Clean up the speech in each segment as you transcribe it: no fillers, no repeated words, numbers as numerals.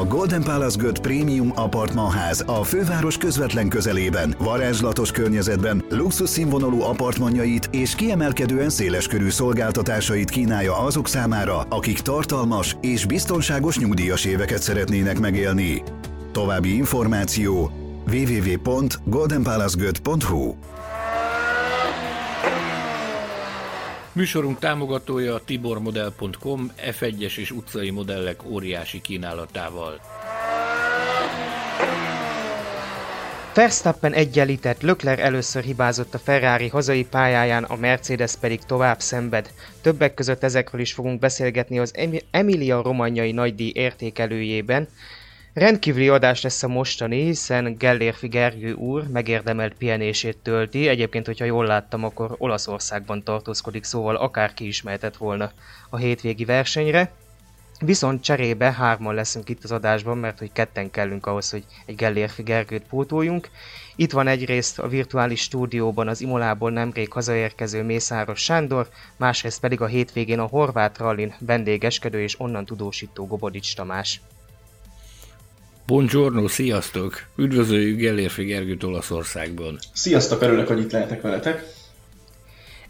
A Golden Palace Göt Prémium Apartmanház a főváros közvetlen közelében, varázslatos környezetben luxus színvonalú apartmanjait és kiemelkedően széleskörű szolgáltatásait kínálja azok számára, akik tartalmas és biztonságos nyugdíjas éveket szeretnének megélni. További információ www.goldenpalacegöt.hu. Műsorunk támogatója a tibormodell.com F1-es és utcai modellek óriási kínálatával. Verstappen egyenlített, Leclerc először hibázott a Ferrari hazai pályáján, a Mercedes pedig tovább szenved. Többek között ezekről is fogunk beszélgetni az Emilia-Romagnai nagydíj értékelőjében. Rendkívüli adás lesz a mostani, hiszen Gellérfi Gergő úr megérdemelt pihenését tölti. Egyébként, hogyha jól láttam, akkor Olaszországban tartózkodik, szóval akárki is mehetett volna a hétvégi versenyre. Viszont cserébe hárman leszünk itt az adásban, mert hogy ketten kellünk ahhoz, hogy egy Gellérfi Gergőt pótoljunk. Itt van egyrészt a virtuális stúdióban az Imolából nemrég hazaérkező Mészáros Sándor, másrészt pedig a hétvégén a horvát rallin vendégeskedő és onnan tudósító Kobodics Tamás. Buongiorno, sziasztok! Üdvözöljük Gellérfi Gergőt Olaszországban. Sziasztok, örülök, hogy itt lehetek veletek.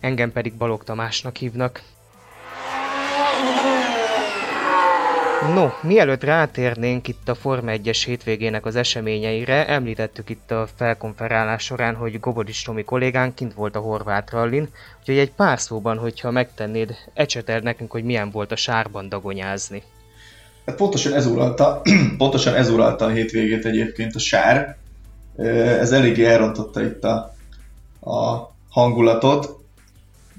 Engem pedig Balogh Tamásnak hívnak. No, mielőtt rátérnénk itt a Forma 1-es hétvégének az eseményeire, említettük itt a felkonferálás során, hogy Kobodics Tomi kollégánk kint volt a horvát rallin, úgyhogy egy pár szóban, hogyha megtennéd, ecseteld nekünk, hogy milyen volt a sárban dagonyázni. Pontosan ez uralta a hétvégét egyébként a sár. Ez eléggé elrontotta itt a hangulatot,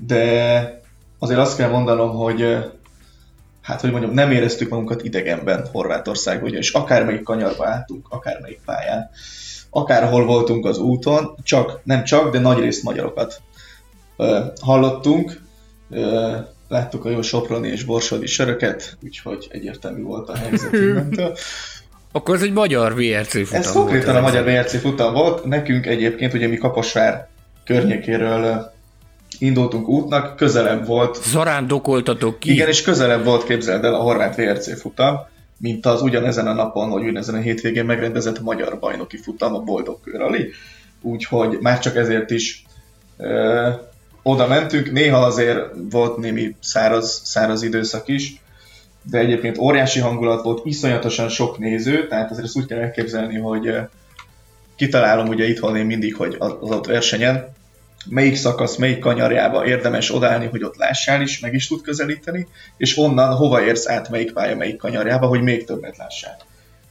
de azért azt kell mondanom, hogy nem éreztük magunkat idegenben Horvátországban, ugyanis akármelyik kanyarba álltunk, akármelyik pályán, akárhol voltunk az úton, nem csak, de nagyrészt magyarokat hallottunk, láttuk a jó soproni és borsodi söröket, úgyhogy egyértelmű volt a helyzet innentől. Akkor ez egy magyar VRC futam volt. Ez konkrétan a magyar VRC futam volt. Nekünk egyébként, ugye mi Kaposvár környékéről indultunk útnak, közelebb volt. Zarándokoltatok ki. Igen, és közelebb volt, képzeld el, a horvát VRC futam, mint az ugyanezen a napon, vagy ugyanezen a hétvégén megrendezett magyar bajnoki futam, a Boldog Kőrali. Úgyhogy már csak ezért is... Oda mentünk, néha azért volt némi száraz időszak is, de egyébként óriási hangulat volt, iszonyatosan sok néző, tehát azért ezt úgy kell elképzelni, hogy kitalálom ugye itthon én mindig, hogy az ott versenyen, melyik szakasz, melyik kanyarjába érdemes odállni, hogy ott lássál is, meg is tud közelíteni, és onnan hova érsz át, melyik pálya, melyik kanyarjába, hogy még többet lássál.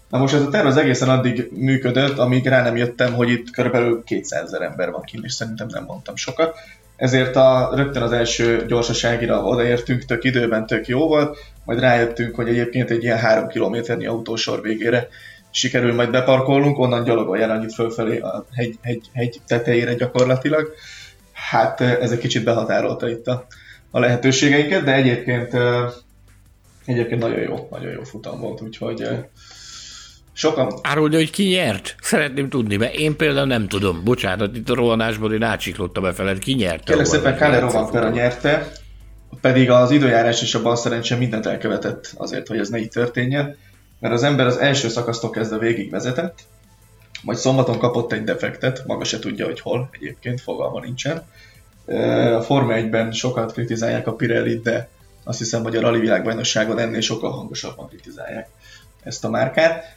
Na most ez a terv az egészen addig működött, amíg rá nem jöttem, hogy itt körülbelül 200 000 ember van kint, és szerintem nem mondtam sokat. Ezért rögtön az első gyorsaságira odaértünk, tök időben, tök jó volt, majd rájöttünk, hogy egyébként egy ilyen 3 kilométernyi autósor végére sikerül majd beparkolnunk, onnan gyalogoljál annyit fölfelé a hegy tetejére gyakorlatilag. Hát ez egy kicsit behatárolta itt a lehetőségeinket, de egyébként nagyon jó futam volt, úgyhogy... Sokan... Árulja, hogy ki nyert? Szeretném tudni, mert én például nem tudom. Bocsánat, itt a rohanásban én átsiklottam befeled. Ki nyerte? Kérlek szépen, Kalle Rovanperä nyerte, pedig az időjárás és a bal szerencse mindent elkövetett azért, hogy ez ne így történjen, mert az ember az első szakasztól kezdve végig vezetett, majd szombaton kapott egy defektet, maga se tudja, hogy hol, egyébként fogalma nincsen. A Forma 1-ben sokat kritizálják a Pirellit, de azt hiszem, hogy a rali világbajnokságon ennél sokkal hangosabban kritizálják ezt a márkát.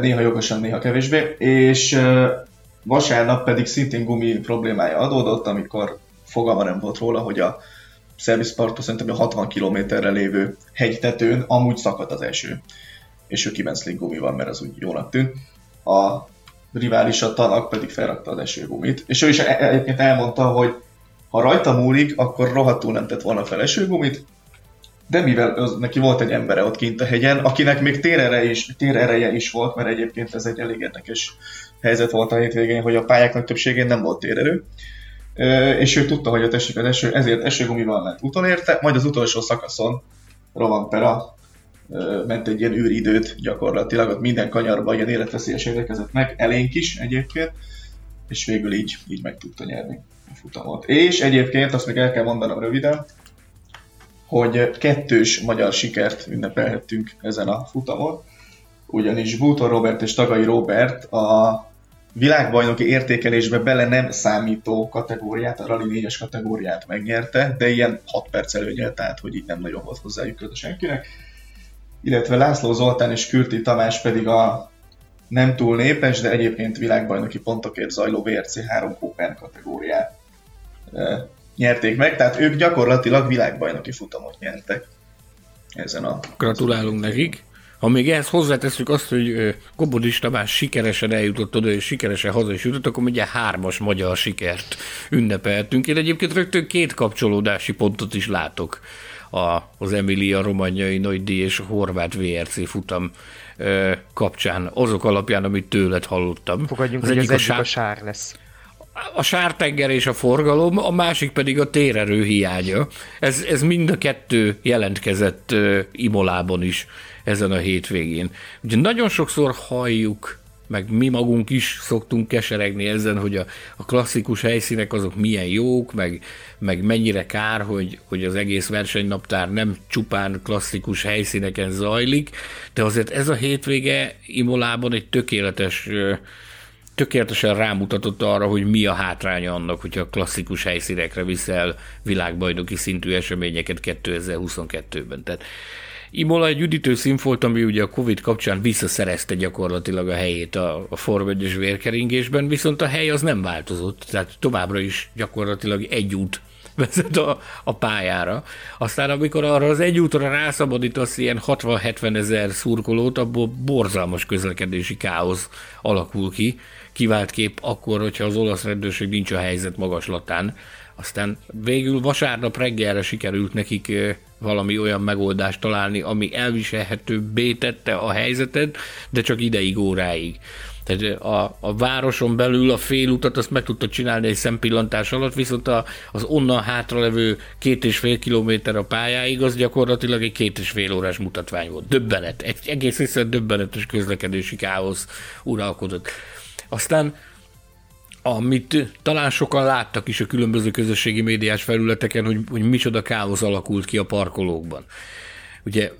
Néha jogosan, néha kevésbé, és vasárnap pedig szintén gumi problémája adódott, amikor fogalma nem volt róla, hogy a szervizparttól szerintem a 60 kilométerre lévő hegytetőn amúgy szakadt az eső, és ő kibenszlik gumival, mert az úgy jónak tűnt. A rivális, a Tanak pedig felrakta az esőgumit, és ő is egyébként elmondta, hogy ha rajta múlik, akkor rohadtul nem tett volna fel esőgumit, de mivel neki volt egy embere ott kint a hegyen, akinek még térereje is volt, mert egyébként ez egy elég érdekes helyzet volt a hétvégén, hogy a pályák nagy többségén nem volt térerő, és ő tudta, hogy ott esik az eső, ezért esőgumival ment utolérte, majd az utolsó szakaszon Rovanperä ment egy ilyen űridőt gyakorlatilag, ott minden kanyarban ilyen életveszélyes érkezett meg, elénk is egyébként, és végül így meg tudta nyerni a futamot. És egyébként azt még el kell mondanom röviden, hogy kettős magyar sikert ünnepelhettünk ezen a futamon, ugyanis Bútor Robert és Tagai Robert a világbajnoki értékelésbe bele nem számító kategóriát, a Rally 4-es kategóriát megnyerte, de ilyen 6 perc előnyel, tehát hogy így nem nagyon volt hozzájuk köze senkinek. Illetve László Zoltán és Kürti Tamás pedig a nem túl népes, de egyébként világbajnoki pontokért zajló VRC 3 Open kategóriát nyerték meg, tehát ők gyakorlatilag világbajnoki futamot nyertek ezen a... Gratulálunk nekik! Ha még ehhez hozzáteszünk azt, hogy Kobodics Tamás sikeresen eljutott oda, és sikeresen haza is jutott, akkor ugye 3-as magyar sikert ünnepeltünk. Én egyébként rögtön 2 kapcsolódási pontot is látok az Emilia-Romagnai nagydíj és a horvát VRC futam kapcsán, azok alapján, amit tőled hallottam. Fogadjunk, az hogy egyik a sár lesz. A sártenger és a forgalom, a másik pedig a térerő hiánya. Ez mind a kettő jelentkezett Imolában is ezen a hétvégén. Ugye nagyon sokszor halljuk, meg mi magunk is szoktunk keseregni ezen, hogy a klasszikus helyszínek azok milyen jók, meg mennyire kár, hogy az egész versenynaptár nem csupán klasszikus helyszíneken zajlik, de azért ez a hétvége Imolában egy tökéletesen rámutatott arra, hogy mi a hátránya annak, hogyha a klasszikus helyszínekre viszel világbajnoki szintű eseményeket 2022-ben. Tehát Imola egy üdítő színf volt, ami ugye a Covid kapcsán visszaszerezte gyakorlatilag a helyét a Form 1-es vérkeringésben, viszont a hely az nem változott, tehát továbbra is gyakorlatilag egy út vezet a pályára. Aztán amikor arra az egy útra rászabadítasz ilyen 60-70 ezer szurkolót, abból borzalmas közlekedési káosz alakul ki, kivált kép akkor, hogyha az olasz rendőrség nincs a helyzet magaslatán. Aztán végül vasárnap reggelre sikerült nekik valami olyan megoldást találni, ami elviselhetőbbé tette a helyzetet, de csak ideig, óráig. Tehát a városon belül a félutat azt meg tudta csinálni egy szempillantás alatt, viszont az onnan hátralevő 2,5 kilométer a pályáig az gyakorlatilag egy 2,5 órás mutatvány volt. Döbbenet, egy egész egyszerűen döbbenetes közlekedési káosz uralkodott. Aztán amit talán sokan láttak is a különböző közösségi médiás felületeken, hogy micsoda káosz alakult ki a parkolókban. Ugye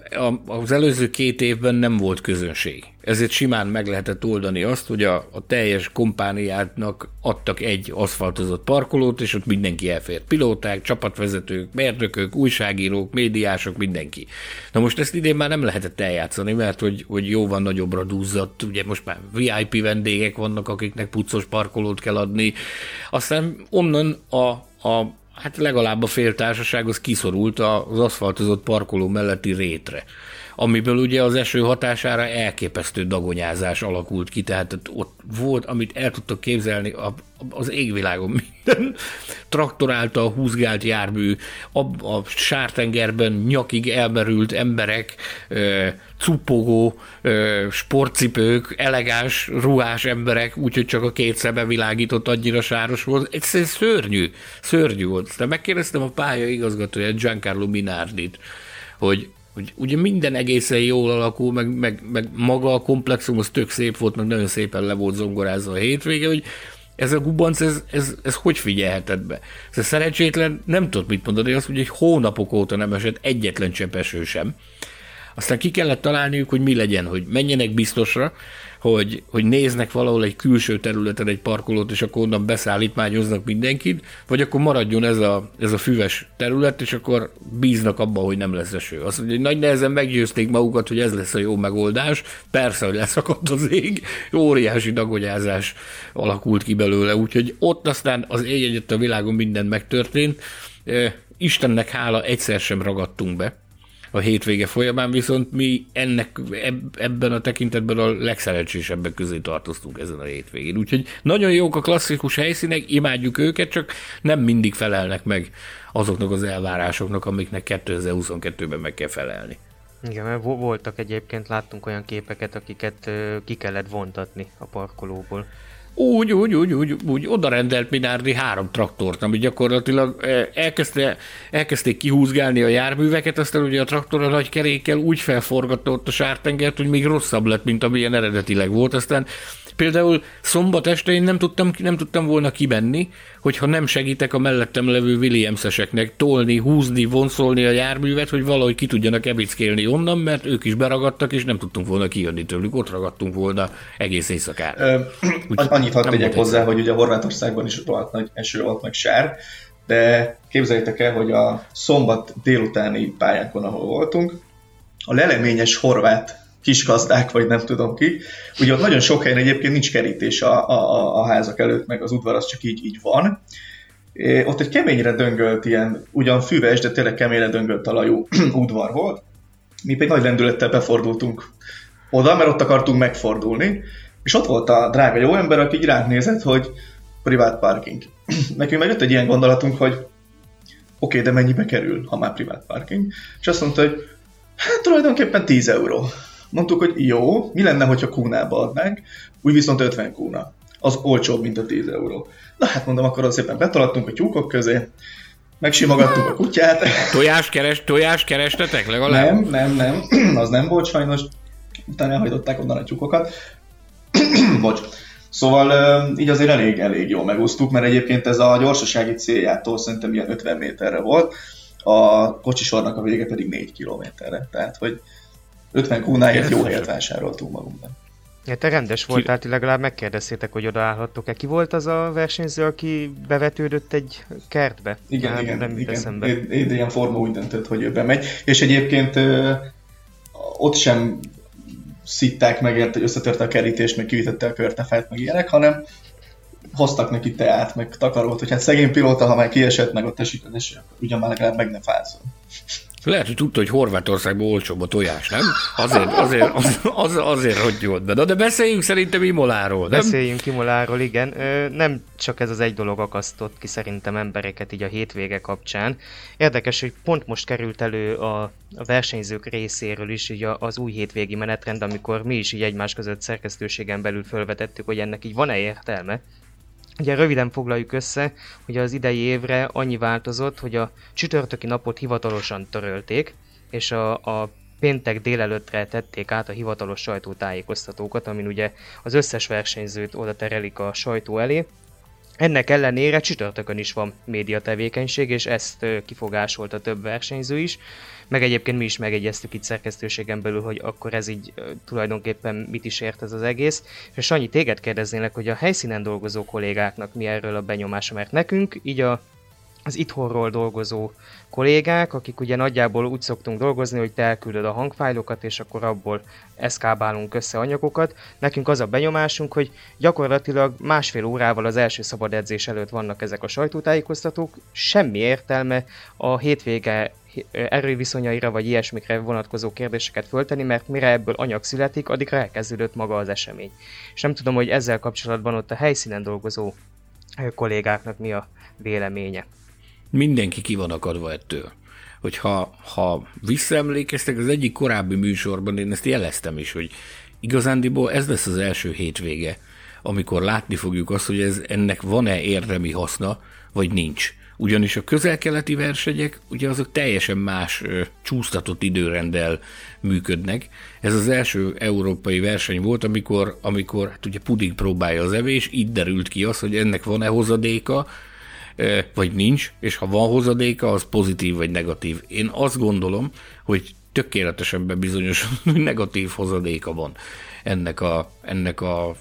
az előző 2 évben nem volt közönség, ezért simán meg lehetett oldani azt, hogy a teljes kompániának adtak egy aszfaltozott parkolót, és ott mindenki elfért. Pilóták, csapatvezetők, mérnökök, újságírók, médiások, mindenki. Na most ezt idén már nem lehetett eljátszani, mert hogy jóval nagyobbra dúzzadt, ugye most már VIP vendégek vannak, akiknek puccos parkolót kell adni. Aztán onnan hát legalább a féltársaság az kiszorult az aszfaltozott parkoló melletti rétre, amiből ugye az eső hatására elképesztő dagonyázás alakult ki, tehát ott volt, amit el tudtak képzelni, az égvilágon minden traktor által húzgált jármű, a sártengerben nyakig elmerült emberek, cuppogó sportcipők, elegáns ruhás emberek, úgyhogy csak a 2 szeme világított, annyira sáros volt. Egyszerűen szörnyű volt. De megkérdeztem a pálya igazgatóját, Giancarlo Minardit, hogy ugye minden egészen jól alakul, meg maga a komplexum az tök szép volt, meg nagyon szépen le volt zongorázva a hétvége, hogy ez a gubanc, ez hogy figyelheted be? Ez szerencsétlen, nem tudott mit mondani, azt mondja, hogy hónapok óta nem esett egyetlen csepp eső sem. Aztán ki kellett találniuk, hogy mi legyen, hogy menjenek biztosra, hogy néznek valahol egy külső területen egy parkolót, és akkor onnan beszállítmányoznak mindenkit, vagy akkor maradjon ez a füves terület, és akkor bíznak abban, hogy nem lesz eső. Azt mondja, hogy nagy nehezen meggyőzték magukat, hogy ez lesz a jó megoldás. Persze, hogy leszakadt az ég, óriási dagonyázás alakult ki belőle, úgyhogy ott aztán az ég egyet a világon minden megtörtént. Istennek hála, egyszer sem ragadtunk be. a hétvége folyamán, viszont mi ennek ebben a tekintetben a legszerencsésebbek közé tartoztunk ezen a hétvégén. Úgyhogy nagyon jók a klasszikus helyszínek, imádjuk őket, csak nem mindig felelnek meg azoknak az elvárásoknak, amiknek 2022-ben meg kell felelni. Igen, mert voltak egyébként, láttunk olyan képeket, akiket ki kellett vontatni a parkolóból. Úgy oda rendelt Minardi 3 traktort, ami gyakorlatilag elkezdték kihúzgálni a járműveket, aztán ugye a traktor a nagy kerékkel úgy felforgatta ott a sártengert, hogy még rosszabb lett, mint amilyen eredetileg volt. Aztán például szombat este én nem tudtam volna kimenni, hogyha nem segítek a mellettem levő Williams-eseknek tolni, húzni, vonszolni a járművet, hogy valahogy ki tudjanak evickélni onnan, mert ők is beragadtak, és nem tudtunk volna kijönni tőlük, ott ragadtunk volna egész éjszakára. Annyit hadd tegyek hozzá, hogy ugye Horvátországban is volt nagy eső, volt meg sár, de képzeljétek el, hogy a szombat délutáni pályákon, ahol voltunk, a leleményes horvát kiskazdák, vagy nem tudom ki. Ugye ott nagyon sok helyen egyébként nincs kerítés a házak előtt, meg az udvar az csak így van. Ott egy keményre döngölt ilyen, ugyan füves, de tényleg keményre döngölt talajú udvar volt. Mi pedig nagy lendülettel befordultunk oda, mert ott akartunk megfordulni. És ott volt a drága jó ember, aki így ránk nézett, hogy privát parking. Nekünk megjött egy ilyen gondolatunk, hogy oké, de mennyibe kerül, ha már privát parking? És azt mondta, hogy hát tulajdonképpen 10 euró. Mondtuk, hogy jó, mi lenne, hogyha kúnába adnánk, úgy viszont 50 kúna. Az olcsóbb, mint a 10 euró. Na hát mondom, akkor az szépen betaladtunk a tyúkok közé, megsimogattuk a kutyát. Tojás kerestetek legalább? Nem, az nem volt sajnos. Utána elhajtották onnan a tyúkokat. Bocs. Szóval így azért elég jól megúsztuk, mert egyébként ez a gyorsasági céljától szerintem ilyen 50 méterre volt, a kocsisornak a vége pedig 4 kilométerre, tehát hogy 50 kúnáért jó helyet vásároltunk magunkban. Ja, te rendes voltál, ti legalább megkérdeztétek, hogy odaállhattok-e. Ki volt az a versenyző, aki bevetődött egy kertbe? Igen. Én ilyen forma úgy döntött, hogy ő bemegy, és egyébként ott sem szitták meg, hogy összetörte a kerítést, meg kivitette a körtefát, meg ilyenek, hanem hoztak neki teát, meg takarót, hogy hát szegény pilóta, ha már kiesett, meg ott esik az eső, akkor ugyan már legalább meg ne fázzon. Lehet, hogy tudta, hogy Horvátországban olcsóbb a tojás, nem? Azért hogy jött be. Na, de beszéljünk szerintem Imoláról, nem? Beszéljünk Imoláról, igen. Nem csak ez az egy dolog akasztott ki szerintem embereket így a hétvége kapcsán. Érdekes, hogy pont most került elő a versenyzők részéről is így az új hétvégi menetrend, amikor mi is így egymás között szerkesztőségen belül felvetettük, hogy ennek így van-e értelme. Ugye röviden foglaljuk össze, hogy az idei évre annyi változott, hogy a csütörtöki napot hivatalosan törölték, és a péntek délelőttre tették át a hivatalos sajtótájékoztatókat, amin ugye az összes versenyzőt oda terelik a sajtó elé. Ennek ellenére csütörtökön is van médiatevékenység, és ezt kifogásolta több versenyző is, meg egyébként mi is megegyeztük itt szerkesztőségen belül, hogy akkor ez így tulajdonképpen mit is ért ez az egész. És Sanyi, téged kérdeznélek, hogy a helyszínen dolgozó kollégáknak mi erről a benyomása, mert nekünk így az itthonról dolgozó kollégák, akik ugye nagyjából úgy szoktunk dolgozni, hogy te elküldöd a hangfájlokat, és akkor abból eszkábálunk össze anyagokat. Nekünk az a benyomásunk, hogy gyakorlatilag másfél órával az első szabad edzés előtt vannak ezek a sajtótájékoztatók, semmi értelme a hétvége erőviszonyaira vagy ilyesmikre vonatkozó kérdéseket föltenni, mert mire ebből anyag születik, addigra elkezdődött maga az esemény. És nem tudom, hogy ezzel kapcsolatban ott a helyszínen dolgozó kollégáknak mi a véleménye. Mindenki ki van akadva ettől. Hogyha visszaemlékeztek, az egyik korábbi műsorban én ezt jeleztem is, hogy igazándiból ez lesz az első hétvége, amikor látni fogjuk azt, hogy ennek van-e érdemi haszna, vagy nincs. Ugyanis a közel-keleti versenyek, ugye azok teljesen más csúsztatott időrenddel működnek. Ez az első európai verseny volt, amikor hát ugye puding próbálja az evés, így derült ki az, hogy ennek van-e hozadéka, vagy nincs, és ha van hozadéka, az pozitív vagy negatív. Én azt gondolom, hogy tökéletesen bebizonyosan, hogy negatív hozadéka van ennek a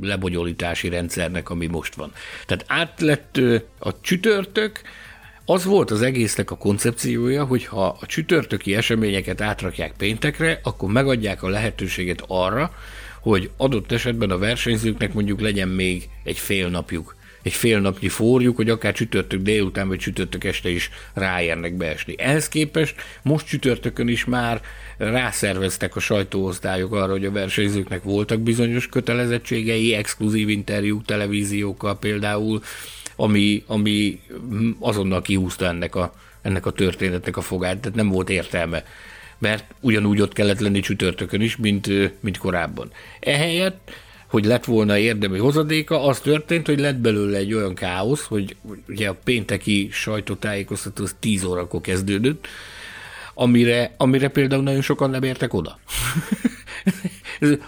lebonyolítási rendszernek, ami most van. Tehát átlett a csütörtök, az volt az egésznek a koncepciója, hogy ha a csütörtöki eseményeket átrakják péntekre, akkor megadják a lehetőséget arra, hogy adott esetben a versenyzőknek mondjuk legyen még egy fél napjuk egy félnapnyi forjuk, hogy akár csütörtök délután, vagy csütörtök este is ráérnek beesni. Ehhez képest most csütörtökön is már rászerveztek a sajtóosztályok arra, hogy a versenyzőknek voltak bizonyos kötelezettségei, exkluzív interjúk televíziókkal például, ami azonnal kihúzta ennek a történetnek a fogát, tehát nem volt értelme, mert ugyanúgy ott kellett lenni csütörtökön is, mint korábban. Ehelyett, hogy lett volna érdemi hozadéka, az történt, hogy lett belőle egy olyan káosz, hogy ugye a pénteki sajtótájékoztató az 10 órakor kezdődött, amire például nagyon sokan nem értek oda.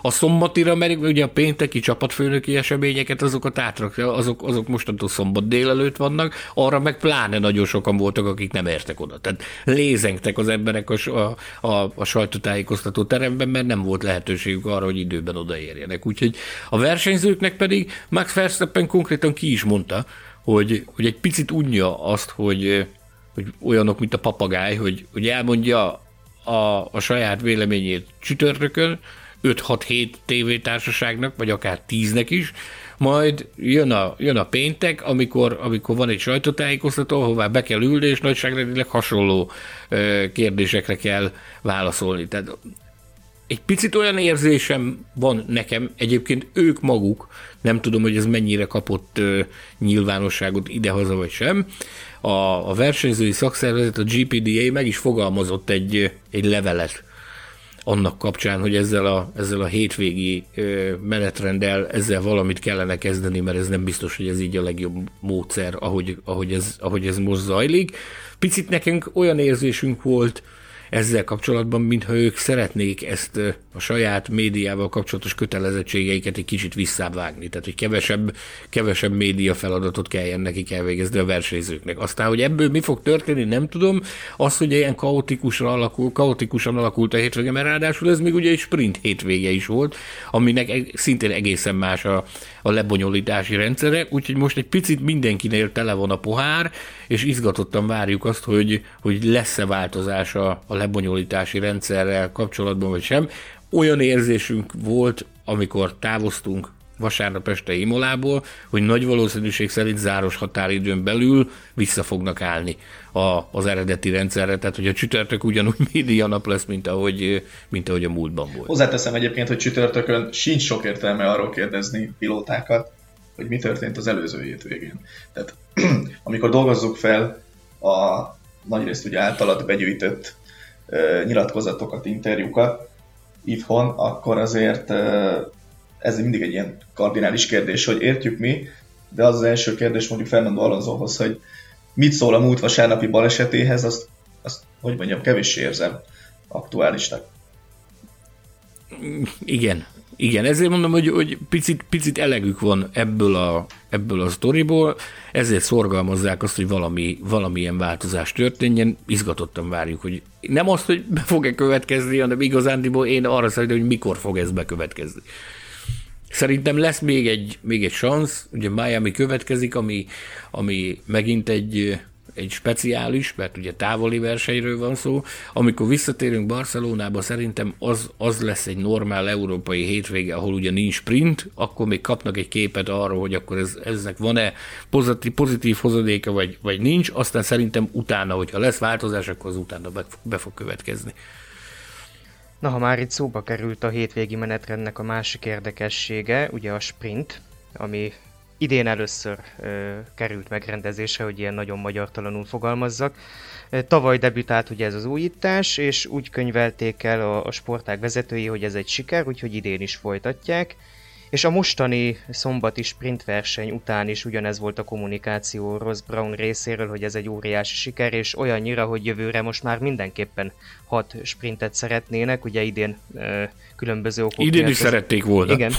A szombatira, mert ugye a pénteki csapatfőnöki eseményeket azokat átrakja, azok mostantól szombat délelőtt vannak, arra meg pláne nagyon sokan voltak, akik nem értek oda. Tehát lézengtek az emberek a sajtótájékoztató teremben, mert nem volt lehetőségük arra, hogy időben odaérjenek. Úgyhogy a versenyzőknek pedig Max Verstappen konkrétan ki is mondta, hogy egy picit unja azt, hogy olyanok, mint a papagáj, hogy elmondja a saját véleményét csütörtökön, 5-6-7 tévétársaságnak, vagy akár 10-nek is, majd jön a péntek, amikor van egy sajtótájékoztató, ahová be kell ülni, és nagyságrendileg hasonló kérdésekre kell válaszolni. Tehát egy picit olyan érzésem van nekem, egyébként ők maguk, nem tudom, hogy ez mennyire kapott nyilvánosságot idehaza vagy sem, a versenyzői szakszervezet, a GPDA meg is fogalmazott egy levelet annak kapcsán, hogy ezzel a hétvégi menetrenddel ezzel valamit kellene kezdeni, mert ez nem biztos, hogy ez így a legjobb módszer, ahogy ez most zajlik. Picit nekünk olyan érzésünk volt ezzel kapcsolatban, mintha ők szeretnék ezt a saját médiával kapcsolatos kötelezettségeiket egy kicsit visszávágni, tehát hogy kevesebb média feladatot kelljen nekik elvégezni a versenyzőknek. Aztán, hogy ebből mi fog történni, nem tudom. Az, hogy ilyen kaotikusan alakult a hétvége, mert ráadásul ez még ugye egy sprint hétvége is volt, aminek szintén egészen más a lebonyolítási rendszere, úgyhogy most egy picit mindenkinél tele van a pohár, és izgatottan várjuk azt, hogy lesz-e változás a lebonyolítási rendszerrel kapcsolatban, vagy sem. Olyan érzésünk volt, amikor távoztunk vasárnap este Imolából, hogy nagy valószínűség szerint záros határidőn belül vissza fognak állni az eredeti rendszerre, tehát hogy a csütörtök ugyanúgy média nap lesz, mint ahogy a múltban volt. Hozzáteszem egyébként, hogy csütörtökön sincs sok értelme arról kérdezni pilótákat, hogy mi történt az előző hétvégén. Tehát amikor dolgozzuk fel a nagyrészt ugye általad begyűjtött nyilatkozatokat, interjúkat itthon, akkor azért ez mindig egy ilyen kardinális kérdés, hogy értjük mi, de az első kérdés mondjuk Fernando Alonsohoz, hogy mit szól a múlt vasárnapi balesetéhez, azt hogy mondjam, kevéssé érzem aktuálisnak. Igen, ezért mondom, hogy picit elegük van ebből a sztoriból, ezért szorgalmazzák azt, hogy valamilyen változás történjen, izgatottan várjuk, hogy nem azt, hogy be fog-e következni, hanem igazándiból én arra szerintem, hogy mikor fog ez bekövetkezni. Szerintem lesz még egy szansz, ugye Miami következik, ami megint egy speciális, mert ugye távoli versenyről van szó. Amikor visszatérünk Barcelonába, szerintem az lesz egy normál európai hétvége, ahol ugye nincs sprint, akkor még kapnak egy képet arról, hogy akkor eznek van-e pozitív hozadéka, vagy nincs, aztán szerintem utána, hogyha lesz változás, akkor az utána be fog következni. Na, ha már itt szóba került a hétvégi menetrendnek a másik érdekessége, ugye a sprint, ami idén először került megrendezésre, hogy ilyen nagyon magyartalanul fogalmazzak. Tavaly debütált ugye ez az újítás, és úgy könyvelték el a sportág vezetői, hogy ez egy siker, úgyhogy idén is folytatják. És a mostani szombati sprintverseny után is ugyanez volt a kommunikáció Ross Brawn részéről, hogy ez egy óriási siker, és olyannyira, hogy jövőre most már mindenképpen 6 sprintet szeretnének, ugye idén különböző okok. Idén is szerették volna. Igen.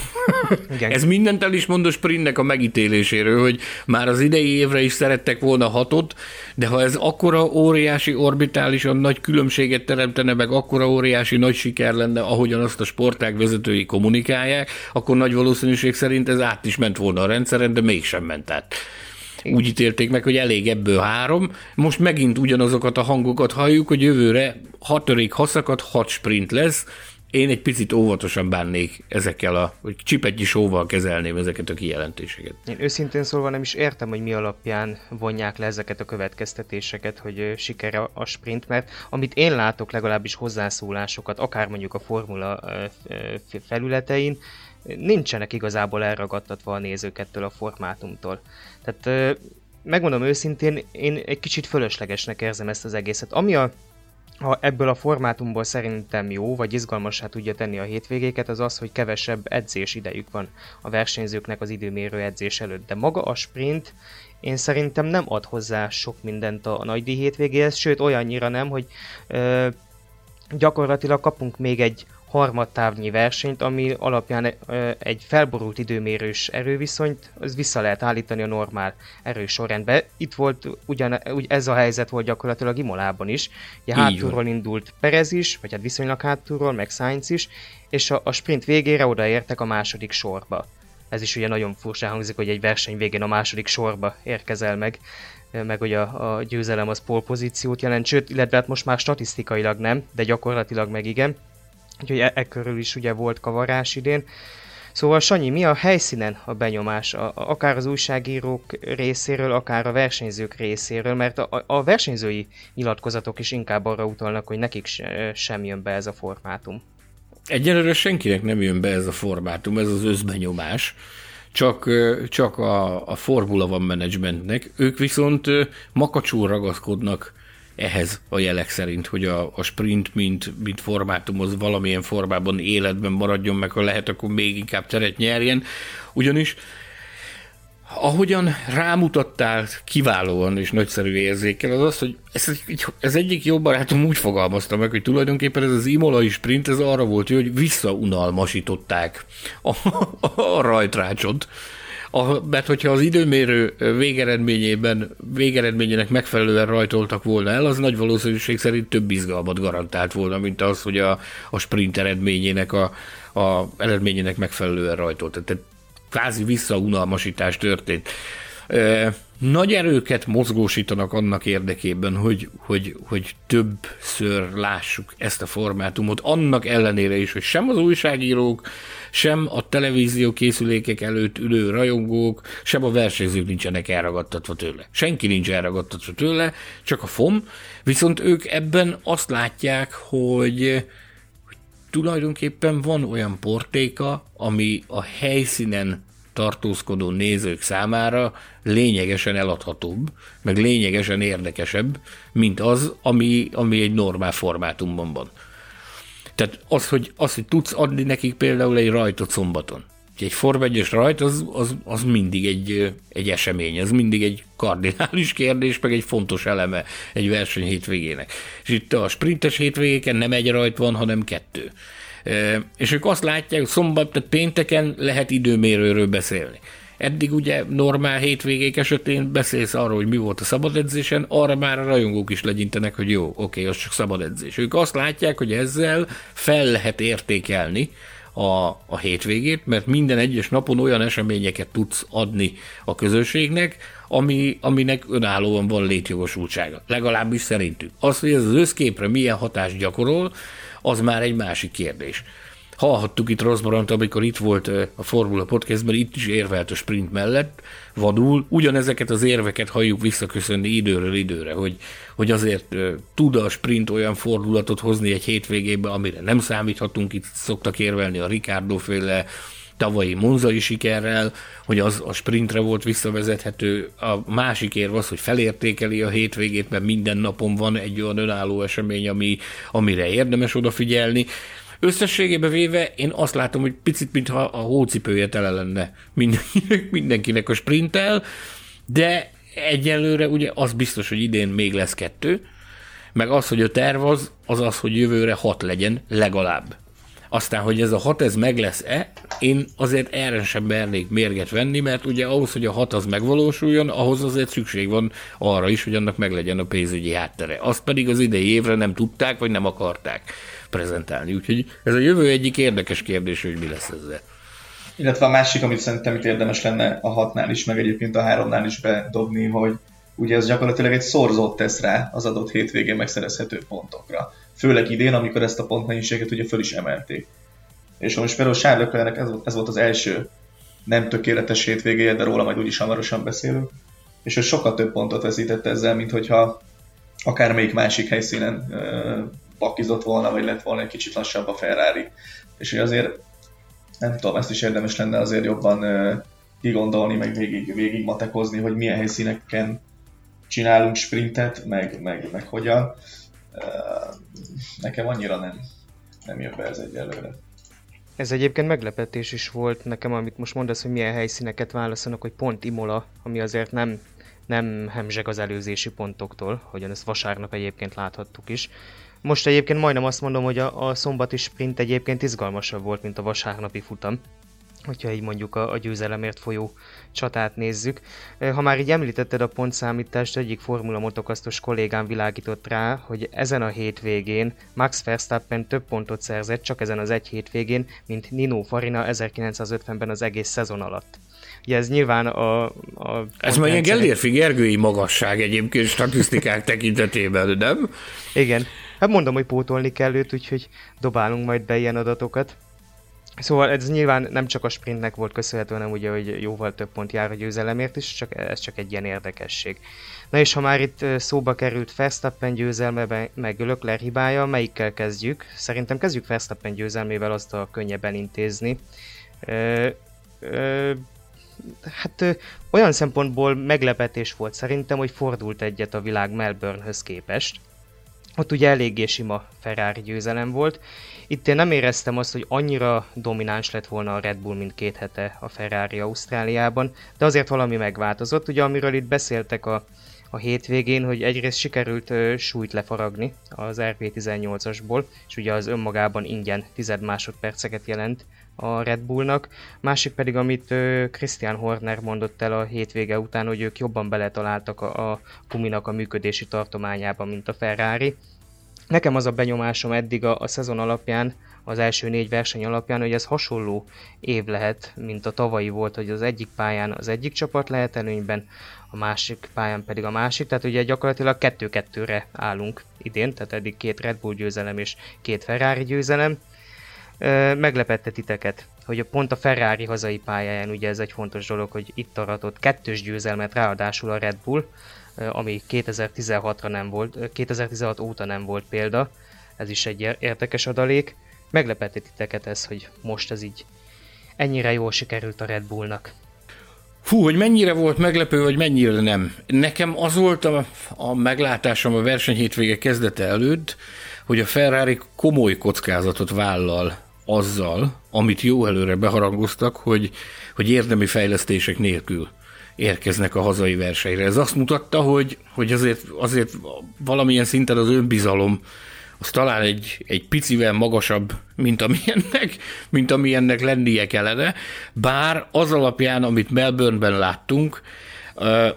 Ez mindent el is mond a sprintnek a megítéléséről, hogy már az idei évre is szerettek volna 6-ot, de ha ez akkora óriási, orbitálisan nagy különbséget teremtene, meg akkora óriási nagy siker lenne, ahogyan azt a sportág vezetői kommunikálják, akkor nagy valószínűség szerint ez át is ment volna a rendszeren, de mégsem ment át. Úgy ítélték meg, hogy elég ebből 3. Most megint ugyanazokat a hangokat halljuk, hogy jövőre 6 szakasz, 6 sprint lesz, Én egy picit óvatosan bánnék ezekkel vagy csipetnyi sóval kezelném ezeket a kijelentéseket. Én őszintén szólva nem is értem, hogy mi alapján vonják le ezeket a következtetéseket, hogy siker a sprint, mert amit én látok legalábbis hozzászólásokat, akár mondjuk a formula felületein, nincsenek igazából elragadtatva a nézőkettől a formátumtól. Tehát megmondom őszintén, én egy kicsit fölöslegesnek érzem ezt az egészet. Ami ha ebből a formátumból szerintem jó, vagy izgalmassá tudja tenni a hétvégéket, az az, hogy kevesebb edzés idejük van a versenyzőknek az időmérő edzés előtt. De maga a sprint én szerintem nem ad hozzá sok mindent a nagydíj hétvégéhez, sőt olyannyira nem, hogy gyakorlatilag kapunk még egy harmadtávnyi versenyt, ami alapján egy felborult időmérős erőviszonyt az vissza lehet állítani a normál erősorrendbe. Itt volt ez a helyzet volt gyakorlatilag Imolában is. Ugye hátulról indult Perez is, vagy hát viszonylag hátulról, meg Sainz is, és a sprint végére odaértek a második sorba. Ez is ugye nagyon furcsán hangzik, hogy egy verseny végén a második sorba érkezel meg hogy a győzelem az polpozíciót jelent, sőt, illetve hát most már statisztikailag nem, de gyakorlatilag meg igen. Úgyhogy körül is ugye volt kavarás idén. Szóval Sanyi, mi a helyszínen a benyomás? Akár az újságírók részéről, akár a versenyzők részéről, mert a versenyzői nyilatkozatok is inkább arra utalnak, hogy nekik sem jön be ez a formátum. Egyelőre senkinek nem jön be ez a formátum, ez az összbenyomás. Csak a Formula One Managementnek. Ők viszont makacsul ragaszkodnak ehhez a jelek szerint, hogy a sprint mint formátum az valamilyen formában életben maradjon meg, ha lehet, akkor még inkább teret nyerjen. Ugyanis ahogyan rámutattál kiválóan és nagyszerű érzékkel, az az, hogy ez egyik jó barátom úgy fogalmazta meg, hogy tulajdonképpen ez az imolai sprint, ez arra volt jó, hogy visszaunalmasították a rajtrácsot. Mert hogyha az időmérő végeredményének megfelelően rajtoltak volna el, az nagy valószínűség szerint több izgalmat garantált volna, mint az, hogy a sprint eredményének eredményének megfelelően rajtolt. Tehát kvázi visszaunalmasítás történt. Nagy erőket mozgósítanak annak érdekében, hogy többször lássuk ezt a formátumot, annak ellenére is, hogy sem az újságírók, sem a televízió készülékek előtt ülő rajongók, sem a versenyzők nincsenek elragadtatva tőle. Senki nincs elragadtatva tőle, csak a FOM, viszont ők ebben azt látják, hogy tulajdonképpen van olyan portéka, ami a helyszínen tartózkodó nézők számára lényegesen eladhatóbb, meg lényegesen érdekesebb, mint az, ami egy normál formátumban van. Tehát az, hogy tudsz adni nekik például egy rajtot szombaton. Egy Form 1-es rajt, az mindig egy esemény, az mindig egy kardinális kérdés, meg egy fontos eleme egy verseny hétvégének. És itt a sprintes hétvégéken nem egy rajt van, hanem kettő. És ők azt látják, hogy tehát pénteken lehet időmérőről beszélni. Eddig ugye normál hétvégék esetén beszélsz arról, hogy mi volt a szabad edzésen, arra már a rajongók is legyintenek, hogy jó, oké, az csak szabad edzés. Ők azt látják, hogy ezzel fel lehet értékelni a hétvégét, mert minden egyes napon olyan eseményeket tudsz adni a közönségnek, aminek önállóan van létjogosultsága. Legalábbis szerintük. Az, hogy ez az összképre milyen hatást gyakorol, az már egy másik kérdés. Hallhattuk itt Ross Brownt, amikor itt volt a Formula Podcastben, itt is érvelt a sprint mellett, vadul. Ugyanezeket az érveket halljuk visszaköszönni időről időre, hogy azért tud a sprint olyan fordulatot hozni egy hétvégébe, amire nem számíthatunk. Itt szoktak érvelni a Ricardo-féle tavalyi monzai sikerrel, hogy az a sprintre volt visszavezethető. A másik érv az, hogy felértékeli a hétvégét, mert minden napon van egy olyan önálló esemény, amire érdemes odafigyelni. Összességébe véve én azt látom, hogy picit, mintha a hócipője tele lenne mindenkinek a sprinttel, de egyelőre ugye az biztos, hogy idén még lesz kettő, meg az, hogy a terv az, hogy jövőre 6 legyen legalább. Aztán, hogy ez a 6 ez meg lesz-e, én azért erre sem mernék mérget venni, mert ugye ahhoz, hogy a 6 az megvalósuljon, ahhoz azért szükség van arra is, hogy annak meglegyen a pénzügyi háttere. Azt pedig az idei évre nem tudták, vagy nem akarták prezentálni. Úgyhogy ez a jövő egyik érdekes kérdés, hogy mi lesz ezzel. Illetve a másik, amit szerintem itt érdemes lenne a 6-nál is, meg egyébként a 3-nál is bedobni, hogy ugye ez gyakorlatilag egy szorzót tesz rá az adott hétvégén megszerezhető pontokra. főleg idén, amikor ezt a pontmennyiséget ugye föl is emelték. És ha most például Charles Leclercnek ez volt az első nem tökéletes hétvégéje, de róla majd úgyis hamarosan beszélünk, és ő sokkal több pontot veszített ezzel, mint hogyha akármelyik másik helyszínen pakizott volna, vagy lett volna egy kicsit lassabb a Ferrari. És hogy azért, nem tudom, ezt is érdemes lenne azért jobban kigondolni, meg végig matekozni, hogy milyen helyszíneken csinálunk sprintet, meg hogyan. Nekem annyira nem jön be ez egyelőre. Ez egyébként meglepetés is volt nekem, amit most mondasz, hogy milyen helyszíneket válaszolnak, hogy pont Imola, ami azért nem hemzseg az előzési pontoktól, hogyan ezt vasárnap egyébként láthattuk is. Most egyébként majdnem azt mondom, hogy a szombati sprint egyébként izgalmasabb volt, mint a vasárnapi futam, hogyha így mondjuk a győzelemért folyó csatát nézzük. Ha már így említetted a pontszámítást, egyik Formula motokasztos kollégám világított rá, hogy ezen a hétvégén Max Verstappen több pontot szerzett csak ezen az egy hétvégén, mint Nino Farina 1950-ben az egész szezon alatt. Ugye ez nyilván a ez már ilyen Gellérfi Gergői magasság egyébként statisztikák tekintetében, nem? Igen. Hát mondom, hogy pótolni kell őt, úgyhogy dobálunk majd be ilyen adatokat. Szóval ez nyilván nem csak a sprintnek volt köszönhető, hanem ugye, hogy jóval több pont jár a győzelemért is, csak ez csak egy ilyen érdekesség. Na és ha már itt szóba került Verstappen győzelme meg Leclerc hibája, melyikkel kezdjük? Szerintem kezdjük Verstappen győzelmével, azt a könnyebben intézni. Hát olyan szempontból meglepetés volt szerintem, hogy fordult egyet a világ Melbourne-höz képest. Ott ugye eléggé sima Ferrari győzelem volt. Itt én nem éreztem azt, hogy annyira domináns lett volna a Red Bull, mint két hete a Ferrari Ausztráliában, de azért valami megváltozott. Ugye amiről itt beszéltek a hétvégén, hogy egyrészt sikerült súlyt lefaragni az RB18-asból, és ugye az önmagában ingyen 10 másodperceket jelent a Red Bullnak. Másik pedig, amit Christian Horner mondott el a hétvége után, hogy ők jobban beletaláltak a guminak a működési tartományába, mint a Ferrari. Nekem az a benyomásom eddig a szezon alapján, az első 4 verseny alapján, hogy ez hasonló év lehet, mint a tavalyi volt, hogy az egyik pályán az egyik csapat lehet előnyben, a másik pályán pedig a másik, tehát ugye gyakorlatilag 2-2-re állunk idén, tehát eddig 2 Red Bull győzelem és 2 Ferrari győzelem. Meglepette titeket, hogy pont a Ferrari hazai pályáján, ugye ez egy fontos dolog, hogy itt aratott 2-ös győzelmet ráadásul a Red Bull, ami 2016 óta nem volt példa, ez is egy érdekes adalék. Meglepette titeket ez, hogy most ez így ennyire jól sikerült a Red Bullnak? Fú, hogy mennyire volt meglepő, vagy mennyire nem. Nekem az volt a meglátásom a verseny hétvége kezdete előtt, hogy a Ferrari komoly kockázatot vállal azzal, amit jó előre beharangoztak, hogy érdemi fejlesztések nélkül érkeznek a hazai versenyre. Ez azt mutatta, hogy azért valamilyen szinten az önbizalom az talán egy picivel magasabb, mint amilyennek lennie kellene, bár az alapján, amit Melbourne-ben láttunk,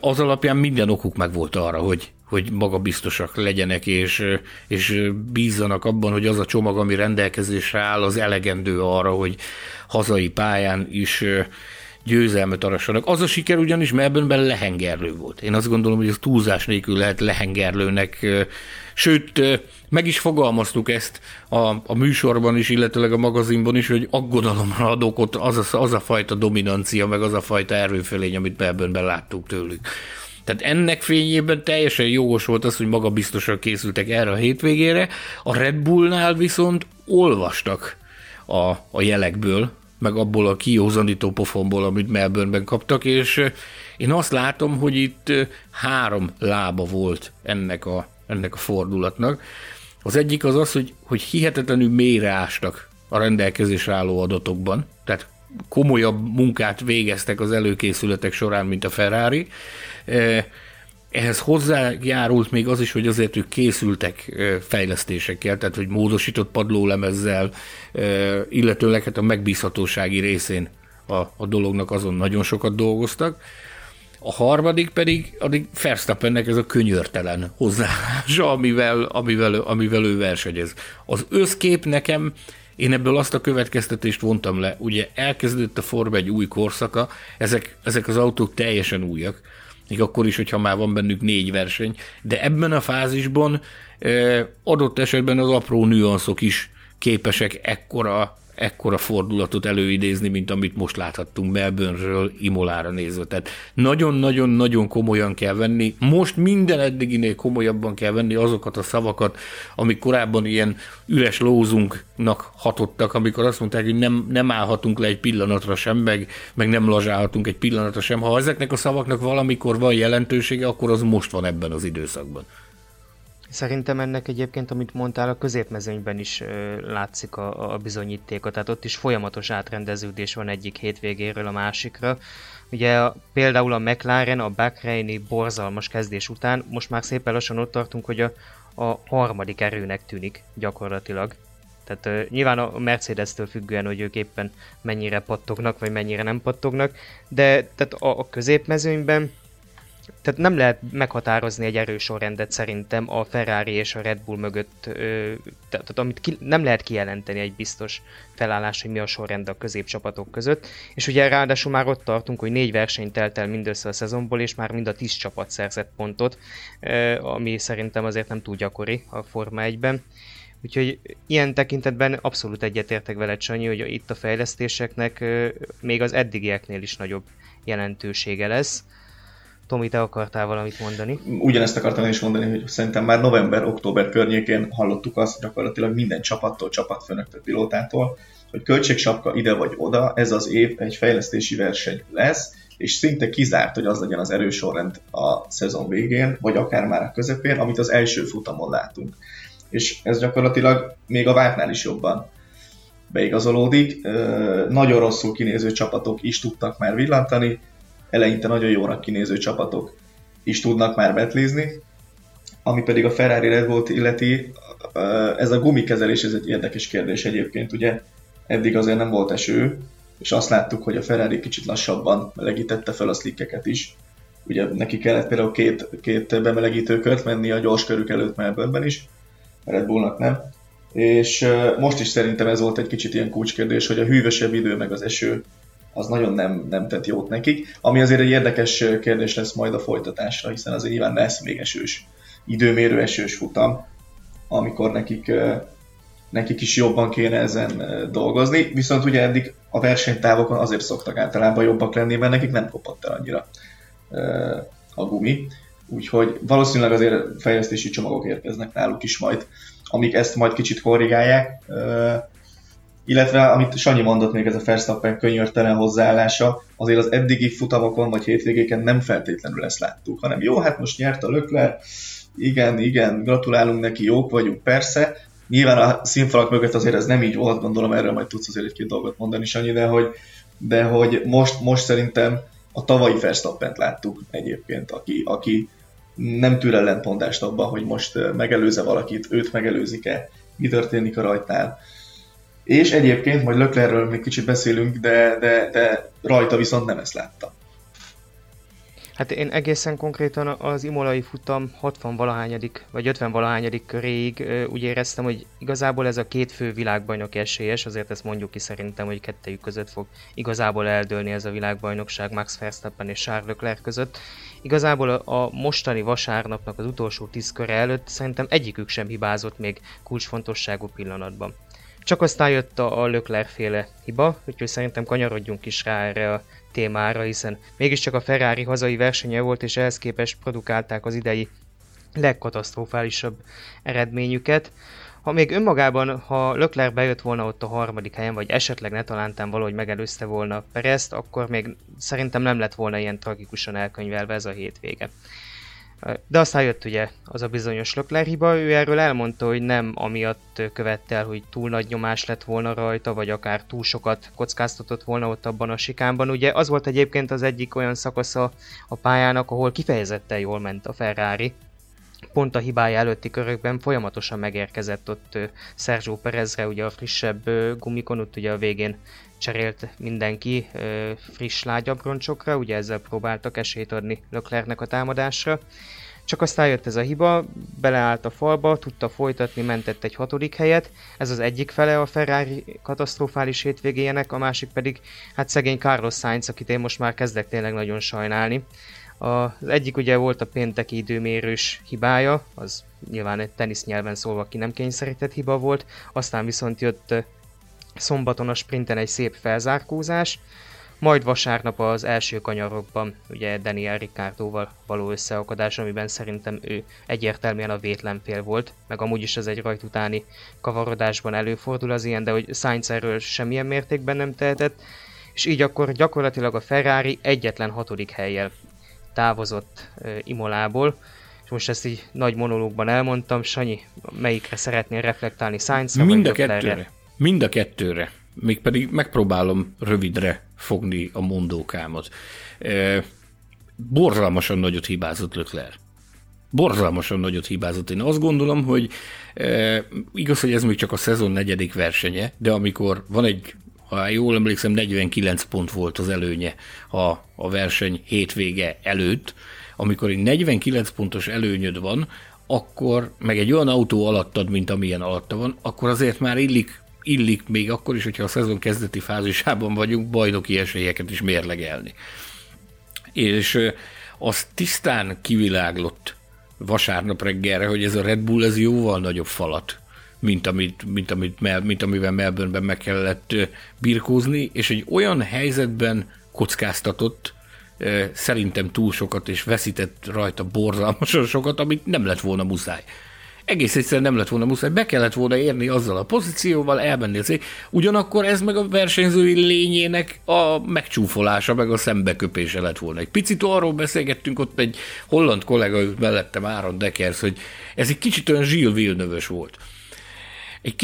az alapján minden okuk megvolt arra, hogy magabiztosak legyenek, és bízzanak abban, hogy az a csomag, ami rendelkezésre áll, az elegendő arra, hogy hazai pályán is győzelmet arassanak. Az a siker ugyanis Melbourne-ben lehengerlő volt. Én azt gondolom, hogy ez túlzás nélkül lehet lehengerlőnek, sőt, meg is fogalmaztuk ezt a műsorban is, illetőleg a magazinban is, hogy aggodalomra ad okot az a fajta dominancia, meg az a fajta erőfölény, amit Melbourne-ben láttuk tőlük. Tehát ennek fényében teljesen jogos volt az, hogy magabiztosan készültek erre a hétvégére. A Red Bullnál viszont olvastak a jelekből, meg abból a kiózanító pofonból, amit Melbourne-ben kaptak, és én azt látom, hogy itt 3 lába volt ennek a fordulatnak. Az egyik az az, hogy hihetetlenül mélyre ástak a rendelkezésre álló adatokban, tehát komolyabb munkát végeztek az előkészületek során, mint a Ferrari. Ehhez hozzájárult még az is, hogy azért ők készültek fejlesztésekkel, tehát hogy módosított padlólemezzel, illetőleg hát a megbízhatósági részén a dolognak azon nagyon sokat dolgoztak. A harmadik pedig Verstappennek ez a könyörtelen hozzáállása, amivel ő versenyez. Az összkép nekem, én ebből azt a következtetést vontam le, ugye elkezdődött a Forma egy új korszaka, ezek az autók teljesen újak, még akkor is, hogyha már van bennük 4 verseny, de ebben a fázisban adott esetben az apró nüanszok is képesek ekkora fordulatot előidézni, mint amit most láthattunk Melbourne-ről Imolára nézve. Tehát nagyon-nagyon-nagyon komolyan kell venni, most minden eddiginél komolyabban kell venni azokat a szavakat, amik korábban ilyen üres lózunknak hatottak, amikor azt mondták, hogy nem állhatunk le egy pillanatra sem, meg nem lazsálhatunk egy pillanatra sem. Ha ezeknek a szavaknak valamikor van jelentősége, akkor az most van ebben az időszakban. Szerintem ennek egyébként, amit mondtál, a középmezőnyben is látszik a bizonyítéka, tehát ott is folyamatos átrendeződés van egyik hétvégéről a másikra. Ugye például a McLaren a Bahreini borzalmas kezdés után most már szépen lassan ott tartunk, hogy a harmadik erőnek tűnik gyakorlatilag. Tehát nyilván a Mercedes-től függően, hogy ők éppen mennyire pattognak, vagy mennyire nem pattognak, de tehát a középmezőnyben tehát nem lehet meghatározni egy erősorrendet szerintem a Ferrari és a Red Bull mögött, tehát amit nem lehet kijelenteni egy biztos felállás, hogy mi a sorrend a középcsapatok között, és ugye ráadásul már ott tartunk, hogy 4 versenyt telt el mindössze a szezonból, és már mind a 10 csapat szerzett pontot, ami szerintem azért nem túl gyakori a Forma 1-ben. Úgyhogy ilyen tekintetben abszolút egyetértek veled, Sanyi, hogy itt a fejlesztéseknek még az eddigieknél is nagyobb jelentősége lesz. Tomi, te akartál valamit mondani? Ugyanezt akartam is mondani, hogy szerintem már november-október környékén hallottuk azt gyakorlatilag minden csapattól, csapatfőnöktől, pilótától, hogy költségsapka ide vagy oda, ez az év egy fejlesztési verseny lesz, és szinte kizárt, hogy az legyen az erősorrend a szezon végén, vagy akár már a közepén, amit az első futamon látunk. És ez gyakorlatilag még a vártnál is jobban beigazolódik. Nagyon rosszul kinéző csapatok is tudtak már villantani, eleinte nagyon jónak kinéző csapatok is tudnak már betlézni, ami pedig a Ferrari Red Bullt illeti, ez a gumikezelés, ez egy érdekes kérdés egyébként, ugye eddig azért nem volt eső, és azt láttuk, hogy a Ferrari kicsit lassabban melegítette fel a slickeket is, ugye neki kellett például két bemelegítő kört menni a gyors körük előtt Melbourne-ben is, a Red Bullnak nem, és most is szerintem ez volt egy kicsit ilyen kulcskérdés, hogy a hűvösebb idő meg az eső, az nagyon nem tett jót nekik, ami azért egy érdekes kérdés lesz majd a folytatásra, hiszen azért nyilván lesz még esős, időmérő esős futam, amikor nekik is jobban kéne ezen dolgozni, viszont ugye eddig a versenytávokon azért szoktak általában jobbak lenni, mert nekik nem kopott el annyira a gumi, úgyhogy valószínűleg azért fejlesztési csomagok érkeznek náluk is majd, amik ezt majd kicsit korrigálják, illetve, amit Sanyi mondott még, ez a Verstappen könyörtelen hozzáállása, azért az eddigi futamokon vagy hétvégéken nem feltétlenül ezt láttuk, hanem jó, hát most nyert a Leclerc, igen, gratulálunk neki, jók vagyunk, persze. Nyilván a színfalak mögött azért ez nem így volt, gondolom erről majd tudsz azért egy-két dolgot mondani, Sanyi, de hogy most szerintem a tavalyi Verstappent láttuk egyébként, aki nem tűr ellentmondást abban, hogy most megelőze valakit, őt megelőzik-e, mi történik a rajtnál. És egyébként, majd Leclercről még kicsit beszélünk, de rajta viszont nem ezt láttam. Hát én egészen konkrétan az imolai futam 60-valahányadik, vagy 50-valahányadik köréig úgy éreztem, hogy igazából ez a két fő világbajnok esélyes, azért ezt mondjuk ki szerintem, hogy kettejük között fog igazából eldőlni ez a világbajnokság Max Verstappen és Charles Leclerc között. Igazából a mostani vasárnapnak az utolsó 10 köre előtt szerintem egyikük sem hibázott még kulcsfontosságú pillanatban. Csak aztán jött a Leclerc-féle hiba, úgyhogy szerintem kanyarodjunk is rá erre a témára, hiszen mégiscsak a Ferrari hazai versenye volt, és ehhez képest produkálták az idei legkatasztrofálisabb eredményüket. Ha még önmagában, ha Leclerc bejött volna ott a harmadik helyen, vagy esetleg netalántán valahogy megelőzte volna Perezt, akkor még szerintem nem lett volna ilyen tragikusan elkönyvelve ez a hétvége. De aztán jött ugye az a bizonyos Leclerc hiba, ő erről elmondta, hogy nem amiatt követte el, hogy túl nagy nyomás lett volna rajta, vagy akár túl sokat kockáztatott volna ott abban a sikánban. Ugye az volt egyébként az egyik olyan szakasza a pályának, ahol kifejezetten jól ment a Ferrari. Pont a hibája előtti körökben folyamatosan megérkezett ott Sergio Perezre, ugye a frissebb gumikon, ott ugye a végén cserélt mindenki friss lágyabb roncsokra, ugye ezzel próbáltak esélyt adni Leclercnek a támadásra. Csak aztán jött ez a hiba, beleállt a falba, tudta folytatni, mentett egy 6. helyet. Ez az egyik fele a Ferrari katasztrofális hétvégéjének, a másik pedig hát szegény Carlos Sainz, akit én most már kezdek tényleg nagyon sajnálni. Az egyik ugye volt a pénteki időmérős hibája, az nyilván egy tenisznyelven szólva ki nem kényszerített hiba volt, aztán viszont jött szombaton a sprinten egy szép felzárkózás, majd vasárnap az első kanyarokban ugye Daniel Ricciardóval való összeakadás, amiben szerintem ő egyértelműen a vétlen fél volt, meg amúgy is ez egy rajt utáni kavarodásban előfordul az ilyen, de hogy Sainz erről semmilyen mértékben nem tehetett, és így akkor gyakorlatilag a Ferrari egyetlen 6. hellyel távozott Imolából, és most ezt így nagy monológban elmondtam. Sanyi, melyikre szeretnél reflektálni, Sainzra vagy Leclercre? Mind a kettőre. Mégpedig megpróbálom rövidre fogni a mondókámat. Borzalmasan nagyot hibázott Leclerc. Borzalmasan nagyot hibázott. Én azt gondolom, hogy igaz, hogy ez még csak a szezon 4. versenye, de amikor van egy, ha jól emlékszem, 49 pont volt az előnye a verseny hétvége előtt, amikor egy 49 pontos előnyöd van, akkor meg egy olyan autó alattad, mint amilyen alatta van, akkor azért már illik még akkor is, hogyha a szezon kezdeti fázisában vagyunk, bajnoki esélyeket is mérlegelni. És az tisztán kiviláglott vasárnap reggelre, hogy ez a Red Bull ez jóval nagyobb falat, mint amivel Melbourne-ben meg kellett birkózni, és egy olyan helyzetben kockáztatott szerintem túl sokat, és veszített rajta borzalmasan sokat, amit nem lett volna muszáj. Egész egyszerűen nem lett volna muszáj, be kellett volna érni azzal a pozícióval, elmenni az ég. Ugyanakkor ez meg a versenyzői lényének a megcsúfolása, meg a szembeköpése lett volna. Egy picit arról beszélgettünk, ott egy holland kollega mellettem, Áron Dekers, hogy ez egy kicsit olyan Gilles Villeneuve-ös volt. Egy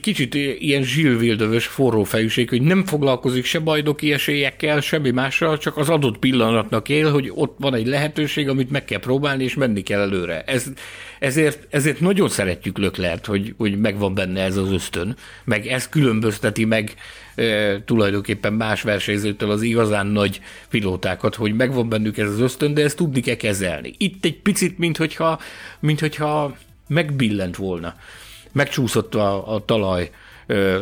kicsit ilyen Gilles Villeneuve-ös forró fejűség, hogy nem foglalkozik se bajnoki esélyekkel, semmi mással, csak az adott pillanatnak él, hogy ott van egy lehetőség, amit meg kell próbálni, és menni kell előre. Ezért nagyon szeretjük Leclerc, hogy megvan benne ez az ösztön, meg ez különbözteti meg tulajdonképpen más versenyzőtől az igazán nagy pilótákat, hogy megvan bennük ez az ösztön, de ezt tudni kell kezelni. Itt egy picit, minthogyha megbillent volna. Megcsúszott a talaj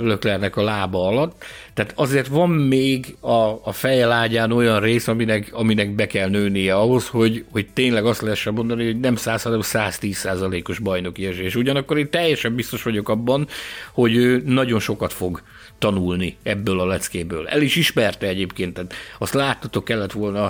Leclercnek a lába alatt, tehát azért van még a fejlágyán olyan rész, aminek be kell nőnie ahhoz, hogy tényleg azt lehessen mondani, hogy nem 100, hanem 110%-os bajnoki esés. Ugyanakkor én teljesen biztos vagyok abban, hogy ő nagyon sokat fog tanulni ebből a leckéből. El is ismerte egyébként, tehát azt láttatok, kellett volna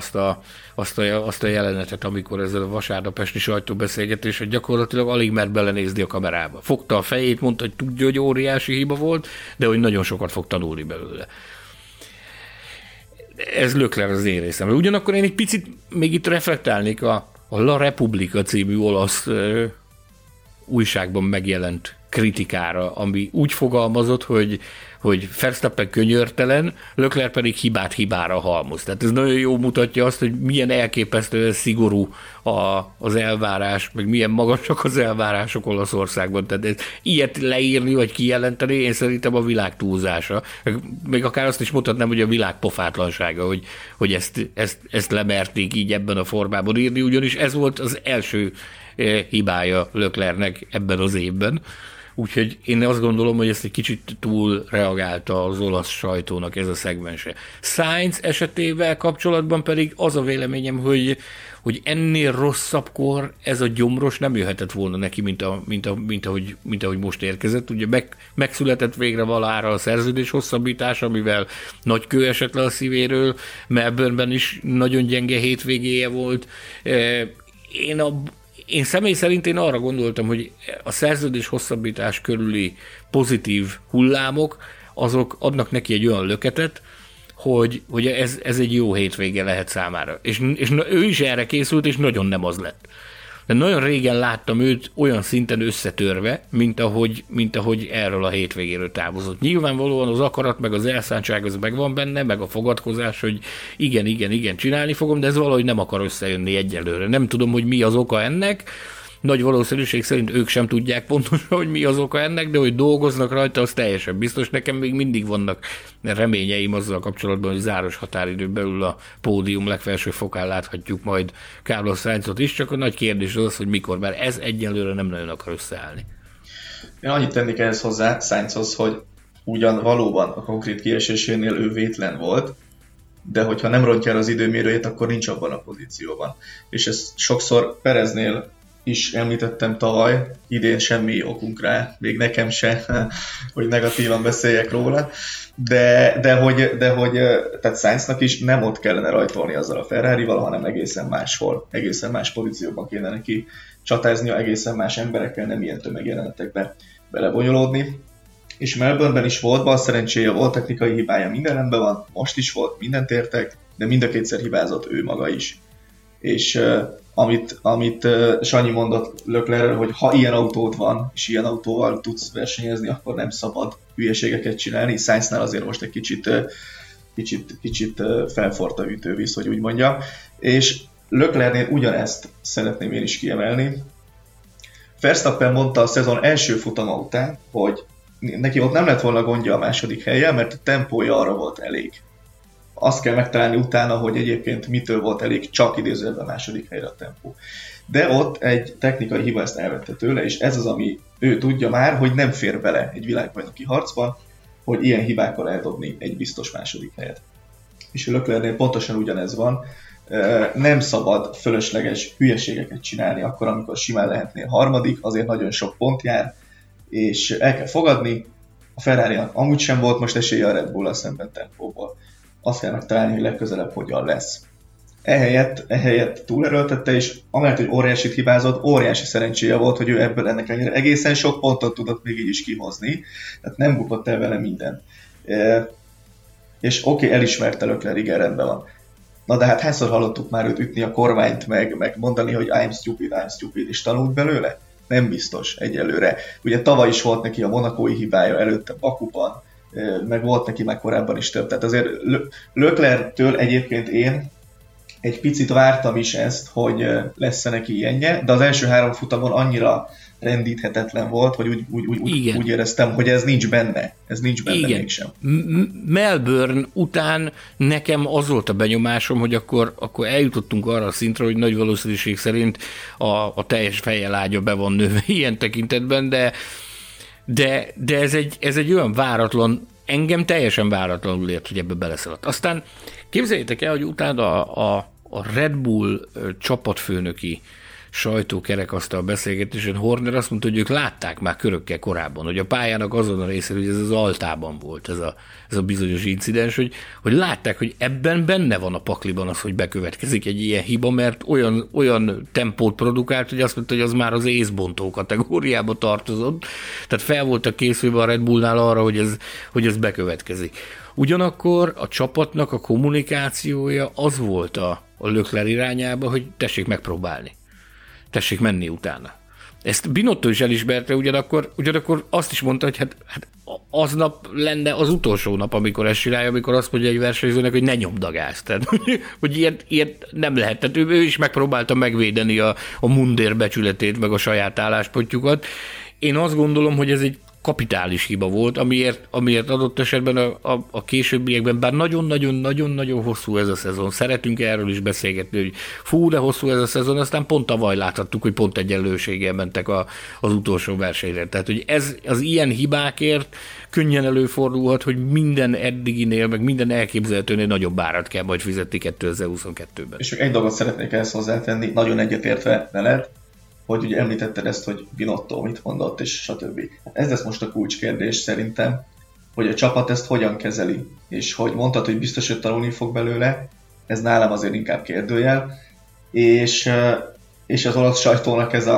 azt a jelenetet, amikor ezzel a vasárnap esti sajtóbeszélgetésen gyakorlatilag alig mert belenézni a kamerába. Fogta a fejét, mondta, hogy tudja, hogy óriási hiba volt, de hogy nagyon sokat fog tanulni belőle. Ez Leclerc az én részemre. Ugyanakkor én egy picit még itt reflektálnék a La Repubblica című olasz újságban megjelent kritikára, ami úgy fogalmazott, hogy Verstappen könyörtelen, Leclerc pedig hibát hibára halmoz. Tehát ez nagyon jól mutatja azt, hogy milyen elképesztően szigorú az elvárás, meg milyen magasak az elvárások Olaszországban. Tehát ezt, ilyet leírni vagy kijelenteni, én szerintem a világ túlzása. Még akár azt is mondhatnám, hogy a világ pofátlansága, hogy ezt lemerték így ebben a formában írni, ugyanis ez volt az első hibája Leclercnek ebben az évben. Úgyhogy én azt gondolom, hogy ezt egy kicsit túl reagálta az olasz sajtónak ez a szegmense. Sainz esetével kapcsolatban pedig az a véleményem, hogy ennél rosszabbkor ez a gyomros nem jöhetett volna neki, mint ahogy most érkezett. Ugye megszületett végre valahára a szerződés hosszabbítás, amivel nagy kő esett le a szívéről, Melbourne-ben is nagyon gyenge hétvégéje volt. Én személy szerint arra gondoltam, hogy a szerződés hosszabbítás körüli pozitív hullámok, azok adnak neki egy olyan löketet, hogy ez egy jó hétvége lehet számára. És ő is erre készült, és nagyon nem az lett. De nagyon régen láttam őt olyan szinten összetörve, mint ahogy erről a hétvégéről távozott. Nyilvánvalóan az akarat, meg az elszántság az megvan benne, meg a fogadkozás, hogy igen, csinálni fogom, de ez valahogy nem akar összejönni egyelőre. Nem tudom, hogy mi az oka ennek, nagy valószínűség szerint ők sem tudják pontosan, hogy mi az oka ennek, de hogy dolgoznak rajta, az teljesen biztos. Nekem még mindig vannak reményeim azzal kapcsolatban, hogy záros határidő belül a pódium legfelső fokán láthatjuk majd Carlos Sainzot is, csak a nagy kérdés az, hogy mikor, mert ez egyelőre nem nagyon akar összeállni. Én annyit tennék ehhez hozzá Sainzhoz, hogy ugyan valóban a konkrét kiesésénél ő vétlen volt, de hogyha nem rontja el az időmérőjét, akkor nincs abban a pozícióban. És ezt sokszor Pereznél is említettem tavaly, idén semmi okunk rá, még nekem se, hogy negatívan beszéljek róla, de hogy tehát Sainznak is nem ott kellene rajtolni azzal a Ferrarival, hanem egészen máshol, egészen más pozícióban kéne neki csatáznia, egészen más emberekkel, nem ilyen tömegjelenetekbe belebonyolódni. És Melbourne-ben is volt bal szerencséje, volt technikai hibája, minden rendben van, most is volt, mindent értek, de mind a kétszer hibázott ő maga is. És amit Sanyi mondott Leclercről, hogy ha ilyen autód van, és ilyen autóval tudsz versenyezni, akkor nem szabad hülyeségeket csinálni. Sainznál azért most egy kicsit felforrt a ütővíz, hogy úgy mondjam. És Leclercnél ugyanezt szeretném én is kiemelni. Verstappen mondta a szezon első futama után, hogy neki ott nem lett volna gondja a második helyen, mert a tempója arra volt elég. Azt kell megtalálni utána, hogy egyébként mitől volt elég csak idézőjelben a második helyre a tempó. De ott egy technikai hiba ezt elvette tőle, és ez az, ami ő tudja már, hogy nem fér bele egy világbajnoki harcban, hogy ilyen hibákkal eldobni egy biztos második helyet. És a Leclercnél pontosan ugyanez van, nem szabad fölösleges hülyeségeket csinálni akkor, amikor simán lehetnél harmadik, azért nagyon sok pont jár, és el kell fogadni, a Ferrarinak amúgy sem volt most esélye a Red Bull-al szemben tempóból. Azt kell megtalálni, hogy legközelebb hogyan lesz. Ehelyett túlerőltette, és amellett, hogy óriásit hibázott, óriási szerencséje volt, hogy ő ebből ennek ennyire egészen sok pontot tudott még így is kihozni, tehát nem bukott el vele minden. És oké, elismerte Leclerc, igen, rendben van. Na de hát hányszor hallottuk már őt ütni a kormányt, meg mondani, hogy I'm stupid, és tanult belőle? Nem biztos egyelőre. Ugye tavaly is volt neki a monakói hibája, előtte Bakuban, meg volt neki már korábban is több. Tehát azért Leclerc-től egyébként én egy picit vártam is ezt, hogy lesz-e neki ilyenje, de az első három futamon annyira rendíthetetlen volt, hogy úgy éreztem, hogy ez nincs benne. Ez nincs benne mégsem. Melbourne után nekem az volt a benyomásom, hogy akkor eljutottunk arra a szintre, hogy nagy valószínűség szerint a teljes fejjel ágya be van nőve ilyen tekintetben, de ez egy olyan váratlan, engem teljesen váratlanul ért, hogy ebbe beleszaladt. Aztán képzeljétek el, hogy utána a Red Bull csapatfőnöki sajtókerekasztal beszélgetésen Horner azt mondta, hogy ők látták már körökkel korábban, hogy a pályának azon a része, hogy ez az altában volt, ez a bizonyos incidens, hogy látták, hogy ebben benne van a pakliban az, hogy bekövetkezik egy ilyen hiba, mert olyan tempót produkált, hogy azt mondta, hogy az már az észbontó kategóriába tartozott, tehát fel voltak készülve a Red Bullnál arra, hogy ez bekövetkezik. Ugyanakkor a csapatnak a kommunikációja az volt a Leclerc irányába, hogy tessék megpróbálni. Tessék menni utána. Ezt Binotto is elismerte, ugyanakkor azt is mondta, hogy hát aznap lenne az utolsó nap, amikor ezt csinálja, amikor azt mondja egy versenyzőnek, hogy ne nyomd a gázt. Tehát, hogy ilyet nem lehet. Tehát ő is megpróbálta megvédeni a mundér becsületét, meg a saját álláspontjukat. Én azt gondolom, hogy ez egy kapitális hiba volt, amiért adott esetben a későbbiekben, bár nagyon-nagyon-nagyon-nagyon hosszú ez a szezon, szeretünk erről is beszélgetni, hogy fú, de hosszú ez a szezon, aztán pont tavaly láthattuk, hogy pont egyenlőséggel mentek az utolsó versenyre. Tehát, hogy ez az ilyen hibákért könnyen előfordulhat, hogy minden eddiginél, meg minden elképzelhetőnél nagyobb árat kell majd fizetni 2022-ben. És egy dolgot szeretnék ezt hozzátenni, nagyon egyetértve veled, hogy ugye említetted ezt, hogy Binotto mit mondott, és stb. Ez lesz most a kulcskérdés szerintem, hogy a csapat ezt hogyan kezeli, és hogy mondtad, hogy biztos, hogy tanulni fog belőle, ez nálam azért inkább kérdőjel, és az olasz sajtónak ez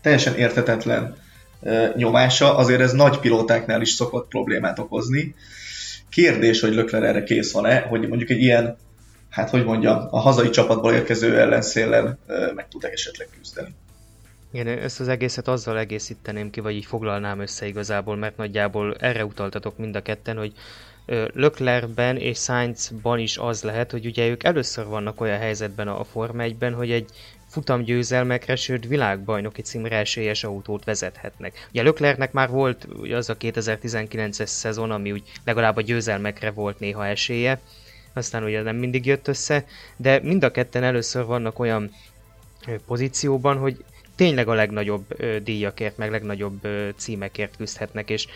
teljesen érthetetlen nyomása, azért ez nagy pilótáknál is szokott problémát okozni. Kérdés, hogy Leclerc erre kész van-e, hogy mondjuk egy ilyen, hát hogy mondjam, a hazai csapatból érkező ellenszéllel meg tud esetleg küzdeni. Igen, ezt az egészet azzal egészíteném ki, vagy így foglalnám össze igazából, mert nagyjából erre utaltatok mind a ketten, hogy Leclercben és Sainzban is az lehet, hogy ugye ők először vannak olyan helyzetben a Forma 1-ben, hogy egy futamgyőzelmekre, sőt világbajnoki címre esélyes autót vezethetnek. Ugye Leclercnek már volt az a 2019-es szezon, ami úgy legalább a győzelmekre volt néha esélye, aztán ugye nem mindig jött össze, de mind a ketten először vannak olyan pozícióban, hogy tényleg a legnagyobb díjakért, meg legnagyobb címekért küzdhetnek, és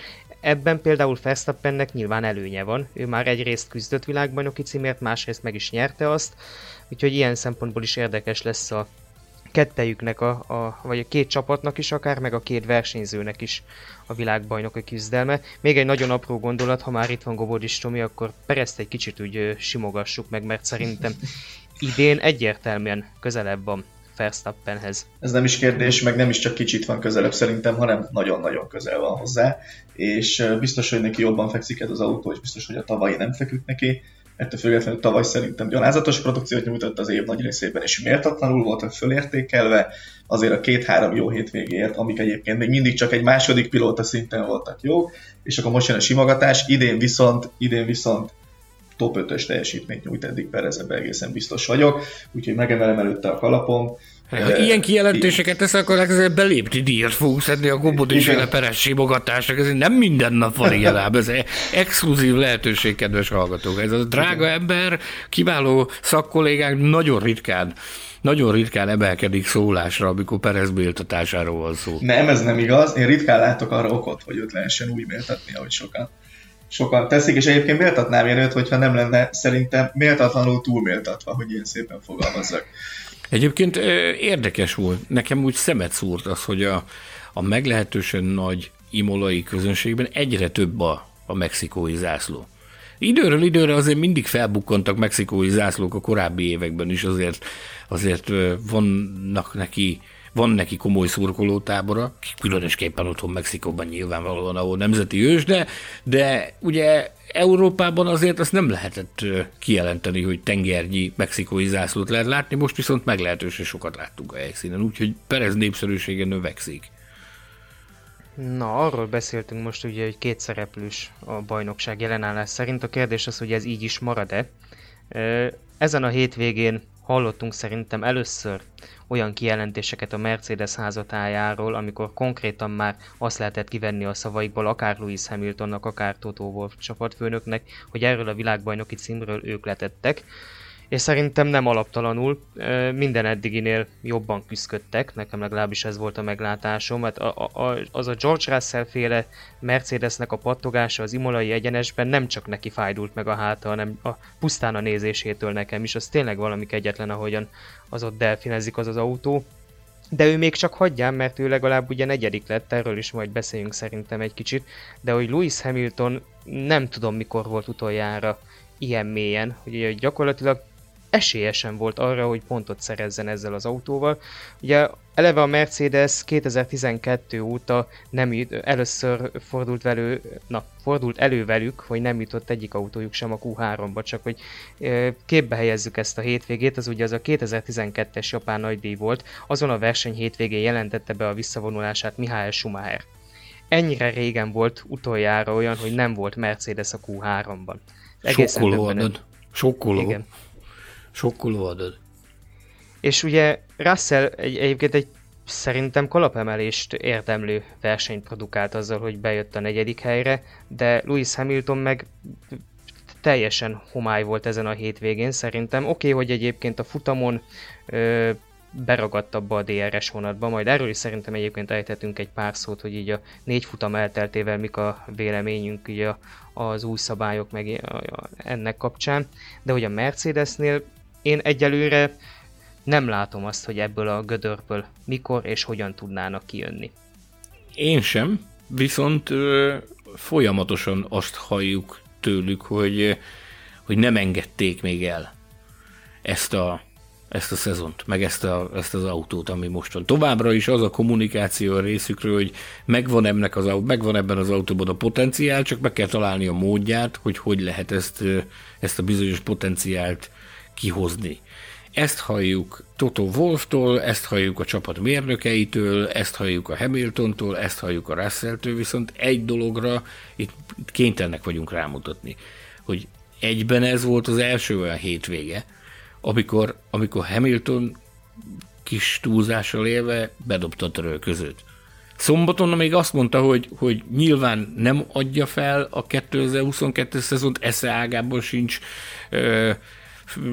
ebben például Verstappennek nyilván előnye van. Ő már egyrészt küzdött világbajnoki címért, másrészt meg is nyerte azt, úgyhogy ilyen szempontból is érdekes lesz a kettejüknek, vagy a két csapatnak is akár, meg a két versenyzőnek is a világbajnoki küzdelme. Még egy nagyon apró gondolat, ha már itt van Kobodics Tomi, akkor Perezt egy kicsit úgy simogassuk meg, mert szerintem idén egyértelműen közelebb van Verstappenhez. Ez nem is kérdés, meg nem is csak kicsit van közelebb szerintem, hanem nagyon-nagyon közel van hozzá, és biztos, hogy neki jobban fekszik ez az autó, és biztos, hogy a tavalyi nem feküdt neki. Ettől függetlenül tavaly szerintem gyalázatos produkciót nyújtott az év nagy részében, és méltatlanul voltak fölértékelve, azért a 2-3 jó hétvégéért, amik egyébként még mindig csak egy második pilóta szinten voltak jók, és akkor most jön a simogatás, idén viszont top 5-ös teljesítményt nyújt eddig Perezben, egészen biztos vagyok, úgyhogy megemelem előtte a kalapom. Ha ilyen kijelentéseket tesz, akkor legközelebb belépti díjat fogunk szedni a Kobodics-féle Perez simogatásnak, ez nem minden nap van legalább, ez exkluzív lehetőség, kedves hallgatók. Ez a drága ember, kiváló szakkollégánk nagyon ritkán emelkedik szólásra, amikor Perez méltatásáról van szó. Nem, ez nem igaz, én ritkán látok arra okot, hogy őt lehessen úgy méltatni, ahogy sokan teszik, és egyébként méltatnám én őt, hogyha nem lenne szerintem méltatlanul túlméltatva, hogy ilyen szépen fogalmazzak. Egyébként érdekes volt. Nekem úgy szemet szúrt az, hogy a meglehetősen nagy imolai közönségben egyre több a mexikói zászló. Időről időre azért mindig felbukkantak mexikói zászlók a korábbi években is, azért van neki komoly szurkolótábora, különösképpen otthon Mexikóban nyilvánvalóan, ahol nemzeti ős, de ugye Európában azért azt nem lehetett kijelenteni, hogy tengernyi mexikói zászlót lehet látni, most viszont meglehetősen sokat láttunk a helyszínen, úgyhogy Perez népszerűsége növekszik. Na, arról beszéltünk most ugye, hogy két szereplős a bajnokság jelenállás szerint. A kérdés az, hogy ez így is marad-e. Ezen a hétvégén hallottunk szerintem először olyan kijelentéseket a Mercedes házatájáról, amikor konkrétan már azt lehetett kivenni a szavaikból akár Lewis Hamiltonnak, akár Toto Wolff csapatfőnöknek, hogy erről a világbajnoki címről ők letettek. És szerintem nem alaptalanul, minden eddiginél jobban küzdöttek, nekem legalábbis ez volt a meglátásom, mert az a George Russell féle Mercedesnek a pattogása az imolai egyenesben nem csak neki fájdult meg a háta, hanem pusztán a nézésétől nekem is, az tényleg valami kegyetlen, ahogyan az ott delfinezik az autó. De ő még csak hagyján, mert ő legalább ugye negyedik lett, erről is majd beszéljünk szerintem egy kicsit, de hogy Lewis Hamilton nem tudom mikor volt utoljára ilyen mélyen, hogy gyakorlatilag esélyesen volt arra, hogy pontot szerezzen ezzel az autóval. Ugye eleve a Mercedes 2012 óta először fordult elő velük, hogy nem jutott egyik autójuk sem a Q3-ba, csak hogy képbe helyezzük ezt a hétvégét, az ugye az a 2012-es japán nagydíj volt, azon a verseny hétvégén jelentette be a visszavonulását Michael Schumacher. Ennyire régen volt utoljára olyan, hogy nem volt Mercedes a Q3-ban. Sokkoló adat. És ugye Russell egyébként egy szerintem kalapemelést érdemlő versenyt produkált azzal, hogy bejött a negyedik helyre, de Lewis Hamilton meg teljesen homály volt ezen a hétvégén szerintem. Oké, hogy egyébként a futamon beragadt abba a DRS vonatba, majd erről is szerintem egyébként ejthetünk egy pár szót, hogy így a 4 futam elteltével mik a véleményünk így az új szabályok meg ennek kapcsán, de hogy a Mercedesnél én egyelőre nem látom azt, hogy ebből a gödörből mikor és hogyan tudnának kijönni. Én sem, viszont folyamatosan azt halljuk tőlük, hogy nem engedték még el ezt a szezont, meg ezt az autót, ami mostan. Továbbra is az a kommunikáció a részükről, hogy megvan ebben az autóban a potenciál, csak meg kell találni a módját, hogy lehet ezt a bizonyos potenciált kihozni. Ezt halljuk Toto Wolfftól, ezt halljuk a csapat mérnökeitől, ezt halljuk a Hamiltontól, ezt halljuk a Russelltől, viszont egy dologra itt kénytelenek vagyunk rámutatni, hogy egyben ez volt az első olyan hétvége, amikor Hamilton kis túlzással élve bedobta a törölközőt. Szombaton még azt mondta, hogy nyilván nem adja fel a 2022-es szezont, esze ágában sincs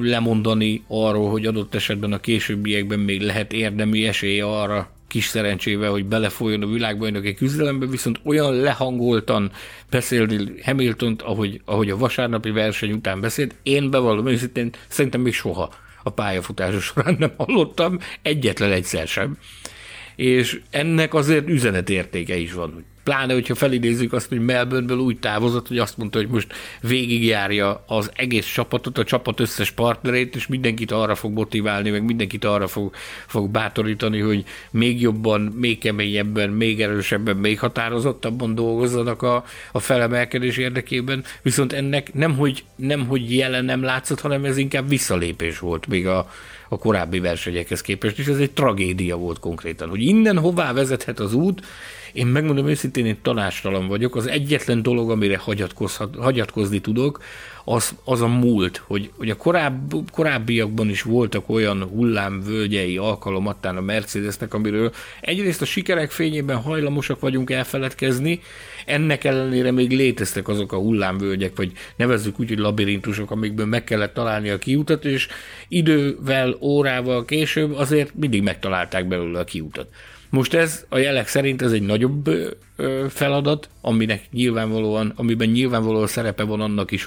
lemondani arról, hogy adott esetben a későbbiekben még lehet érdemi esélye arra, kis szerencsével, hogy belefolyjon a világbajnoki küzdelembe, viszont olyan lehangoltan beszélni Hamiltont, ahogy a vasárnapi verseny után beszélt, én bevallom őszintén, szerintem még soha a pályafutása során nem hallottam, egyetlen egyszer sem. És ennek azért üzenetértéke is van. Pláne, hogyha felidézzük azt, hogy Melbourne-ből úgy távozott, hogy azt mondta, hogy most végigjárja az egész csapatot, a csapat összes partnerét, és mindenkit arra fog motiválni, meg mindenkit arra fog bátorítani, hogy még jobban, még keményebben, még erősebben, még határozottabban dolgozzanak a felemelkedés érdekében. Viszont ennek nemhogy jelen nem látszott, hanem ez inkább visszalépés volt még a korábbi versenyekhez képest, és ez egy tragédia volt konkrétan, hogy innen hová vezethet az út. Én megmondom őszintén, én tanástalan vagyok. Az egyetlen dolog, amire hagyatkozni tudok, az a múlt, hogy a korábbiakban is voltak olyan hullámvölgyei alkalomattán a Mercedesnek, amiről egyrészt a sikerek fényében hajlamosak vagyunk elfeledkezni, ennek ellenére még léteztek azok a hullámvölgyek, vagy nevezzük úgy, hogy labirintusok, amikből meg kellett találni a kiutat, és idővel, órával később azért mindig megtalálták belőle a kiutat. Most a jelek szerint ez egy nagyobb feladat, amiben nyilvánvalóan szerepe van annak is,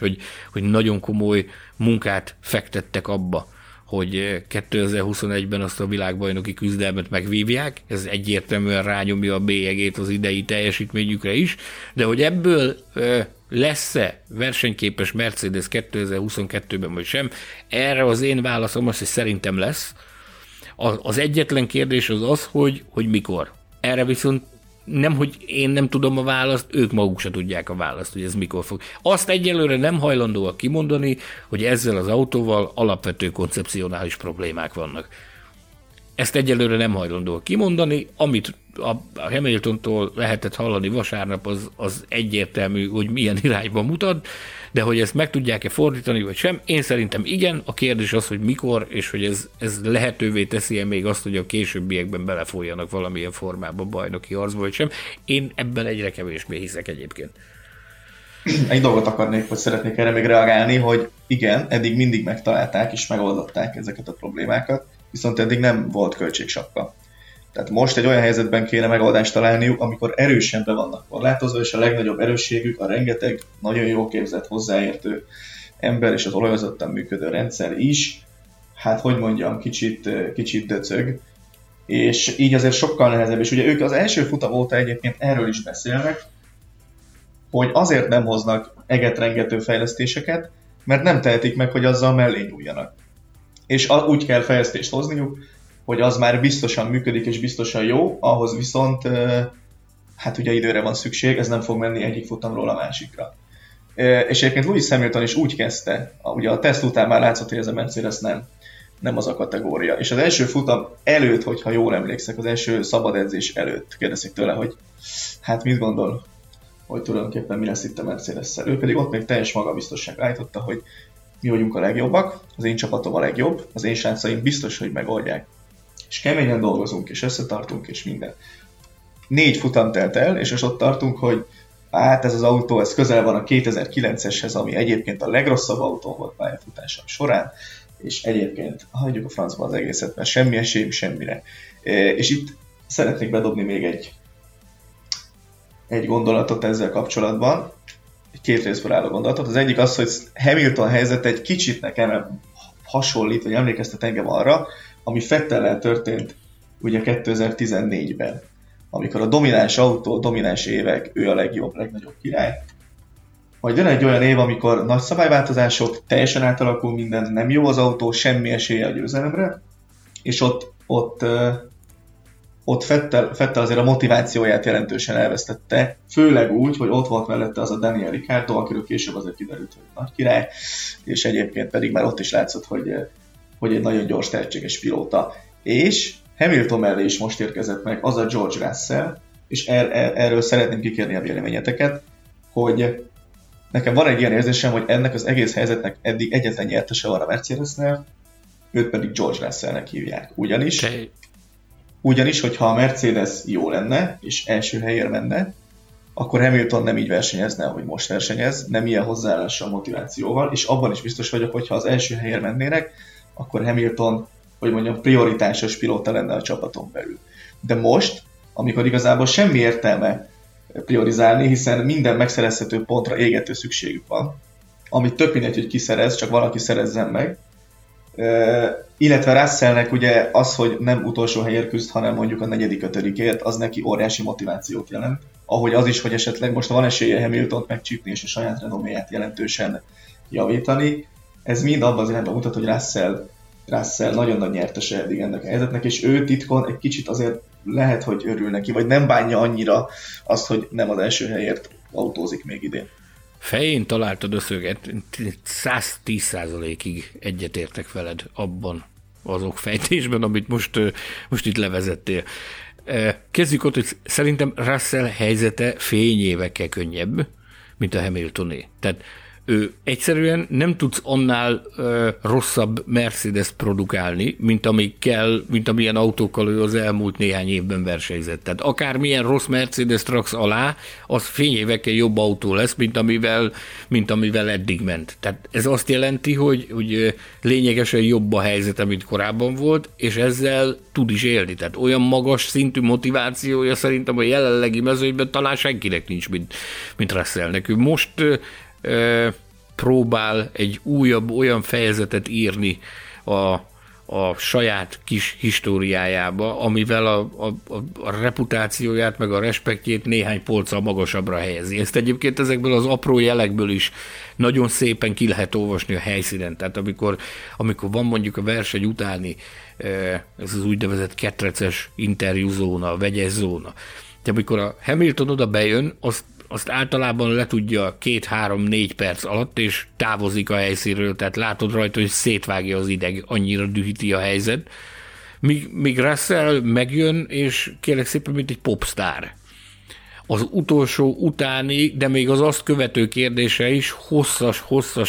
hogy nagyon komoly munkát fektettek abba, hogy 2021-ben azt a világbajnoki küzdelmet megvívják, ez egyértelműen rányomja a bélyegét az idei teljesítményükre is, de hogy ebből lesz-e versenyképes Mercedes 2022-ben vagy sem, erre az én válaszom az, hogy szerintem lesz. Az egyetlen kérdés az az, hogy mikor. Erre viszont nem, hogy én nem tudom a választ, ők maguk se tudják a választ, hogy ez mikor fog. Azt egyelőre nem hajlandóak kimondani, hogy ezzel az autóval alapvető koncepcionális problémák vannak. Ezt egyelőre nem hajlandóak kimondani, amit a Hamiltontól lehetett hallani vasárnap, az egyértelmű, hogy milyen irányba mutat, de hogy ezt meg tudják-e fordítani, vagy sem, én szerintem igen, a kérdés az, hogy mikor, és hogy ez lehetővé teszi-e még azt, hogy a későbbiekben belefolyjanak valamilyen formában bajnoki harcba, vagy sem. Én ebben egyre kevésbé hiszek egyébként. Egy dolgot akarnék, vagy szeretnék erre még reagálni, hogy igen, eddig mindig megtalálták és megoldották ezeket a problémákat, viszont eddig nem volt költségsapka. Tehát most egy olyan helyzetben kéne megoldást találniuk, amikor erősen be vannak korlátozva, és a legnagyobb erősségük a rengeteg nagyon jól képzett, hozzáértő ember és az olajozottan működő rendszer is, hát hogy mondjam, kicsit döcög, és így azért sokkal nehezebb. És ugye ők az első futam óta egyébként erről is beszélnek, hogy azért nem hoznak egetrengető fejlesztéseket, mert nem tehetik meg, hogy azzal mellé nyúljanak. És úgy kell fejlesztést hozniuk, hogy az már biztosan működik és biztosan jó, ahhoz viszont hát ugye időre van szükség, ez nem fog menni egyik futamról a másikra. És egyébként Lewis Hamilton is úgy kezdte, ugye a teszt után már látszott, hogy ez a Mercedes nem az a kategória. És az első futam előtt, hogyha jól emlékszek, az első szabad edzés előtt kérdezik tőle, hogy hát mit gondol, hogy tulajdonképpen mi lesz itt a Mercedes-szel. Ő pedig ott még teljes magabiztosság állította, hogy mi vagyunk a legjobbak, az én csapatom a legjobb, az én srácaim biztos, hogy megoldják. És keményen dolgozunk, és összetartunk, és minden. 4 futam telt el, és ott tartunk, hogy hát ez az autó, ez közel van a 2009-eshez, ami egyébként a legrosszabb autó volt pályafutásom során, és egyébként hagyjuk a francba az egészet, mert semmi esélyünk semmire. És itt szeretnék bedobni még egy gondolatot ezzel kapcsolatban, egy két részből álló gondolatot. Az egyik az, hogy Hamilton helyzet egy kicsit nekem hasonlít, vagy emlékeztet engem arra, ami Vettellel történt ugye 2014-ben, amikor a domináns autó, domináns évek, ő a legjobb, legnagyobb király. Majd jön egy olyan év, amikor nagy szabályváltozások, teljesen átalakul minden, nem jó az autó, semmi esélye a győzelemre, és ott Vettel azért a motivációját jelentősen elvesztette, főleg úgy, hogy ott volt mellette az a Daniel Ricciardo, akiről később azért kiderült, hogy nagy király, és egyébként pedig már ott is látszott, hogy egy nagyon gyors, tehetséges pilóta. És Hamilton mellé is most érkezett meg az a George Russell, és erről szeretném kikérni a véleményeteket, hogy nekem van egy ilyen érzésem, hogy ennek az egész helyzetnek eddig egyetlen nyertese van a Mercedesnél, őt pedig George Russellnek hívják. Ugyanis, hogyha a Mercedes jó lenne, és első helyre menne, akkor Hamilton nem így versenyezne, ahogy most versenyez, nem ilyen hozzáállással, motivációval, és abban is biztos vagyok, hogyha az első helyre mennének, akkor Hamilton, hogy mondjam, prioritásos pilóta lenne a csapaton belül. de most, amikor igazából semmi értelme priorizálni, hiszen minden megszerezhető pontra égető szükségük van, amit tök mindegy, hogy ki szerez, csak valaki szerezzen meg. Illetve Russellnek ugye az, hogy nem utolsó helyért küzd, hanem mondjuk a negyedik, ötödikért, az neki óriási motivációt jelent. Ahogy az is, hogy esetleg most van esélye Hamiltont megcsípni és a saját renoméját jelentősen javítani. Ez mind abban az irányban mutat, hogy Russell nagyon nagy nyertese eddig ennek a helyzetnek, és ő titkon egy kicsit azért lehet, hogy örül neki, vagy nem bánja annyira azt, hogy nem az első helyért autózik még idén. Fején találtad a szöget, 110%-ig egyetértek veled abban azok fejtésben, amit most itt levezettél. Kezdjük ott, hogy szerintem Russell helyzete fényévekkel könnyebb, mint a Hamiltoné. Tehát ő egyszerűen nem tudsz annál rosszabb Mercedes produkálni, mint amilyen autókkal ő az elmúlt néhány évben versenyzett. Tehát akármilyen rossz Mercedes-t raksz alá, az fényévekkel jobb autó lesz, mint amivel eddig ment. Tehát ez azt jelenti, hogy lényegesen jobb a helyzete, mint korábban volt, és ezzel tud is élni. Tehát olyan magas szintű motivációja szerintem a jelenlegi mezőnyben talán senkinek nincs, mint Russellnek. Ő most próbál egy újabb olyan fejezetet írni a saját kis históriájába, amivel a reputációját meg a respektjét néhány polccal magasabbra helyezi. Ezt egyébként ezekből az apró jelekből is nagyon szépen ki lehet olvasni a helyszínen. Tehát amikor van mondjuk a verseny utáni ez az úgynevezett ketreces interjúzóna, vegyes zóna. De amikor a Hamilton oda bejön, azt általában le tudja 2-3-4 perc alatt, és távozik a helyszínről, tehát látod rajta, hogy szétvágja az ideg, annyira dühíti a helyzet. Míg Russell megjön, és kérlek szépen, mint egy popstar. Az utolsó utáni, de még az azt követő kérdése is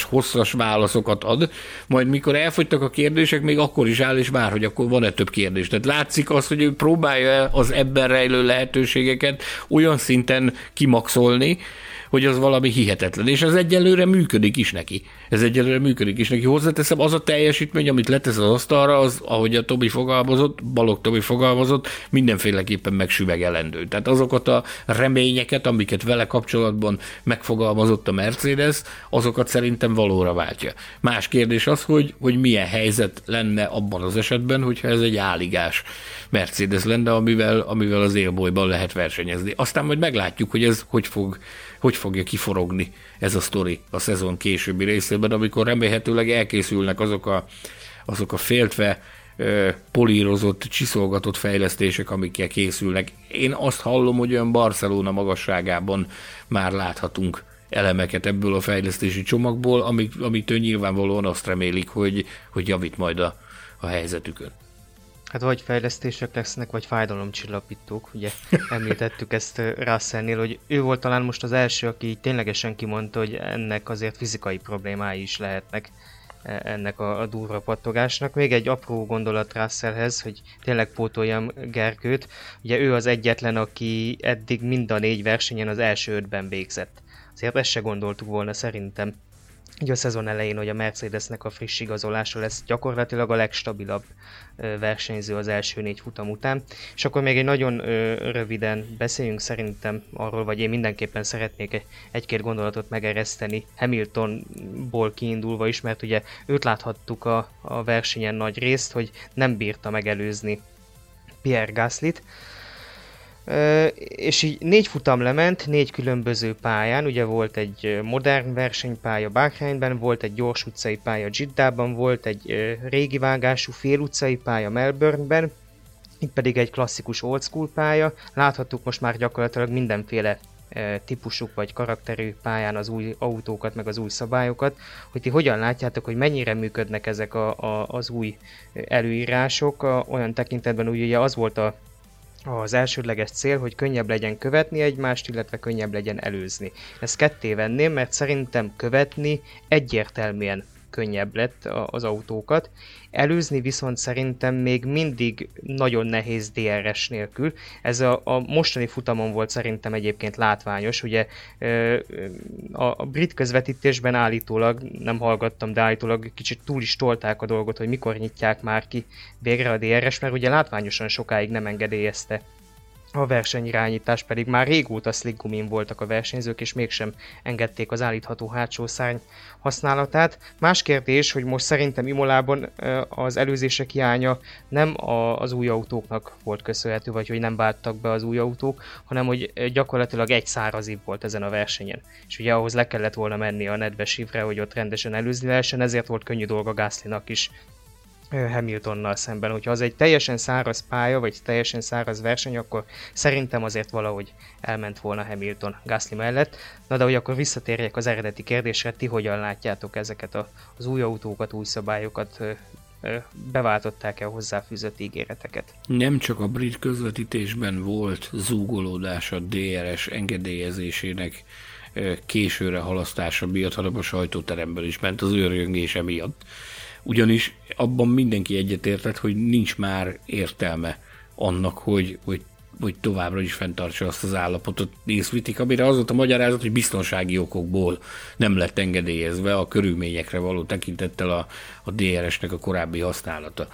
hosszas válaszokat ad, majd mikor elfogytak a kérdések, még akkor is áll és vár, hogy akkor van-e több kérdés. Tehát látszik az, hogy ő próbálja az ebben rejlő lehetőségeket olyan szinten kimaxolni, hogy az valami hihetetlen, és ez egyelőre működik is neki. Hozzáteszem, az a teljesítmény, amit letesz az asztalra, az, ahogy a Balogh Tomi fogalmazott, mindenféleképpen megsüvegelendő. Tehát azokat a reményeket, amiket vele kapcsolatban megfogalmazott a Mercedes, azokat szerintem valóra váltja. Más kérdés az, hogy milyen helyzet lenne abban az esetben, hogyha ez egy áligás Mercedes lenne, amivel az élbolyban lehet versenyezni. Aztán majd meglátjuk, hogy ez hogy fogja kiforogni ez a sztori a szezon későbbi részében, amikor remélhetőleg elkészülnek azok a féltve polírozott, csiszolgatott fejlesztések, amikkel készülnek. Én azt hallom, hogy olyan Barcelona magasságában már láthatunk elemeket ebből a fejlesztési csomagból, amitől nyilvánvalóan azt remélik, hogy javít majd a helyzetükön. Hát vagy fejlesztések lesznek, vagy fájdalomcsillapítók, ugye említettük ezt Russellnél, hogy ő volt talán most az első, aki ténylegesen kimondta, hogy ennek azért fizikai problémái is lehetnek ennek a durva pattogásnak. Még egy apró gondolat Russellhez, hogy tényleg pótoljam Gergőt, ugye ő az egyetlen, aki eddig mind a 4 versenyen az első 5-ben végzett. Azért ezt se gondoltuk volna szerintem. Így a szezon elején, hogy a Mercedesnek a friss igazolása lesz gyakorlatilag a legstabilabb versenyző az első 4 futam után. És akkor még egy nagyon röviden beszéljünk szerintem arról, vagy én mindenképpen szeretnék egy-két gondolatot megereszteni Hamiltonból kiindulva is, mert ugye őt láthattuk a versenyen nagy részt, hogy nem bírta megelőzni Pierre Gaslyt. És így 4 futam lement, 4 különböző pályán, ugye volt egy modern versenypálya Bahreinben, volt egy gyors utcai pálya Jiddában, volt egy régi vágású fél utcai pálya Melbourneben, itt pedig egy klasszikus old school pálya, láthattuk most már gyakorlatilag mindenféle típusuk vagy karakterű pályán az új autókat, meg az új szabályokat, hogy ti hogyan látjátok, hogy mennyire működnek ezek az új előírások, olyan tekintetben úgy, ugye az volt az elsődleges cél, hogy könnyebb legyen követni egymást, illetve könnyebb legyen előzni. Ezt ketté venném, mert szerintem követni egyértelműen könnyebb lett az autókat. Előzni viszont szerintem még mindig nagyon nehéz DRS nélkül. Ez a mostani futamon volt szerintem egyébként látványos. Ugye a brit közvetítésben állítólag, nem hallgattam, de állítólag kicsit túl is tolták a dolgot, hogy mikor nyitják már ki végre a DRS, mert ugye látványosan sokáig nem engedélyezte a versenyirányítás, pedig már régóta slick gumin voltak a versenyzők, és mégsem engedték az állítható hátsó szárny használatát. Más kérdés, hogy most szerintem Imolában az előzések hiánya nem az új autóknak volt köszönhető, vagy hogy nem váltak be az új autók, hanem hogy gyakorlatilag egy száraz év volt ezen a versenyen. És ugye ahhoz le kellett volna menni a nedves évre, hogy ott rendesen előzni lehessen, ezért volt könnyű dolga Gaslynak is Hamiltonnal szemben. Hogyha az egy teljesen száraz pálya, vagy teljesen száraz verseny, akkor szerintem azért valahogy elment volna Hamilton Gasly mellett. Na de hogy akkor visszatérjek az eredeti kérdésre, ti hogyan látjátok ezeket az új autókat, új szabályokat, beváltották-e a hozzáfűzött ígéreteket? Nem csak a brit közvetítésben volt zúgolódás a DRS engedélyezésének későre halasztása miatt, hanem a sajtóteremben is ment az őrjöngése miatt. Ugyanis abban mindenki egyetértett, hogy nincs már értelme annak, hogy továbbra is fenntartsa azt az állapotot észvitik, amire az volt a magyarázat, hogy biztonsági okokból nem lett engedélyezve a körülményekre való tekintettel a DRS-nek a korábbi használata.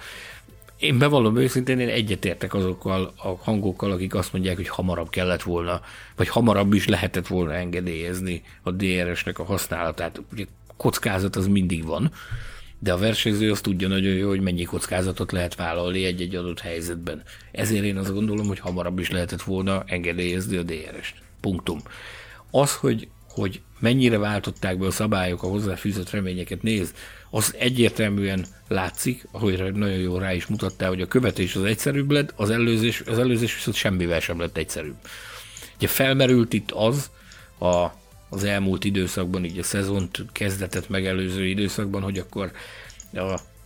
Én bevallom őszintén, én egyetértek azokkal a hangokkal, akik azt mondják, hogy hamarabb kellett volna, vagy hamarabb is lehetett volna engedélyezni a DRS-nek a használatát. Ugye kockázat az mindig van, de a versenyző azt tudja nagyon jó, hogy mennyi kockázatot lehet vállalni egy-egy adott helyzetben. Ezért én azt gondolom, hogy hamarabb is lehetett volna engedélyezni a DRS-t. Punktum. Az, hogy mennyire váltották be a szabályok, a hozzáfűzött reményeket, nézd, az egyértelműen látszik, ahogy nagyon jól rá is mutattál, hogy a követés az egyszerűbb lett, az előzés viszont semmivel sem lett egyszerűbb. Ugye felmerült itt az elmúlt időszakban, így a szezont kezdetett megelőző időszakban, hogy akkor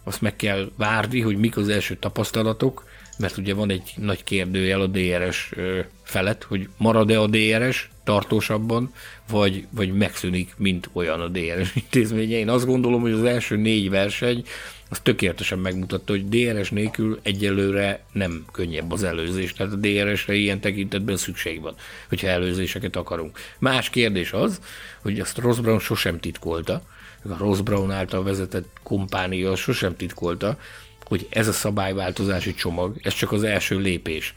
azt meg kell várni, hogy mik az első tapasztalatok, mert ugye van egy nagy kérdőjel a DRS felett, hogy marad-e a DRS tartósabban, vagy megszűnik, mint olyan a DRS intézménye. Én azt gondolom, hogy az első 4 verseny az tökéletesen megmutatta, hogy DRS nélkül egyelőre nem könnyebb az előzés. Tehát a DRS-re ilyen tekintetben szükség van, hogyha előzéseket akarunk. Más kérdés az, hogy azt Ross Brawn sosem titkolta, a Ross Brawn által vezetett kompánia sosem titkolta, hogy ez a szabályváltozási csomag, ez csak az első lépés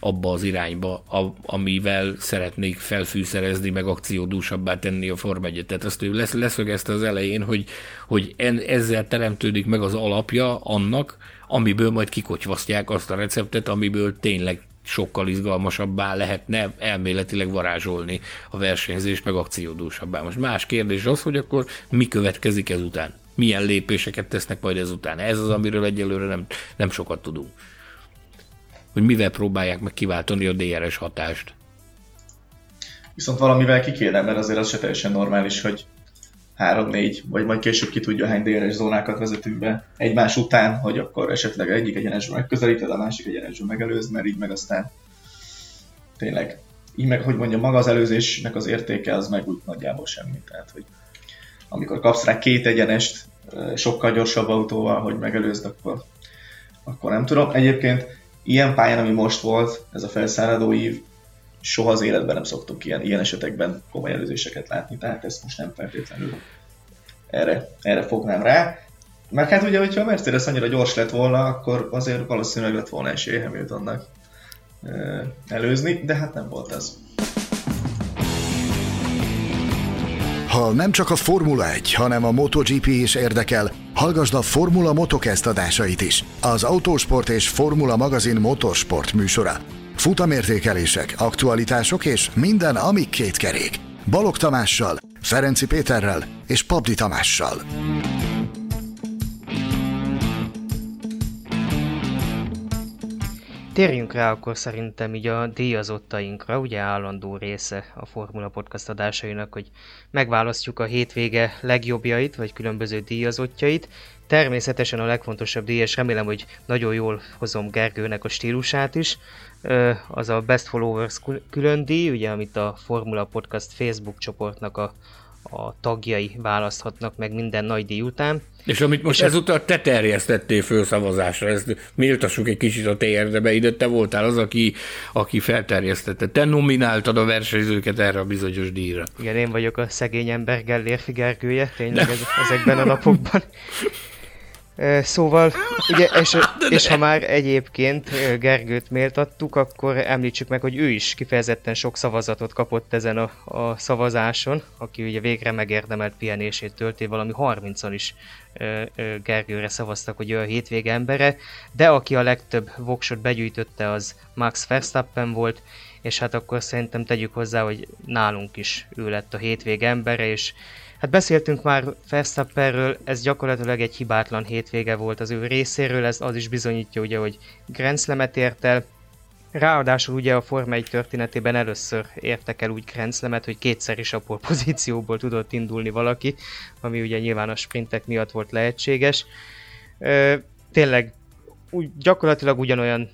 abba az irányba, amivel szeretnék felfűszerezni, meg akciódúsabbá tenni a Forma 1-et. Tehát azt ő leszögezte az elején, hogy ezzel teremtődik meg az alapja annak, amiből majd kikotyvasztják azt a receptet, amiből tényleg sokkal izgalmasabbá lehetne elméletileg varázsolni a versenyzést, meg akciódúsabbá. Most más kérdés az, hogy akkor mi következik ezután? Milyen lépéseket tesznek majd ezután? Ez az, amiről egyelőre nem sokat tudunk. Hogy mivel próbálják meg kiváltani a DRS hatást. Viszont valamivel ki kéne, mert azért az se teljesen normális, hogy 3-4, vagy majd később ki tudja, hány DRS zónákat vezetünk be egymás után, hogy akkor esetleg egyik egyenesből megközelíted, a másik egyenesből megelőz, mert így meg aztán tényleg, így meg, hogy mondjam, maga az előzésnek az értéke, az meg úgy nagyjából semmi. Tehát, hogy amikor kapsz rá 2 egyenest sokkal gyorsabb autóval, hogy megelőzd, akkor nem tudom. Egyébként ilyen pályán, ami most volt, ez a felszáradó ív, soha az életben nem szoktunk ilyen esetekben komoly előzéseket látni, tehát ezt most nem feltétlenül erre fognám rá. Mert hát ugye, hogyha a Mercedes annyira gyors lett volna, akkor azért valószínűleg lett volna esélye Hamiltonnak előzni, de hát nem volt ez. Ha nem csak a Formula 1, hanem a MotoGP is érdekel, hallgasd a Formula Motocast adásait is, az Autósport és Formula magazin motorsport műsora. Futamértékelések, aktualitások és minden, ami kétkerék. Balogh Tamással, Ferenci Péterrel és Pabdi Tamással. Térjünk rá akkor szerintem így a díjazottainkra, ugye állandó része a Formula Podcast adásainak, hogy megválasztjuk a hétvége legjobbjait, vagy különböző díjazottjait. Természetesen a legfontosabb díj, és remélem, hogy nagyon jól hozom Gergőnek a stílusát is, az a Best Followers külön díj, ugye, amit a Formula Podcast Facebook csoportnak a a tagjai választhatnak meg minden nagydíj után. És amit most ezúttal te terjesztettél fölszavazásra, ezt méltassuk egy kicsit a te érdebe, ide te voltál az, aki felterjesztette. Te nomináltad a versenyzőket erre a bizonyos díjra. Igen, én vagyok a szegény ember Gellérfi Gergője, tényleg ezekben a napokban. Szóval, ugye, és ha már egyébként Gergőt méltattuk, akkor említsük meg, hogy ő is kifejezetten sok szavazatot kapott ezen a szavazáson, aki ugye végre megérdemelt pihenését tölti, valami 30-an is Gergőre szavaztak, hogy ő a hétvége embere, de aki a legtöbb voksot begyűjtötte, az Max Verstappen volt, és hát akkor szerintem tegyük hozzá, hogy nálunk is ő lett a hétvége embere, és hát beszéltünk már Verstappenről, ez gyakorlatilag egy hibátlan hétvége volt az ő részéről, ez az is bizonyítja ugye, hogy Grand Slamet ért el. Ráadásul ugye a Forma 1 történetében először értek el úgy Grand Slamet, hogy kétszer is a pole pozícióból tudott indulni valaki, ami ugye nyilván a sprintek miatt volt lehetséges. Tényleg gyakorlatilag ugyanolyan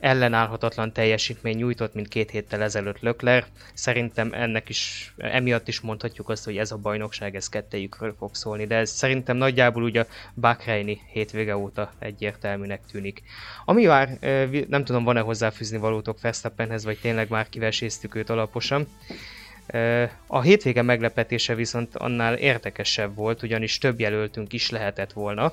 ellenállhatatlan teljesítmény nyújtott, mint két héttel ezelőtt Leclerc. Szerintem emiatt is mondhatjuk azt, hogy ez a bajnokság, ez kettejükről fog szólni, de ez szerintem nagyjából ugye a bahreini hétvége óta egyértelműnek tűnik. Ami már, nem tudom, van-e hozzáfűzni valótok Verstappenhez, vagy tényleg már kiveséztük őt alaposan. A hétvége meglepetése viszont annál érdekesebb volt, ugyanis több jelöltünk is lehetett volna.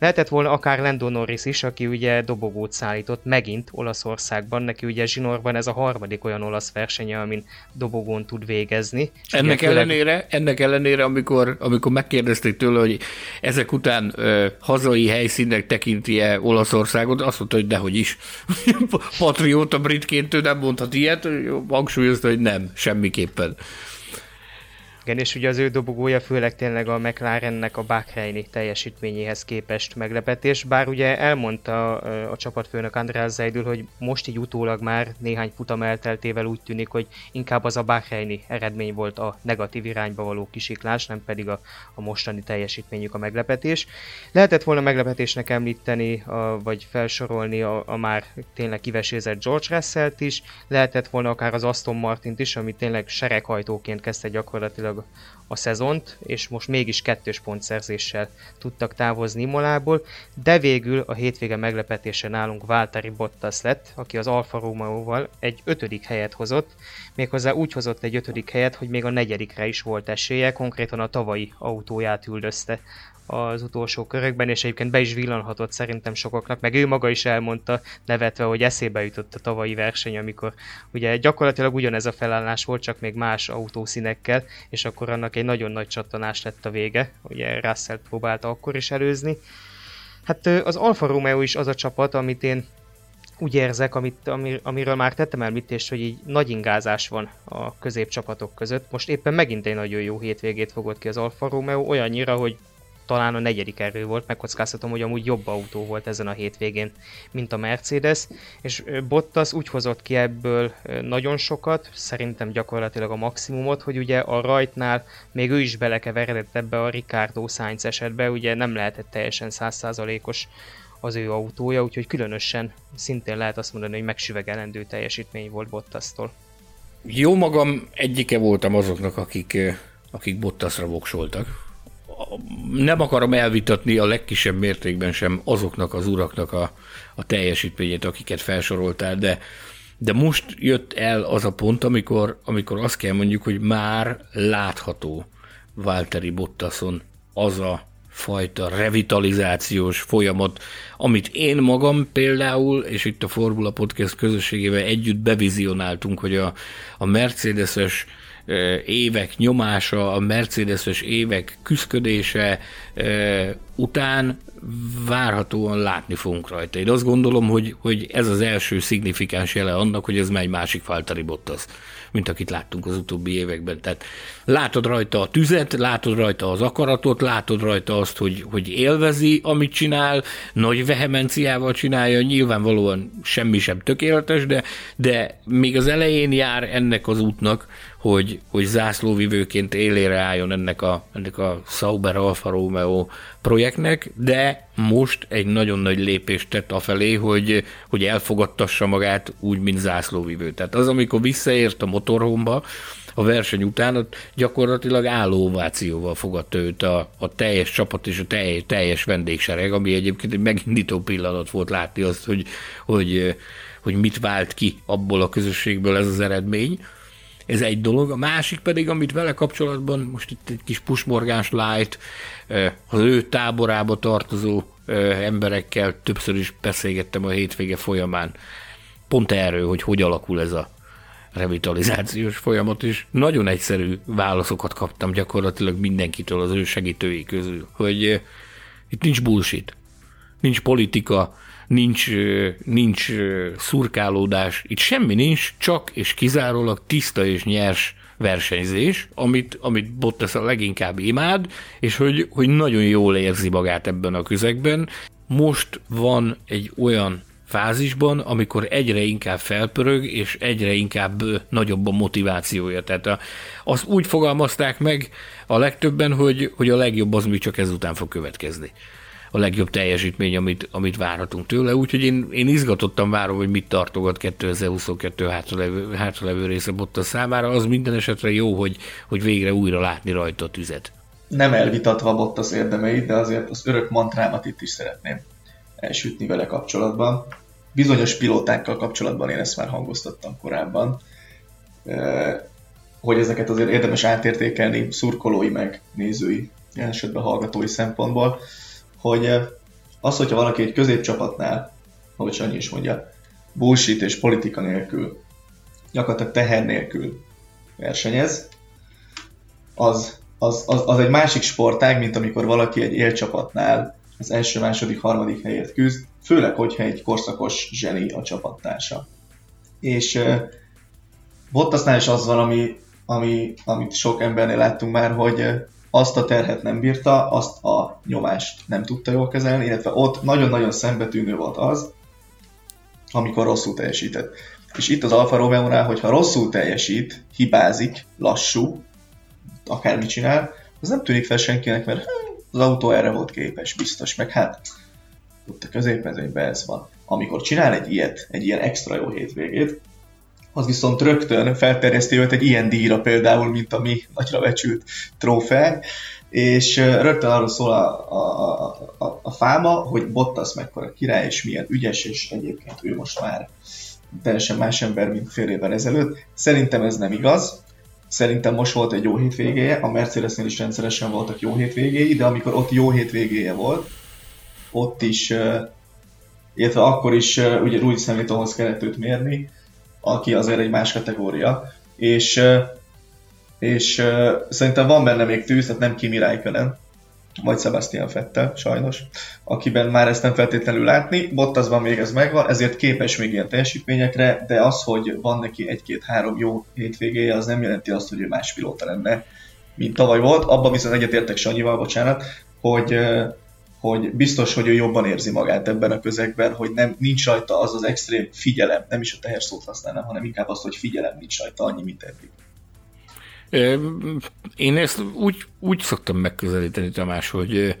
Lehetett volna akár Lando Norris is, aki ugye dobogót szállított megint Olaszországban, neki ugye zsinórban ez a harmadik olyan olasz versenye, amin dobogón tud végezni. Ennek ellenére, amikor megkérdezték tőle, hogy ezek után hazai helyszínnek tekinti-e Olaszországot, azt mondta, hogy dehogy is. Patrióta britként ő nem mondhat ilyet, hangsúlyozta, hogy nem, semmiképpen. Igen, és ugye az ő dobogója főleg tényleg a McLarennek a bahreini teljesítményéhez képest meglepetés, bár ugye elmondta a csapatfőnök Andreas Seidl, hogy most így utólag már néhány futam elteltével úgy tűnik, hogy inkább az a bahreini eredmény volt a negatív irányba való kisiklás, nem pedig a mostani teljesítményük a meglepetés. Lehetett volna meglepetésnek említeni, vagy felsorolni a már tényleg kivesézett George Russellt is, lehetett volna akár az Aston Martint is, ami tényleg sereghajtóként kezdte gyakorlatilag a szezont, és most mégis 2 pontszerzéssel tudtak távozni Imolából, de végül a hétvége meglepetése nálunk Valtteri Bottas lett, aki az Alfa Romeóval egy 5. helyet hozott, méghozzá úgy hozott egy 5. helyet, hogy még a 4. is volt esélye, konkrétan a tavalyi autóját üldözte az utolsó körökben, és egyébként be is villanhatott szerintem sokaknak, meg ő maga is elmondta nevetve, hogy eszébe jutott a tavalyi verseny, amikor ugye gyakorlatilag ugyanez a felállás volt, csak még más autószínekkel, és akkor annak egy nagyon nagy csattanás lett a vége, ugye Russell próbálta akkor is előzni. Hát az Alfa Romeo is az a csapat, amit én úgy érzek, amiről már tettem elmítést, hogy így nagy ingázás van a középcsapatok között. Most éppen megint egy nagyon jó hétvégét fogott ki az Alfa Romeo, olyannyira, hogy talán a 4. erő volt, megkockáztatom, hogy amúgy jobb autó volt ezen a hétvégén, mint a Mercedes, és Bottas úgy hozott ki ebből nagyon sokat, szerintem gyakorlatilag a maximumot, hogy ugye a rajtnál még ő is belekeveredett ebbe a Ricardo Sainz esetbe, ugye nem lehetett teljesen 100%-os az ő autója, úgyhogy különösen szintén lehet azt mondani, hogy megsüvegelendő teljesítmény volt Bottasztól. Jó magam, egyike voltam azoknak, akik Bottasra voksoltak. Nem akarom elvitatni a legkisebb mértékben sem azoknak az uraknak a teljesítményét, akiket felsoroltál, de most jött el az a pont, amikor azt kell mondjuk, hogy már látható Valtteri Bottason az a fajta revitalizációs folyamat, amit én magam például, és itt a Formula Podcast közösségével együtt bevizionáltunk, hogy a Mercedes-es évek nyomása, a Mercedes-es évek küszködése után várhatóan látni fogunk rajta. Én azt gondolom, hogy ez az első szignifikáns jele annak, hogy ez már egy másik Valtteri Bottas, mint akit láttunk az utóbbi években. Tehát látod rajta a tüzet, látod rajta az akaratot, látod rajta azt, hogy élvezi, amit csinál, nagy vehemenciával csinálja, nyilvánvalóan semmi sem tökéletes, de még az elején jár ennek az útnak, hogy zászlóvivőként élére álljon ennek a Sauber Alfa Romeo projektnek, de most egy nagyon nagy lépést tett afelé, hogy elfogadtassa magát úgy, mint zászlóvivő. Tehát az, amikor visszaért a motorhomba, a verseny után, ott gyakorlatilag álló ovációval fogadta őt a teljes csapat és a teljes vendégsereg, ami egyébként egy megindító pillanat volt látni azt, hogy mit vált ki abból a közösségből ez az eredmény. Ez egy dolog. A másik pedig, amit vele kapcsolatban, most itt egy kis pusmorgás light, az ő táborába tartozó emberekkel többször is beszélgettem a hétvége folyamán. Pont erről, hogy alakul ez a revitalizációs folyamat, és nagyon egyszerű válaszokat kaptam gyakorlatilag mindenkitől az ő segítői közül, hogy itt nincs bullshit, nincs politika, nincs szurkálódás, itt semmi nincs, csak és kizárólag tiszta és nyers versenyzés, amit Bottas a leginkább imád, és hogy nagyon jól érzi magát ebben a közegben. Most van egy olyan fázisban, amikor egyre inkább felpörög, és egyre inkább nagyobb a motivációja. Tehát azt úgy fogalmazták meg a legtöbben, hogy a legjobb az még csak ezután fog következni. A legjobb teljesítmény, amit várhatunk tőle, úgyhogy én izgatottan várom, hogy mit tartogat 2022 hátralevő része Bottas számára. Az minden esetre jó, hogy végre újra látni rajta a tüzet. Nem elvitatva Bottas érdemeit, de azért az örök mantrámat itt is szeretném elsütni vele kapcsolatban. Bizonyos pilótákkal kapcsolatban én ezt már hangoztattam korábban, hogy ezeket azért érdemes átértékelni szurkolói meg nézői, ilyen esetben hallgatói szempontból, hogy az, hogyha valaki egy középcsapatnál, ahogy Sanyi is mondja, bullshit és politika nélkül, gyakorlatilag teher nélkül versenyez, az egy másik sportág, mint amikor valaki egy élcsapatnál az első, második, harmadik helyért küzd, főleg, hogyha egy korszakos zseni a csapattársa. És Bottasnál is az van, amit sok embernél láttunk már, hogy azt a terhet nem bírta, azt a nyomást nem tudta jól kezelni, illetve ott nagyon-nagyon szembetűnő volt az, amikor rosszul teljesített. És itt az Alfa Romeonál, hogyha rosszul teljesít, hibázik, lassú, akármit csinál, az nem tűnik fel senkinek, mert az autó erre volt képes, biztos, meg hát ott a középmezőnyben ez van. Amikor csinál egy ilyen extra jó hétvégét, az viszont rögtön felterjeszti őt egy ilyen díjra például, mint a mi nagyra becsült trófeánk, és rögtön arról szól a fáma, hogy Bottas mekkora király, és milyen ügyes, és egyébként ő most már teljesen más ember, mint fél évvel ezelőtt. Szerintem ez nem igaz. Szerintem most volt egy jó hétvégéje, a Mercedesnél is rendszeresen voltak jó hétvégéi, de amikor ott jó hétvégéje volt, ott is, illetve akkor is ugye Lewis Hamiltonhoz kellett őt mérni, aki azért egy más kategória, és szerintem van benne még tűz, tehát nem Kimi Räikkönen, vagy Sebastian Vettel, sajnos, akiben már ezt nem feltétlenül látni. Bottasban még ez megvan, ezért képes még ilyen teljesítményekre, de az, hogy van neki egy-két-három jó hétvégéje, az nem jelenti azt, hogy ő más pilóta lenne, mint tavaly volt. Abban viszont egyetértek Sanyival, bocsánat, hogy biztos, hogy ő jobban érzi magát ebben a közegben, hogy nem, nincs rajta az az extrém figyelem, nem is a teher szót használnám, hanem inkább azt, hogy figyelem nincs rajta, annyi, mint eddig. Én ezt úgy szoktam megközelíteni, Tamás, hogy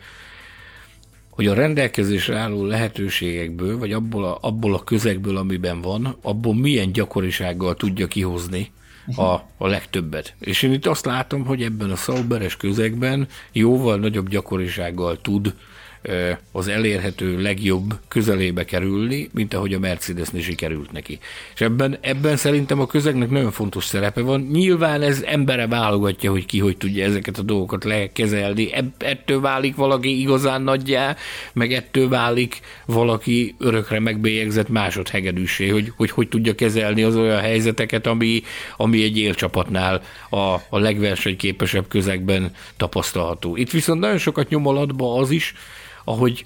a rendelkezésre álló lehetőségekből, vagy abból a közegből, amiben van, abból milyen gyakorisággal tudja kihozni a legtöbbet. És én itt azt látom, hogy ebben a Sauberes közegben jóval nagyobb gyakorisággal tud az elérhető legjobb közelébe kerülni, mint ahogy a Mercedesnél sikerült neki. És ebben szerintem a közegnek nagyon fontos szerepe van. Nyilván ez embere válogatja, hogy ki hogy tudja ezeket a dolgokat lekezelni. Ettől válik valaki igazán nagyjá, meg ettől válik valaki örökre megbélyegzett másodhegedűsé, hogy tudja kezelni az olyan helyzeteket, ami egy élcsapatnál a legversenyképesebb közegben tapasztalható. Itt viszont nagyon sokat nyom alatba az is,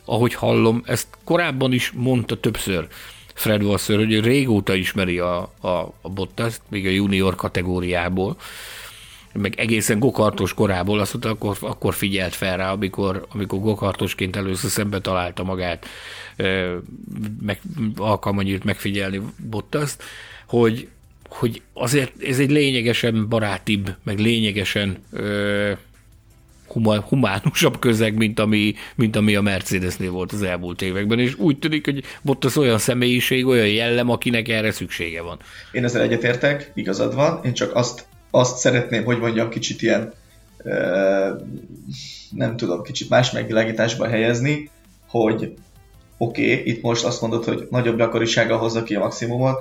ahogy hallom, ezt korábban is mondta többször Fred Wasser, hogy régóta ismeri a Bottast, még a junior kategóriából, meg egészen gokartos korából, azt mondta, akkor figyelt fel rá, amikor gokartosként először szembe találta magát, alkalma nyílt megfigyelni Bottast, hogy azért ez egy lényegesen barátibb, meg lényegesen humánusabb közeg, mint ami a Mercedesnél volt az elmúlt években, és úgy tűnik, hogy Bottas olyan személyiség, olyan jellem, akinek erre szüksége van. Én ezzel egyetértek, igazad van, én csak azt azt szeretném, hogy mondjam, kicsit ilyen, nem tudom, kicsit más megvilágításba helyezni, hogy oké, itt most azt mondod, hogy nagyobb gyakorisággal hozza ki a maximumot,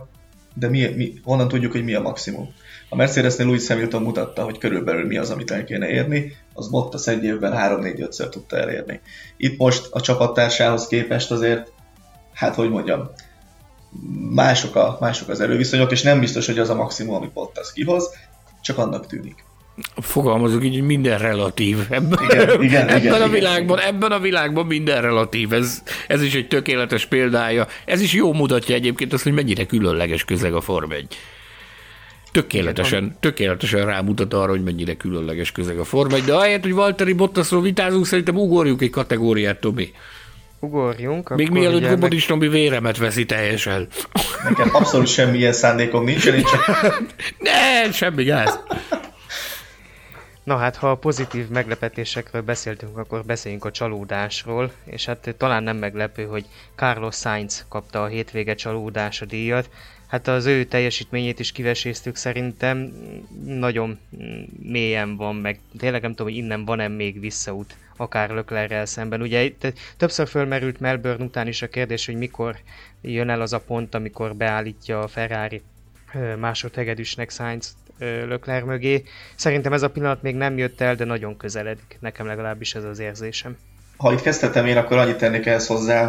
de mi, honnan tudjuk, hogy mi a maximum? A Mercedesnél Lewis Hamilton mutatta, hogy körülbelül mi az, amit el kéne érni, az Bottas egy évben 3-4-5-szer tudta elérni. Itt most a csapattársához képest azért, hát hogy mondjam, mások az erőviszonyok, és nem biztos, hogy az a maximum, amit Bottas kihoz, csak annak tűnik. Fogalmazok így, hogy minden relatív. Ebben a világban minden relatív. Ez is egy tökéletes példája. Ez is jó mutatja egyébként azt, hogy mennyire különleges közeg a Form 1. Tökéletesen rámutat arra, hogy mennyire különleges közeg a Form 1, de ahelyett, hogy Valtteri Bottasról vitázunk, szerintem ugorjunk egy kategóriát, Tomi. Ugorjunk. Még mielőtt Kobodics Tomi véremet veszi teljesen. Nekem abszolút semmilyen szándékom nincsen, én csak... ne, semmi gáz. Na hát, ha a pozitív meglepetésekről beszéltünk, akkor beszéljünk a csalódásról, és hát talán nem meglepő, hogy Carlos Sainz kapta a hétvége csalódása díjat. Hát az ő teljesítményét is kiveséztük, szerintem nagyon mélyen van, meg tényleg nem tudom, hogy innen van-e még visszaút, akár Leclerc-rel szemben. Ugye itt többször fölmerült Melbourne után is a kérdés, hogy mikor jön el az a pont, amikor beállítja a Ferrari másodhegedűsnek Sainz Leclerc mögé. Szerintem ez a pillanat még nem jött el, de nagyon közeledik. Nekem legalábbis ez az érzésem. Ha itt kezdhetem én, akkor annyit tennék ehhez hozzá,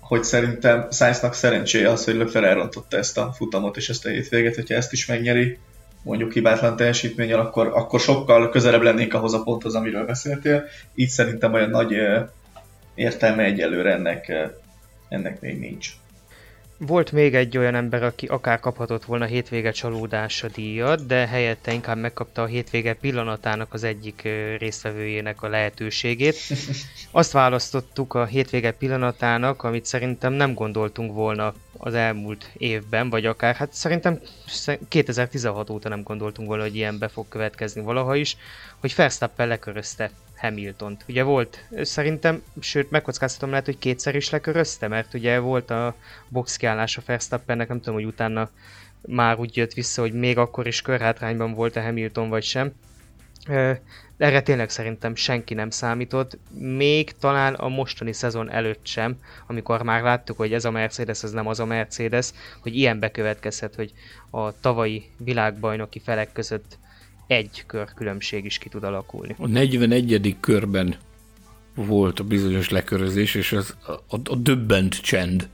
hogy szerintem Sainznak szerencséje az, hogy Leclerc elrontotta ezt a futamot és ezt a hétvéget, hogyha ezt is megnyeri, mondjuk hibátlan teljesítménnyel, akkor sokkal közelebb lennék ahhoz a ponthoz, amiről beszéltél. Így szerintem olyan nagy értelme egyelőre ennek még nincs. Volt még egy olyan ember, aki akár kaphatott volna hétvége csalódása díjat, de helyette inkább megkapta a hétvége pillanatának az egyik résztvevőjének a lehetőségét. Azt választottuk a hétvége pillanatának, amit szerintem nem gondoltunk volna az elmúlt évben, vagy akár, hát szerintem 2016 óta nem gondoltunk volna, hogy ilyen be fog következni valaha is, hogy Verstappen lekörözte Hamiltont. Ugye volt, szerintem, sőt megkockáztatom, lehet, hogy kétszer is lekörözte, mert ugye volt a boxkiállás a Verstappennek, nem tudom, hogy utána már úgy jött vissza, hogy még akkor is körhátrányban volt a Hamilton vagy sem. Erre tényleg szerintem senki nem számított, még talán a mostani szezon előtt sem, amikor már láttuk, hogy ez a Mercedes, ez nem az a Mercedes, hogy ilyen bekövetkezhet, hogy a tavalyi világbajnoki felek között egy kör különbség is ki tud alakulni. A 41. körben volt a bizonyos lekörözés, és az a döbbent csend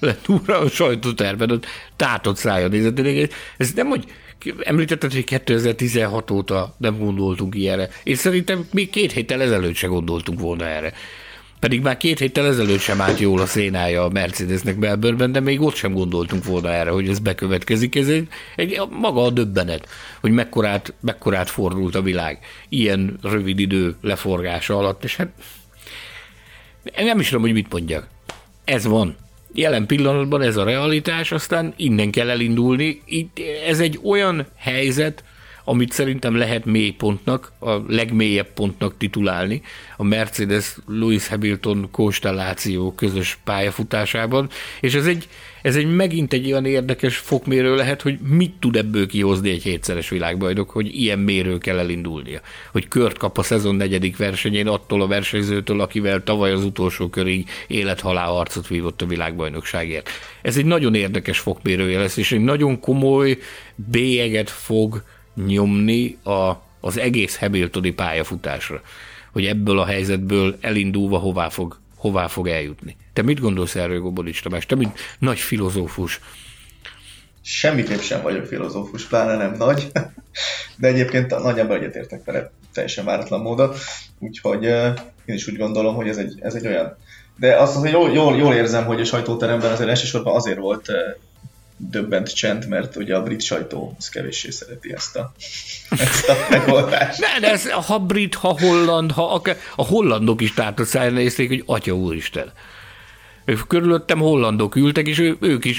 lett újra a sajtóterben, a tátott szája nézett. Ez nem, hogy említetted, hogy 2016 óta nem gondoltunk ilyenre. Én szerintem még 2 héttel ezelőtt se gondoltunk volna erre. Pedig már 2 héttel ezelőtt sem állt jól a szénája a Mercedesnek Melbourne-ben, de még ott sem gondoltunk volna erre, hogy ez bekövetkezik. Ez maga a döbbenet, hogy mekkorát fordult a világ ilyen rövid idő leforgása alatt, és hát nem is tudom, hogy mit mondjak. Ez van. Jelen pillanatban ez a realitás, aztán innen kell elindulni. Itt ez egy olyan helyzet, amit szerintem lehet mély pontnak, a legmélyebb pontnak titulálni a Mercedes-Lewis Hamilton konstelláció közös pályafutásában, és ez egy megint egy olyan érdekes fokmérő lehet, hogy mit tud ebből kihozni egy 7-szeres világbajnok, hogy ilyen méről kell elindulnia, hogy kört kap a szezon 4. versenyén attól a versenyzőtől, akivel tavaly az utolsó körig élet-halál harcot vívott a világbajnokságért. Ez egy nagyon érdekes fokmérője lesz, és egy nagyon komoly bélyeget fog nyomni az egész Hamiltoni pályafutásra, hogy ebből a helyzetből elindulva hová fog eljutni. Te mit gondolsz erről, Kobodics Tamás? Te mint nagy filozófus. Semmiképp sem vagyok filozófus, pláne nem nagy, de egyébként nagyjából egyetértek vele teljesen váratlan módon, úgyhogy én is úgy gondolom, hogy ez egy olyan... De azt azért jól érzem, hogy a sajtóteremben azért elsősorban azért volt döbbent csend, mert ugye a brit sajtó az kevéssé szereti ezt a megoldást. Ne, de ez, ha brit, ha holland, a hollandok is tátott szájra nézték, hogy atya úristen. Körülöttem hollandok ültek, és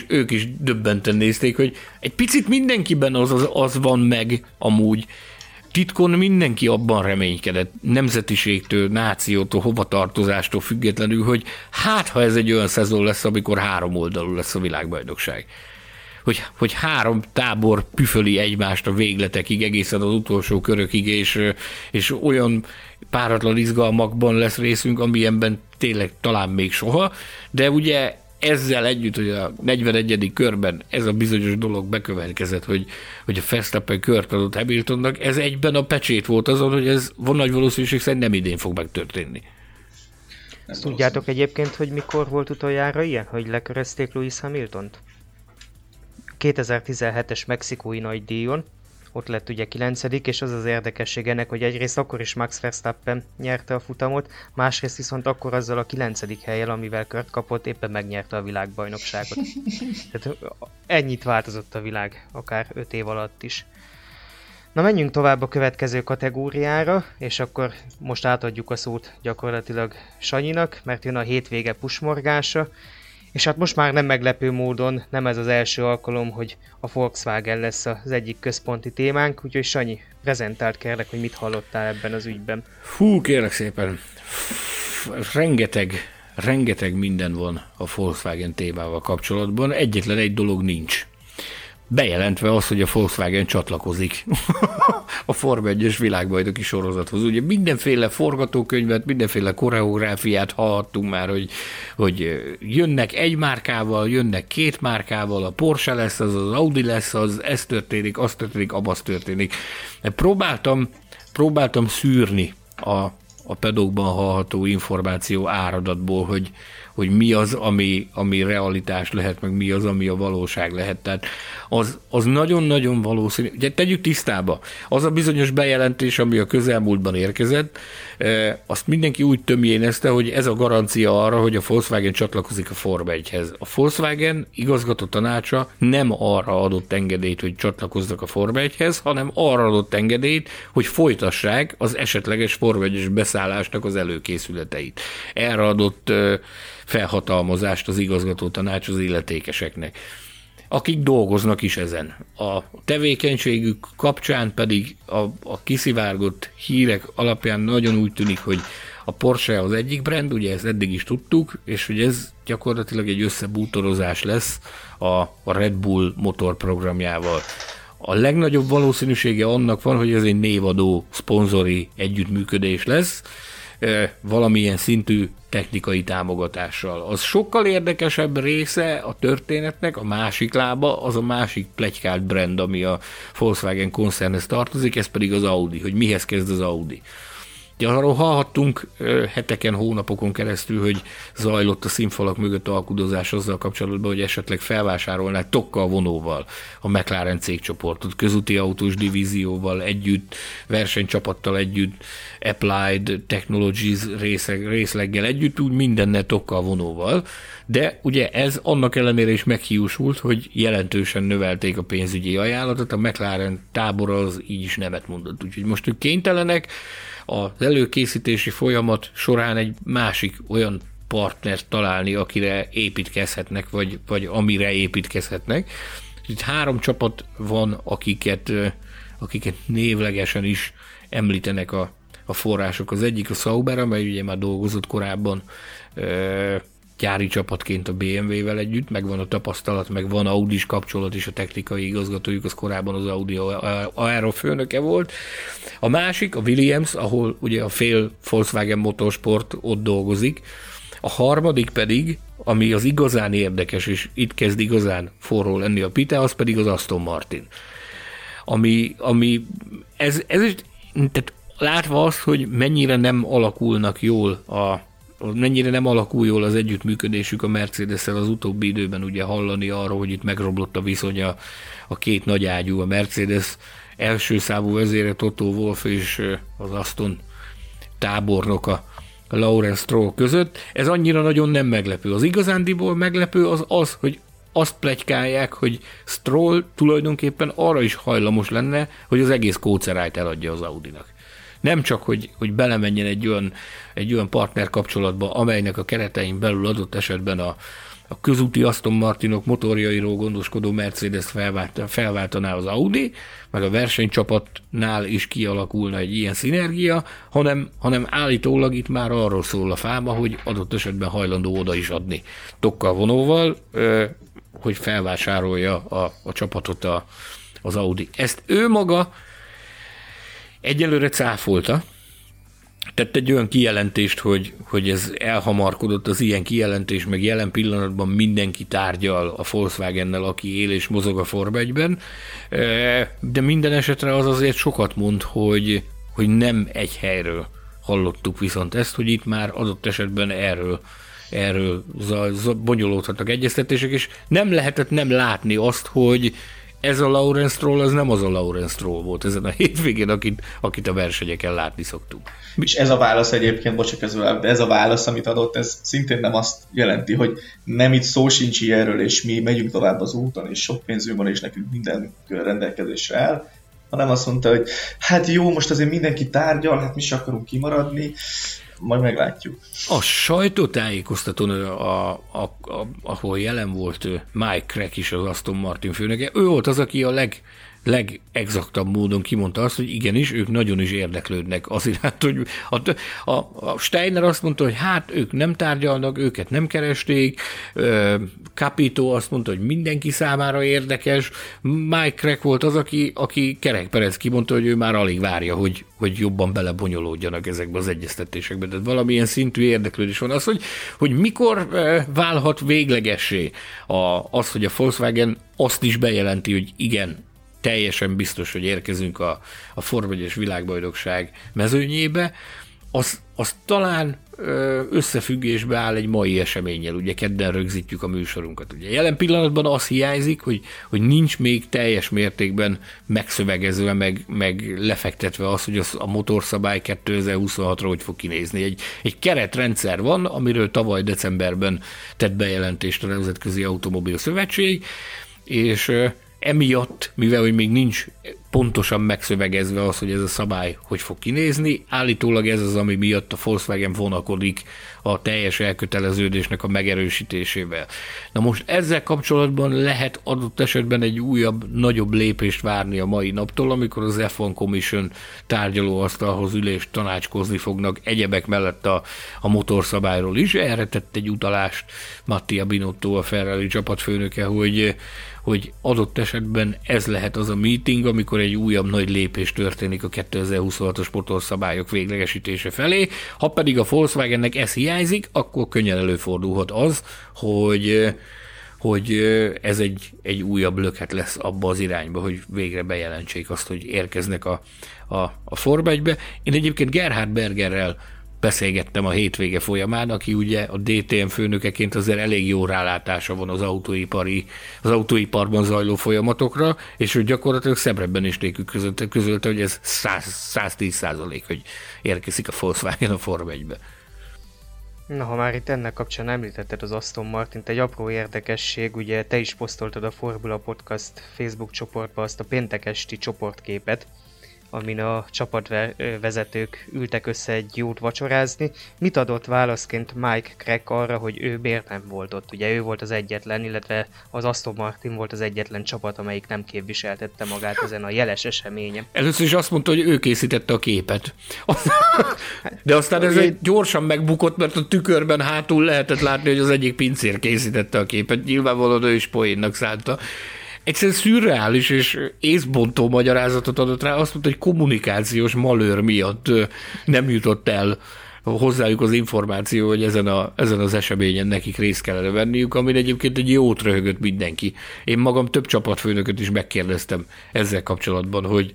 ők is döbbenten nézték, hogy egy picit mindenkiben az van meg amúgy. Titkon mindenki abban reménykedett, nemzetiségtől, nációtól, hovatartozástól függetlenül, hogy hát ha ez egy olyan szezon lesz, amikor három oldalú lesz a világbajnokság. hogy három tábor püföli egymást a végletekig, egészen az utolsó körökig, és olyan páratlan izgalmakban lesz részünk, amilyenben tényleg talán még soha, de ugye ezzel együtt, hogy a 41. körben ez a bizonyos dolog bekövetkezett, hogy a Verstappen kört adott Hamiltonnak, ez egyben a pecsét volt azon, hogy ez nagy valószínűség szerint nem idén fog megtörténni. Ezt tudjátok egyébként, hogy mikor volt utoljára ilyen, hogy lekörözték Lewis Hamiltont? 2017-es mexikói nagydíjon, ott lett ugye 9. és az az érdekesség ennek, hogy egyrészt akkor is Max Verstappen nyerte a futamot, másrészt viszont akkor azzal a 9. helyen, amivel kört kapott, éppen megnyerte a világbajnokságot. Tehát ennyit változott a világ, akár 5 év alatt is. Na, menjünk tovább a következő kategóriára, és akkor most átadjuk a szót gyakorlatilag Sanyinak, mert jön a hétvége pusmorgása, és hát most már nem meglepő módon nem ez az első alkalom, hogy a Volkswagen lesz az egyik központi témánk, úgyhogy Sanyi, prezentáld kérlek, hogy mit hallottál ebben az ügyben. Hú, kérlek szépen, rengeteg minden van a Volkswagen témával kapcsolatban, egyetlen egy dolog nincs. Bejelentve az, hogy a Volkswagen csatlakozik a Forma 1-es világbajnoki sorozathoz. Ugye mindenféle forgatókönyvet, mindenféle koreográfiát hallhattunk már, hogy jönnek egy márkával, jönnek két márkával, a Porsche lesz az Audi lesz az, ez történik, az történik, abaz történik. Próbáltam szűrni a pedokban hallható információ áradatból, hogy mi az, ami realitás lehet, meg mi az, ami a valóság lehet. Tehát az nagyon-nagyon valószínű. Ugye tegyük tisztába, az a bizonyos bejelentés, ami a közelmúltban érkezett, azt mindenki úgy tömjénezte, hogy ez a garancia arra, hogy a Volkswagen csatlakozik a Forma 1-hez. A Volkswagen igazgató tanácsa nem arra adott engedélyt, hogy csatlakoznak a Forma 1-hez, hanem arra adott engedélyt, hogy folytassák az esetleges Forma 1-es beszállásnak az előkészületeit. Erre adott felhatalmazást az igazgató tanács az illetékeseknek, akik dolgoznak is ezen. A tevékenységük kapcsán pedig a kiszivárgott hírek alapján nagyon úgy tűnik, hogy a Porsche az egyik brand, ugye ezt eddig is tudtuk, és hogy ez gyakorlatilag egy összebútorozás lesz a Red Bull motorprogramjával. A legnagyobb valószínűsége annak van, hogy ez egy névadó szponzori együttműködés lesz, valamilyen szintű technikai támogatással. Az sokkal érdekesebb része a történetnek, a másik lába, az a másik pletykált brand, ami a Volkswagen koncernhez tartozik, ez pedig az Audi, hogy mihez kezd az Audi. De arról hallhattunk heteken, hónapokon keresztül, hogy zajlott a színfalak mögött alkudozás azzal kapcsolatban, hogy esetleg felvásárolnák tokkal vonóval a McLaren cégcsoportot, közúti autós divízióval együtt, versenycsapattal együtt, Applied Technologies részleggel együtt, úgy mindennel tokkal vonóval, de ugye ez annak ellenére is meghiúsult, hogy jelentősen növelték a pénzügyi ajánlatot, a McLaren tábora az így is nemet mondott, úgyhogy most ők kénytelenek az előkészítési folyamat során egy másik olyan partnert találni, akire építkezhetnek, vagy amire építkezhetnek. Itt 3 csapat van, akiket névlegesen is említenek a források. Az egyik a Sauber, amely ugye már dolgozott korábban gyári csapatként a BMW-vel együtt, meg van a tapasztalat, meg van Audi-s kapcsolat, és a technikai igazgatójuk az korábban az Audi Aero főnöke volt. A másik, a Williams, ahol ugye a fél Volkswagen Motorsport ott dolgozik. A harmadik pedig, ami az igazán érdekes, és itt kezd igazán forró lenni a pite, az pedig az Aston Martin. Ez is, tehát látva azt, hogy mennyire nem alakul jól az együttműködésük a Mercedes-szel az utóbbi időben, ugye hallani arról, hogy itt megroblott a viszony a két nagy ágyú, a Mercedes első számú vezére Toto Wolff és az Aston tábornoka Lawrence Stroll között. Ez annyira nagyon nem meglepő. Az igazándiból meglepő az, hogy azt pletykálják, hogy Stroll tulajdonképpen arra is hajlamos lenne, hogy az egész kócerájt eladja az Audinak. Nem csak, hogy belemenjen egy olyan partner kapcsolatba, amelynek a keretein belül adott esetben a közúti Aston Martinok motorjairól gondoskodó Mercedes felváltaná az Audi, meg a versenycsapatnál is kialakulna egy ilyen szinergia, hanem állítólag itt már arról szól a fáma, hogy adott esetben hajlandó oda is adni tokkal vonóval, hogy felvásárolja a csapatot az Audi. Ezt ő maga egyelőre cáfolta, tett egy olyan kijelentést, hogy ez elhamarkodott, az ilyen kijelentés, meg jelen pillanatban mindenki tárgyal a Volkswagennel, aki él és mozog a Forma 1-ben, de minden esetre az azért sokat mond, hogy nem egy helyről hallottuk viszont ezt, hogy itt már adott esetben erről bonyolódhatnak egyeztetések, és nem lehetett nem látni azt, hogy ez a Lawrence Stroll, ez nem az a Lawrence Stroll volt ezen a hétvégén, akit a versenyeken látni szoktuk. És ez a válasz egyébként, de ez a válasz, amit adott, ez szintén nem azt jelenti, hogy nem itt szó sincs ilyenről, és mi megyünk tovább az úton, és sok pénzünk van, és nekünk minden rendelkezésre áll, hanem azt mondta, hogy hát jó, most azért mindenki tárgyal, hát mi sem akarunk kimaradni, majd meglátjuk. A sajtótájékoztatón, ahol jelen volt Mike Crack is, az Aston Martin főnöke, ő volt az, aki a legexaktabb módon kimondta azt, hogy igenis, ők nagyon is érdeklődnek az iránt, hogy a Steiner azt mondta, hogy hát ők nem tárgyalnak, őket nem keresték, Capito azt mondta, hogy mindenki számára érdekes, Mike Crack volt az, aki Kerek Perez kimondta, hogy ő már alig várja, hogy jobban belebonyolódjanak ezekbe az egyeztetésekbe. Tehát valamilyen szintű érdeklődés van az, hogy mikor válhat véglegessé az, hogy a Volkswagen azt is bejelenti, hogy igen, teljesen biztos, hogy érkezünk a Forma 1-es világbajnokság mezőnyébe, az talán összefüggésbe áll egy mai eseménnyel, ugye kedden rögzítjük a műsorunkat. Ugye jelen pillanatban az hiányzik, hogy nincs még teljes mértékben megszövegezve, meg lefektetve az, hogy az a motorszabály 2026-ra hogy fog kinézni. Egy keretrendszer van, amiről tavaly decemberben tett bejelentést a Nemzetközi Automobil Szövetség, és emiatt, mivel hogy még nincs pontosan megszövegezve az, hogy ez a szabály hogy fog kinézni, állítólag ez az, ami miatt a Volkswagen vonakodik a teljes elköteleződésnek a megerősítésével. Na most ezzel kapcsolatban lehet adott esetben egy újabb, nagyobb lépést várni a mai naptól, amikor az F1 Commission tárgyalóasztalhoz ülést tanácskozni fognak, egyebek mellett a motorszabályról is. Erre tett egy utalást Mattia Binotto, a Ferrari csapatfőnöke, hogy adott esetben ez lehet az a meeting, amikor egy újabb nagy lépés történik a 2026-os motorszabályok véglegesítése felé. Ha pedig a Volkswagennek ez hiányzik, akkor könnyen előfordulhat az, hogy ez egy újabb löket lesz abba az irányba, hogy végre bejelentsék azt, hogy érkeznek a Forma 1-be. Én egyébként Gerhard Bergerrel beszélgettem a hétvége folyamán, aki ugye a DTM főnökeként azért elég jó rálátása van az autóiparban zajló folyamatokra, és ő gyakorlatilag szemrebben is nékük közölte, hogy ez 110%, hogy érkezik a Volkswagen a Forma 1-be. Na, ha már itt ennek kapcsán említetted az Aston Martint, egy apró érdekesség, ugye te is posztoltad a Formula Podcast Facebook csoportba azt a péntek esti csoportképet, amin a csapatvezetők ültek össze egy jót vacsorázni. Mit adott válaszként Mike Crack arra, hogy ő miért nem volt ott? Ugye ő volt az egyetlen, illetve az Aston Martin volt az egyetlen csapat, amelyik nem képviseltette magát ezen a jeles eseményen. Először is azt mondta, hogy ő készítette a képet. De aztán ez gyorsan megbukott, mert a tükörben hátul lehetett látni, hogy az egyik pincér készítette a képet. Nyilvánvalóan ő is poénnak szánta. Egyszerűen szürreális és észbontó magyarázatot adott rá, azt mondta, hogy kommunikációs malőr miatt nem jutott el hozzájuk az információ, hogy ezen az eseményen nekik részt kellene venniük, amin egyébként egy jót röhögött mindenki. Én magam több csapatfőnököt is megkérdeztem ezzel kapcsolatban,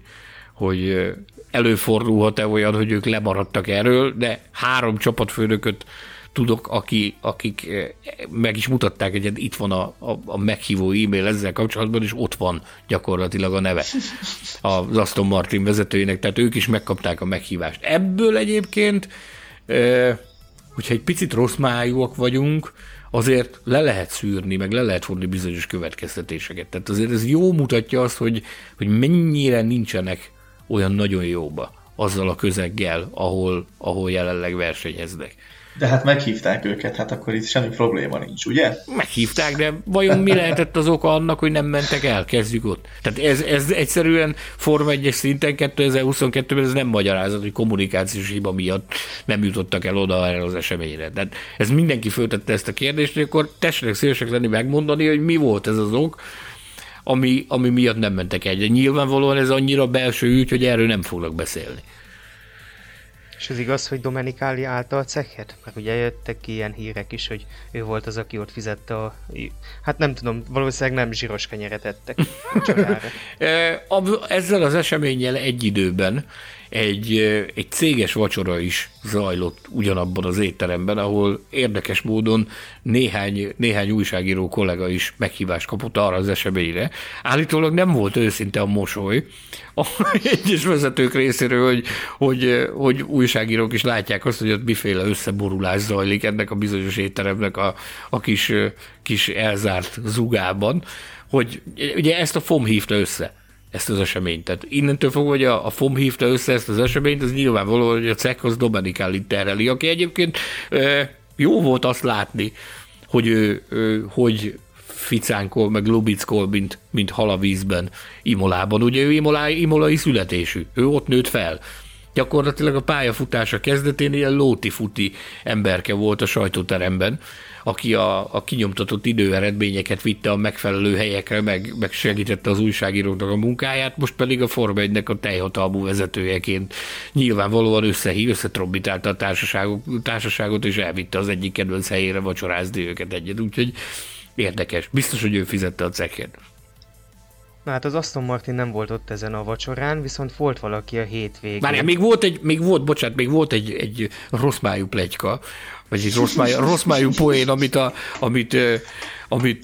hogy előfordulhat-e olyan, hogy ők lemaradtak erről, de 3 csapatfőnököt tudok, akik meg is mutatták, hogy itt van a meghívó e-mail ezzel kapcsolatban, és ott van gyakorlatilag a neve az Aston Martin vezetőjének, tehát ők is megkapták a meghívást. Ebből egyébként, hogyha egy picit rossz májúak vagyunk, azért le lehet szűrni, meg le lehet fordni bizonyos következtetéseket. Tehát azért ez jó mutatja azt, hogy mennyire nincsenek olyan nagyon jóba azzal a közeggel, ahol jelenleg versenyeznek. De hát meghívták őket, hát akkor itt semmi probléma nincs, ugye? Meghívták, de vajon mi lehetett az oka annak, hogy nem mentek el? Kezdjük ott. Tehát ez egyszerűen Forma 1-es szinten 2022-ben ez nem magyarázat, hogy kommunikációs hiba miatt nem jutottak el oda erre az eseményre. Tehát ez mindenki föltette ezt a kérdést, hogy akkor tessenek szívesek lenni megmondani, hogy mi volt ez az ok, ami miatt nem mentek el. De nyilvánvalóan ez annyira belső ügy, hogy erről nem fognak beszélni. És az igaz, hogy Domenicali állta a cechet? Mert ugye jöttek ki ilyen hírek is, hogy ő volt az, aki ott fizette a... Hát nem tudom, valószínűleg nem zsíros kenyeret ettek. Ezzel az eseménnyel egy időben egy céges vacsora is zajlott ugyanabban az étteremben, ahol érdekes módon néhány újságíró kollega is meghívást kapott arra az eseményre. Állítólag nem volt őszinte a mosoly a egyes vezetők részéről, hogy újságírók is látják azt, hogy ott miféle összeborulás zajlik ennek a bizonyos étteremnek a kis elzárt zugában, hogy ugye ezt a FOM hívta össze, ezt az eseményt. Tehát innentől fogva, hogy a FOM hívta össze ezt az eseményt, az nyilvánvalóan, hogy a cekhoz Domenicali tereli, aki egyébként jó volt azt látni, hogy ő hogy ficánkol, meg lubickol, mint hal a vízben Imolában. Ugye ő imolai születésű, ő ott nőtt fel. Gyakorlatilag a pályafutása kezdetén ilyen lóti-futi emberke volt a sajtóteremben, aki a kinyomtatott időeredményeket vitte a megfelelő helyekre, meg segítette az újságíróknak a munkáját, most pedig a Forma 1-nek a teljhatalmú vezetőjeként nyilvánvalóan összetrombitálta a társaságot, és elvitte az egyik kedvenc helyére vacsorázni őket egyet, úgyhogy érdekes. Biztos, hogy ő fizette a cekket. Na hát az Aston Martin nem volt ott ezen a vacsorán, viszont volt valaki a hétvégén. Várjál, még volt egy rossz májú pletyka, vagy egy rossz májú poén, amit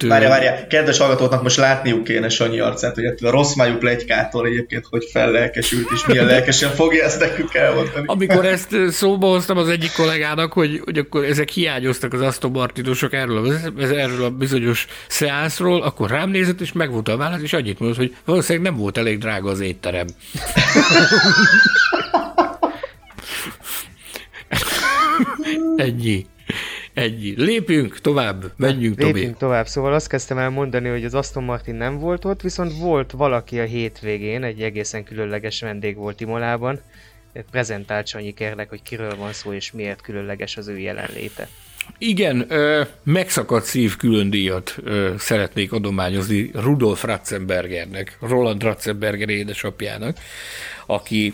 Várjál, kedves hallgatóknak most látniuk kéne Sanyi arcát, hogy ettől a rossz májú pletykától egyébként hogy fellelkesült, és milyen lelkesen fogja ezt nekünk elmondani. Amikor ezt szóba hoztam az egyik kollégának, hogy akkor ezek hiányoztak az Aston Martinosok erről a bizonyos szeánszról, akkor rám nézett, és megvonta a vállát, és annyit mondott, hogy valószínűleg nem volt elég drága az étterem. Ennyi. Lépjünk tovább, menjünk tovább. Szóval azt kezdtem el mondani, hogy az Aston Martin nem volt ott, viszont volt valaki a hétvégén, egy egészen különleges vendég volt Imolában. Prezentált, Sanyi, kérlek, hogy kiről van szó, és miért különleges az ő jelenléte. Igen, megszakadt szív külön díjat szeretnék adományozni Rudolf Ratzenbergernek, Roland Ratzenberger édesapjának, aki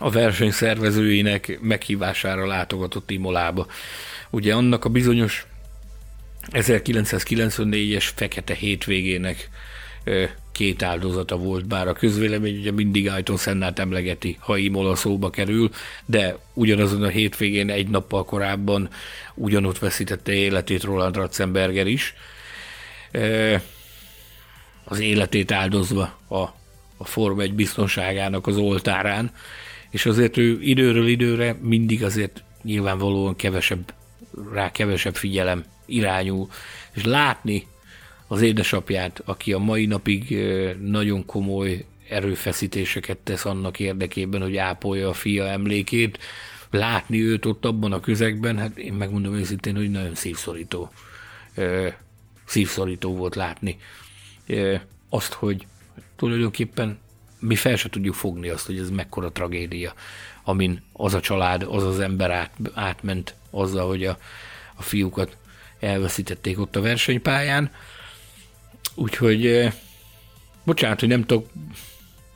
a versenyszervezőinek meghívására látogatott Imolába. Ugye annak a bizonyos 1994-es fekete hétvégének két áldozata volt, bár a közvélemény ugye mindig Ayrton Sennát emlegeti, ha Imola szóba kerül, de ugyanazon a hétvégén egy nappal korábban ugyanott veszítette életét Roland Ratzenberger is, az életét áldozva a Forma 1 biztonságának az oltárán, és azért ő időről időre mindig azért nyilvánvalóan kevesebb figyelem irányul, és látni az édesapját, aki a mai napig nagyon komoly erőfeszítéseket tesz annak érdekében, hogy ápolja a fia emlékét, látni őt ott abban a közegben, hát én megmondom őszintén, hogy nagyon szívszorító volt látni azt, hogy tulajdonképpen mi fel se tudjuk fogni azt, hogy ez mekkora tragédia, amin az a család, az az ember átment azzal, hogy a fiúkat elveszítették ott a versenypályán. Úgyhogy, bocsánat, hogy nem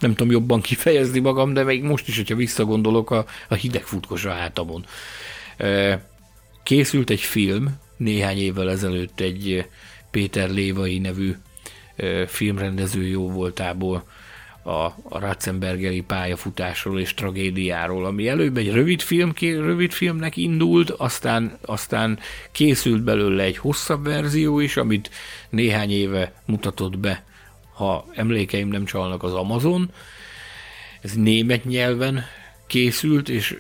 tudom jobban kifejezni magam, de még most is, hogyha visszagondolok, a hideg futkos a hátamon. Készült egy film néhány évvel ezelőtt, egy Péter Lévai nevű filmrendező jó voltából, a ratzenbergeri pályafutásról és tragédiáról, ami előbb egy rövid filmnek indult, aztán készült belőle egy hosszabb verzió is, amit néhány éve mutatott be, ha emlékeim nem csalnak, az Amazon. Ez német nyelven készült, és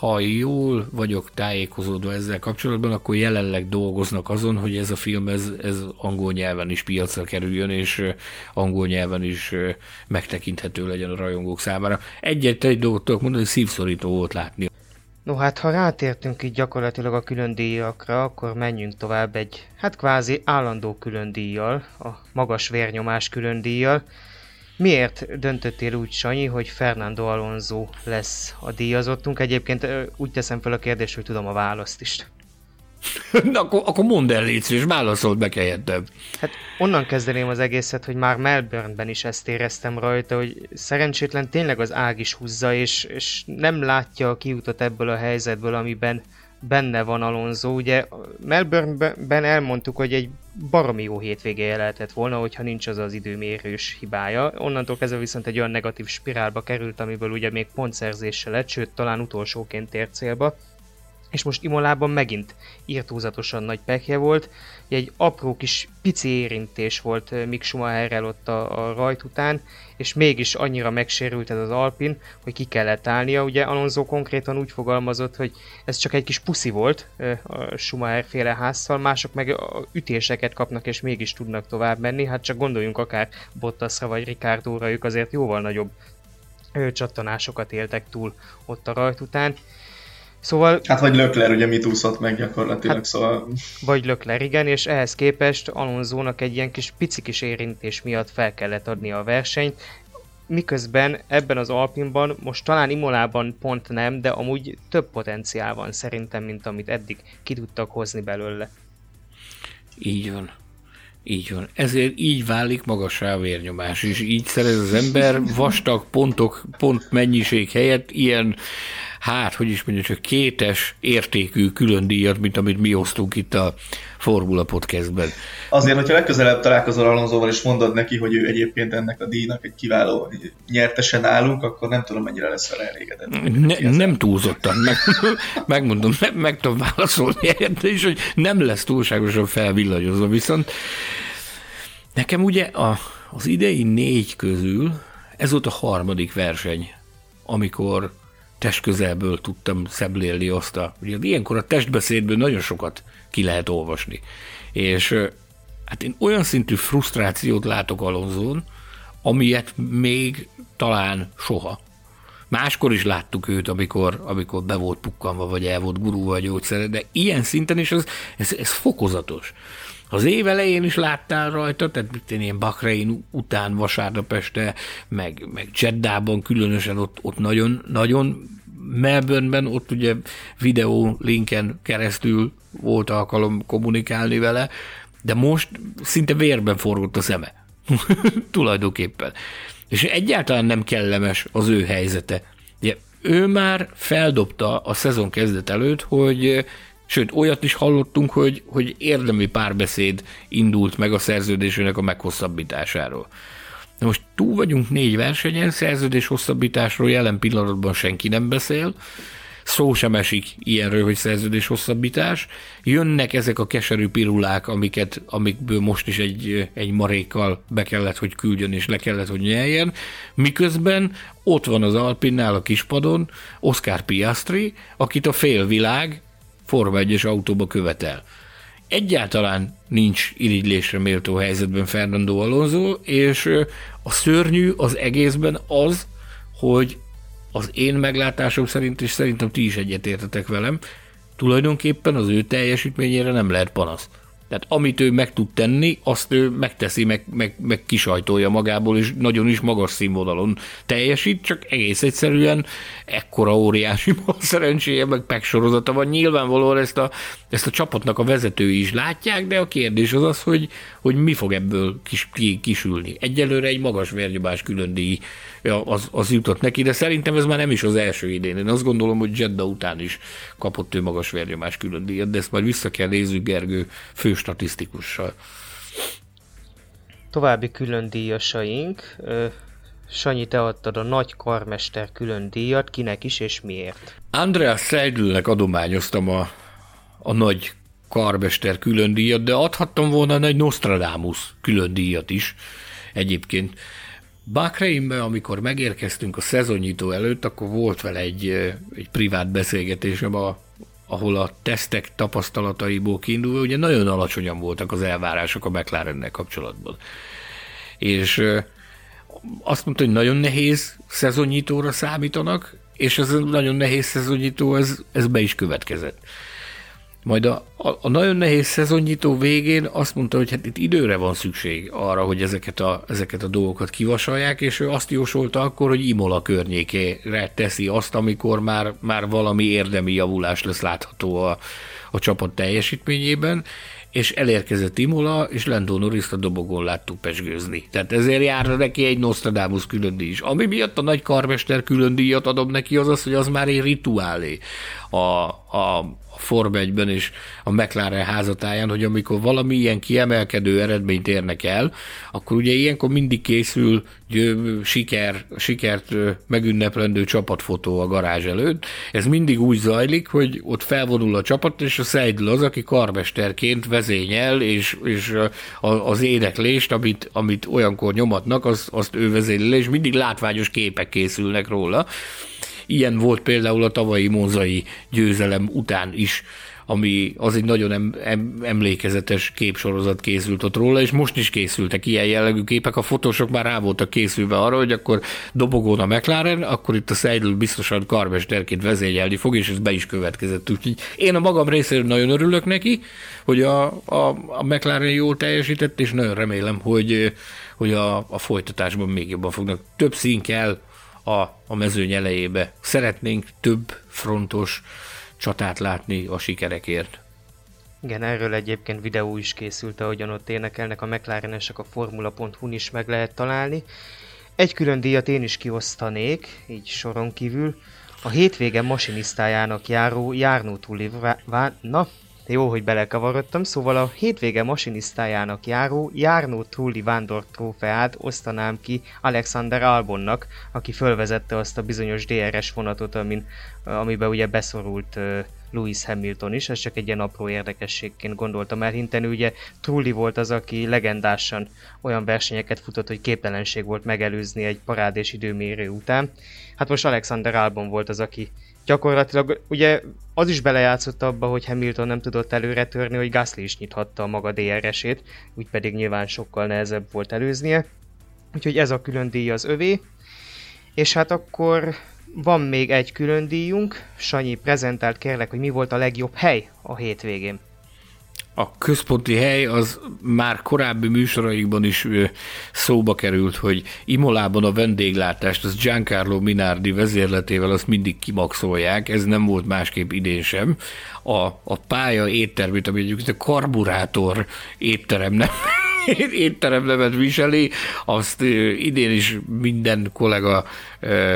ha jól vagyok tájékozódva ezzel kapcsolatban, akkor jelenleg dolgoznak azon, hogy ez a film ez angol nyelven is piacra kerüljön, és angol nyelven is megtekinthető legyen a rajongók számára. Egy dolgot tudok mondani, hogy szívszorító volt látni. No hát, ha rátértünk így gyakorlatilag a különdíjakra, akkor menjünk tovább egy, hát kvázi állandó különdíjjal, a magas vérnyomás különdíjjal. Miért döntöttél úgy, Sanyi, hogy Fernando Alonso lesz a díjazottunk? Egyébként úgy teszem fel a kérdést, hogy tudom a választ is. Na, akkor mondd el, légy szíves, válaszold meg helyettem. Hát onnan kezdeném az egészet, hogy már Melbourne-ben is ezt éreztem rajta, hogy szerencsétlen tényleg az ág is húzza, és nem látja a kiutat ebből a helyzetből, amiben benne van Alonso. Ugye Melbourne-ben elmondtuk, hogy egy baromi jó hétvégéje lehetett volna, hogyha nincs az az időmérős hibája. Onnantól kezdve viszont egy olyan negatív spirálba került, amiből ugye még pontszerzéssel lett, sőt talán utolsóként ért célba. És most Imolában megint irtózatosan nagy pekje volt. Egy apró kis pici érintés volt Mick Schumacherrel ott a rajt után, és mégis annyira megsérült ez az Alpin, hogy ki kellett állnia. Ugye Alonso konkrétan úgy fogalmazott, hogy ez csak egy kis puszi volt a Schumacher féle házszal, mások meg ütéseket kapnak és mégis tudnak tovább menni. Hát csak gondoljunk akár Bottasra vagy Ricardóra, ők azért jóval nagyobb csattanásokat éltek túl ott a rajt után. Szóval, hát vagy Leclerc ugye mit úszott meg gyakorlatilag, hát, szóval... Vagy Leclerc, igen, és ehhez képest Alonsónak egy ilyen kis pici kis érintés miatt fel kellett adni a versenyt, miközben ebben az Alpinban, most talán Imolában pont nem, de amúgy több potenciál van szerintem, mint amit eddig ki tudtak hozni belőle. Így van. Így van. Ezért így válik magassá a vérnyomás, és így szerez az ember vastag pontok, pont mennyiség helyett ilyen, hát, hogy is mondjuk, csak kétes értékű külön díjat, mint amit mi osztunk itt a Formula Podcastben. Azért, hogyha legközelebb találkozol Alonsoval, és mondod neki, hogy ő egyébként ennek a díjnak egy kiváló nyertesen állunk, akkor nem tudom, mennyire lesz vele elégedett. Nem túlzottan. Megmondom, meg tudom válaszolni egyet, és hogy nem lesz túlságosan felvillanyozva. Viszont nekem ugye az idei 4 közül ez volt a 3. verseny, amikor testközelből tudtam szemlélni azt ugye ilyenkor a testbeszédből nagyon sokat ki lehet olvasni. És hát én olyan szintű frusztrációt látok Alonsón, amilyet még talán soha. Máskor is láttuk őt, amikor be volt pukkanva, vagy el volt gurulva a gyógyszere, de ilyen szinten is ez fokozatos. Az év elején is láttál rajta, tehát ilyen Bahrein után vasárnap este, meg Jeddában különösen ott nagyon, nagyon Melbourne-ben, ott ugye videó linken keresztül volt alkalom kommunikálni vele, de most szinte vérben forgott a szeme. Tulajdonképpen. És egyáltalán nem kellemes az ő helyzete. Ugye, ő már feldobta a szezon kezdet előtt, hogy sőt, olyat is hallottunk, hogy érdemi párbeszéd indult meg a szerződésének a meghosszabbításáról. Na most túl vagyunk 4 versenyen, szerződés hosszabbításról jelen pillanatban senki nem beszél, szó sem esik ilyenről, hogy szerződés hosszabbítás. Jönnek ezek a keserű pirulák, amikből most is egy marékkal be kellett, hogy küldjön, és le kellett, hogy nyeljen. Miközben ott van az Alpinnál a kispadon Oscar Piastri, akit a félvilág Forma 1-es autóba követel. Egyáltalán nincs irigylésre méltó helyzetben Fernando Alonso, és a szörnyű az egészben az, hogy az én meglátásom szerint, és szerintem ti is egyetértetek velem, tulajdonképpen az ő teljesítményére nem lehet panasz. Tehát amit ő meg tud tenni, azt ő megteszi, meg kisajtolja magából, és nagyon is magas színvonalon teljesít, csak egész egyszerűen ekkora óriási szerencséje, meg peksorozata van. Nyilvánvalóan ezt a csapatnak a vezetői is látják, de a kérdés az az, hogy mi fog ebből kisülni. Egyelőre egy magas vérnyomás különdíj az jutott neki, de szerintem ez már nem is az első idén. Én azt gondolom, hogy Jeddah után is kapott ő magas vérnyomás különdíjat, de ezt majd vissza kell nézzük Gergő fő statisztikussal. További külön díjasaink. Sanyi, te adtad a nagy karmester külön díjat, kinek is és miért? Andreas Seidlnek adományoztam a nagy karmester külön díjat, de adhattam volna egy Nostradamus külön díjat is egyébként. Bahreinben, amikor megérkeztünk a szezonnyitó előtt, akkor volt vele egy privát beszélgetésem, ahol a tesztek tapasztalataiból kiindulva, ugye nagyon alacsonyan voltak az elvárások a McLarennel kapcsolatban. És azt mondta, hogy nagyon nehéz szezonnyitóra számítanak, és ez nagyon nehéz szezonnyitó, ez be is következett. Majd a nagyon nehéz szezonnyitó végén azt mondta, hogy hát itt időre van szükség arra, hogy ezeket a dolgokat kivasalják, és ő azt jósolta akkor, hogy Imola környékére teszi azt, amikor már valami érdemi javulás lesz látható a csapat teljesítményében, és elérkezett Imola, és Lando Norrist a dobogon láttuk pezsgőzni. Tehát ezért járna neki egy Nostradamus különdíj is. Ami miatt a nagy karmester különdíjat adom neki, az, hogy az már egy rituálé a Form 1-ben és a McLaren házatáján, hogy amikor valami ilyen kiemelkedő eredményt érnek el, akkor ugye ilyenkor mindig készül sikert megünneplendő csapatfotó a garázs előtt. Ez mindig úgy zajlik, hogy ott felvonul a csapat, és a Seidl az, aki karmesterként vezényel, és az éneklést, amit olyankor nyomatnak, azt ő vezényel, és mindig látványos képek készülnek róla. Ilyen volt például a tavalyi monzai győzelem után is, ami az egy nagyon emlékezetes képsorozat készült ott róla, és most is készültek ilyen jellegű képek. A fotósok már rá voltak készülve arra, hogy akkor dobogón a McLaren, akkor itt a Seidl biztosan karmesterként vezényelni fog, és ez be is következett. Úgyhogy én a magam részéről nagyon örülök neki, hogy a McLaren jól teljesített, és nagyon remélem, hogy a folytatásban még jobban fognak. Több szín kell a mezőny elejébe. Szeretnénk több frontos csatát látni a sikerekért. Igen, erről egyébként videó is készült, ahogyan ott énekelnek a McLarenesek, a formula.hu-n is meg lehet találni. Egy külön díjat én is kiosztanék, így soron kívül. A hétvége masinisztájának járó Jarno Trulli a hétvége masinisztájának járó Jarno Trulli vándor trófeát osztanám ki Alexander Albonnak, aki fölvezette azt a bizonyos DRS vonatot, amiben ugye beszorult Lewis Hamilton is, ez csak egy ilyen apró érdekességként gondoltam el, hinten ugye Trulli volt az, aki legendásan olyan versenyeket futott, hogy képtelenség volt megelőzni egy parádés időmérő után. Hát most Alexander Albon volt az, aki gyakorlatilag ugye az is belejátszott abba, hogy Hamilton nem tudott előre törni, hogy Gasly is nyithatta a maga DRS-ét, úgy pedig nyilván sokkal nehezebb volt előznie. Úgyhogy ez a külön díj az övé. És hát akkor van még egy külön díjunk. Sanyi, prezentált kérlek, hogy mi volt a legjobb hely a hétvégén. A központi hely az már korábbi műsoraikban is szóba került, hogy Imolában a vendéglátást, az Giancarlo Minardi vezérletével azt mindig kimaxolják, ez nem volt másképp idén sem. A pálya éttermét, ami egyébként a karburátor étteremnevet viseli, azt idén is minden kollega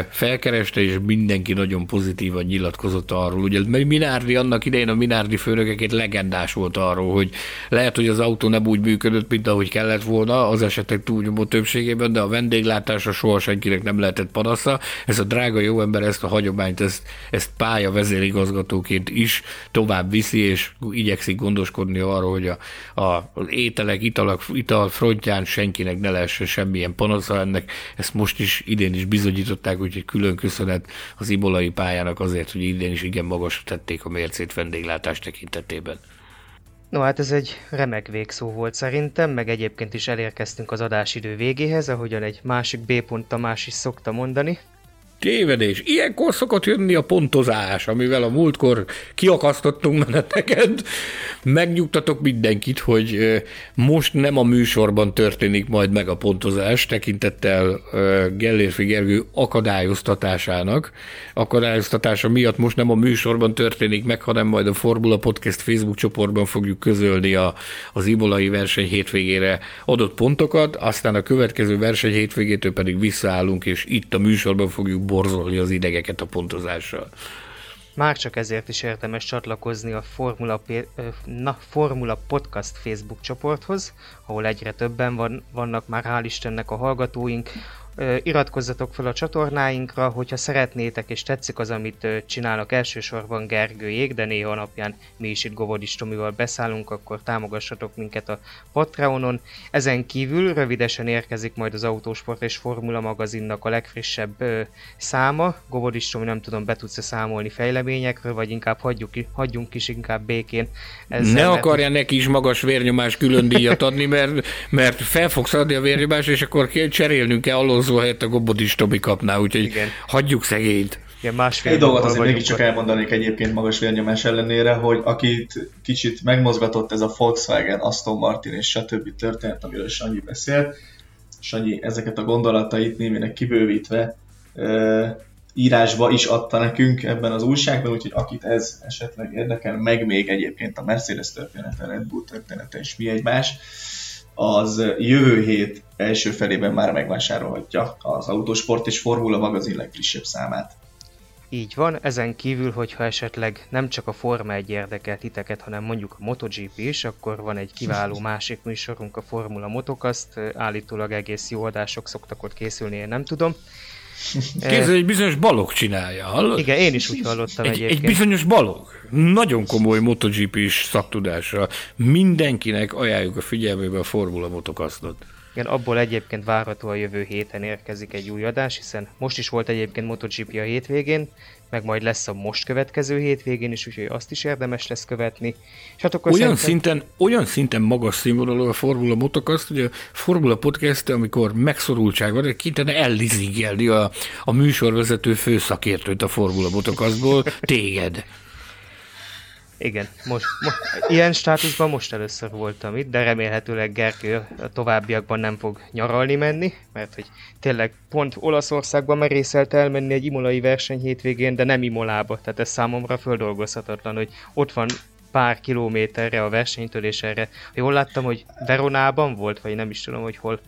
felkereste, és mindenki nagyon pozitívan nyilatkozott arról. Ugye Minardi annak idején, a Minardi főnökeként legendás volt arról, hogy lehet, hogy az autó nem úgy működött, mint ahogy kellett volna, az esetek túlnyomó többségében, de a vendéglátásra soha senkinek nem lehetett panasza. Ez a drága jó ember ezt a hagyományt, ezt pálya vezérigazgatóként is tovább viszi, és igyekszik gondoskodni arról, hogy az ételek, ital frontján senkinek ne lehessen semmilyen panasza ennek. Ezt most is, idén is bizonyították, úgyhogy külön köszönet az ibolai pályának azért, hogy idén is igen magasra tették a mércét vendéglátás tekintetében. No hát ez egy remek végszó volt szerintem, meg egyébként is elérkeztünk az adásidő végéhez, ahogyan egy másik B. Tamás is szokta mondani. Tévedés. Ilyenkor szokott jönni a pontozás, amivel a múltkor kiakasztottunk meneteket. Megnyugtatok mindenkit, hogy most nem a műsorban történik majd meg a pontozás, tekintettel Gellérfi Gergő akadályoztatása miatt most nem a műsorban történik meg, hanem majd a Formula Podcast Facebook csoportban fogjuk közölni az imolai verseny hétvégére adott pontokat, aztán a következő verseny hétvégétől pedig visszaállunk, és itt a műsorban fogjuk borzolni az idegeket a pontozással. Már csak ezért is érdemes csatlakozni a Formula Podcast Facebook csoporthoz, ahol egyre többen vannak már, hál' Istennek, a hallgatóink. Iratkozzatok fel a csatornáinkra, hogyha szeretnétek és tetszik az, amit csinálnak elsősorban Gergőjék, de néha napján mi is itt Kobodics Tomival beszállunk, akkor támogassatok minket a Patreonon. Ezen kívül rövidesen érkezik majd az Autósport és Formula magazinnak a legfrissebb száma. Kobodics Tomi, nem tudom, be tudsz-e számolni fejleményekről, vagy inkább hagyjunk is inkább békén. Ne akarja neki is magas vérnyomás külön díjat adni, mert fel fogsz adni a vérnyomás, és akkor cserélnünk kell alonzó helyett a Kobodics Tomi kapná, úgyhogy igen. Hagyjuk szegényt. Egy dolgot azért mégiscsak elmondanék egyébként magas vérnyomás ellenére, hogy akit kicsit megmozgatott ez a Volkswagen, Aston Martin és stb. Történet, amiről Sanyi beszélt, Sanyi ezeket a gondolatait némileg kibővítve írásba is adta nekünk ebben az újságban, úgyhogy akit ez esetleg érdekel, meg még egyébként a Mercedes története, Red Bull története és mi egymás, az jövő hét első felében már megvásárolhatja az Autosport és Formula magazin legfrissebb számát. Így van, ezen kívül, hogyha esetleg nem csak a Forma 1 érdekel titeket, hanem mondjuk a MotoGP is, akkor van egy kiváló másik műsorunk, a Formula Motocast, állítólag egész jó adások szoktak ott készülni, én nem tudom. Képzelj, egy bizonyos Balogh csinálja, hallod? Igen, én is úgy hallottam egyébként. Egy bizonyos Balogh. Nagyon komoly MotoGP-s szaktudásra. Mindenkinek ajánljuk a figyelmébe a Formula Motocastot. Igen, abból egyébként várható a jövő héten érkezik egy új adás, hiszen most is volt egyébként MotoGP a hétvégén, meg majd lesz a most következő hétvégén is, úgyhogy azt is érdemes lesz követni. És hát akkor olyan szinten magas színvonalú a Formula Motocast, hogy a Formula Podcast, amikor megszorultság van, kintene ellizigelni a műsorvezető főszakértőt a Formula Motocastból, téged. Igen, most ilyen státuszban most először voltam itt, de remélhetőleg Gergő a továbbiakban nem fog nyaralni menni, mert hogy tényleg pont Olaszországban merészelt elmenni egy imolai verseny hétvégén, de nem Imolába, tehát ez számomra földolgozhatatlan, hogy ott van pár kilométerre a versenytől, és erre jól láttam, hogy Veronában volt, vagy nem is tudom, hogy hol.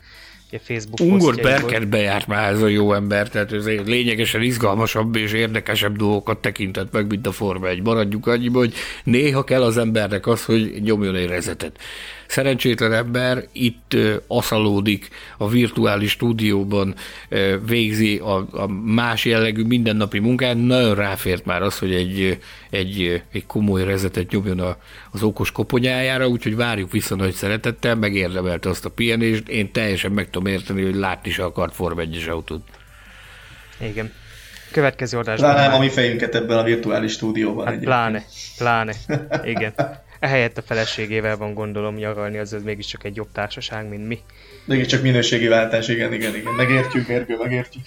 Ungor Berket bejárt már ez a jó ember, tehát ez lényegesen izgalmasabb és érdekesebb dolgokat tekintett meg, mint a Forma 1. Maradjuk annyiba, hogy néha kell az embernek az, hogy nyomjon egy rezetet. Szerencsétlen ember itt aszalódik a virtuális stúdióban, végzi a más jellegű mindennapi munkát, nagyon ráfért már az, hogy egy komoly rezetet nyomjon az okos koponyájára, úgyhogy várjuk vissza nagy szeretettel, megérdemelte azt a pihenést, én teljesen meg tudom érteni, hogy látni se akart Forma 1-es autót. Igen. Következő adásban. Pláne a mi fejünket ebben a virtuális stúdióban. Hát pláne, igen. Ehelyett a feleségével van, gondolom, nyaralni, azaz mégiscsak egy jobb társaság, mint mi. Mégiscsak minőségi váltás, igen. Megértjük, Gergő, megértjük.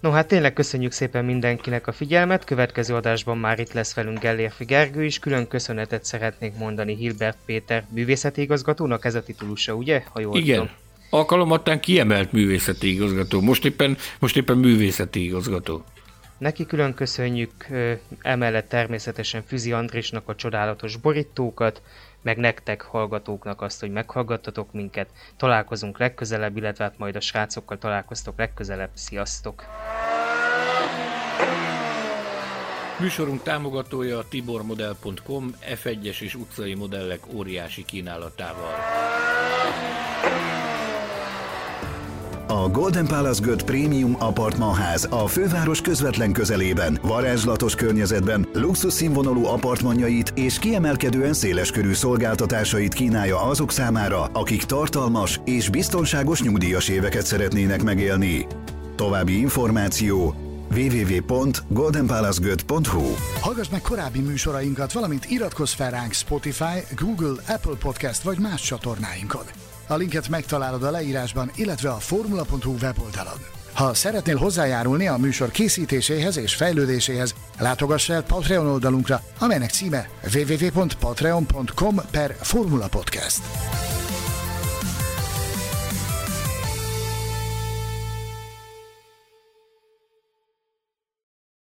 No, hát tényleg köszönjük szépen mindenkinek a figyelmet. Következő adásban már itt lesz velünk Gellérfi Gergő is. Külön köszönetet szeretnék mondani Hilbert Péter művészeti igazgatónak, ez a titulusa, ugye? Ha jól igen. Tudom. Alkalomattán kiemelt művészeti igazgató. Most éppen művészeti igazgató. Neki külön köszönjük, emellett természetesen Füzi Andrisnak a csodálatos borítókat, meg nektek hallgatóknak azt, hogy meghallgattatok minket. Találkozunk legközelebb, illetve hát majd a srácokkal találkoztok legközelebb. Sziasztok! Műsorunk támogatója a tibormodell.com F1-es és utcai modellek óriási kínálatával. A Golden Palace Göt Prémium Apartmanház a főváros közvetlen közelében, varázslatos környezetben luxus színvonalú apartmanjait és kiemelkedően széleskörű szolgáltatásait kínálja azok számára, akik tartalmas és biztonságos nyugdíjas éveket szeretnének megélni. További információ www.goldenpalacegöt.hu. Hallgass meg korábbi műsorainkat, valamint iratkozz fel ránk Spotify, Google, Apple Podcast vagy más csatornáinkon. A linket megtalálod a leírásban, illetve a formula.hu weboldalon. Ha szeretnél hozzájárulni a műsor készítéséhez és fejlődéséhez, látogass el Patreon oldalunkra, amelynek címe www.patreon.com/formulapodcast.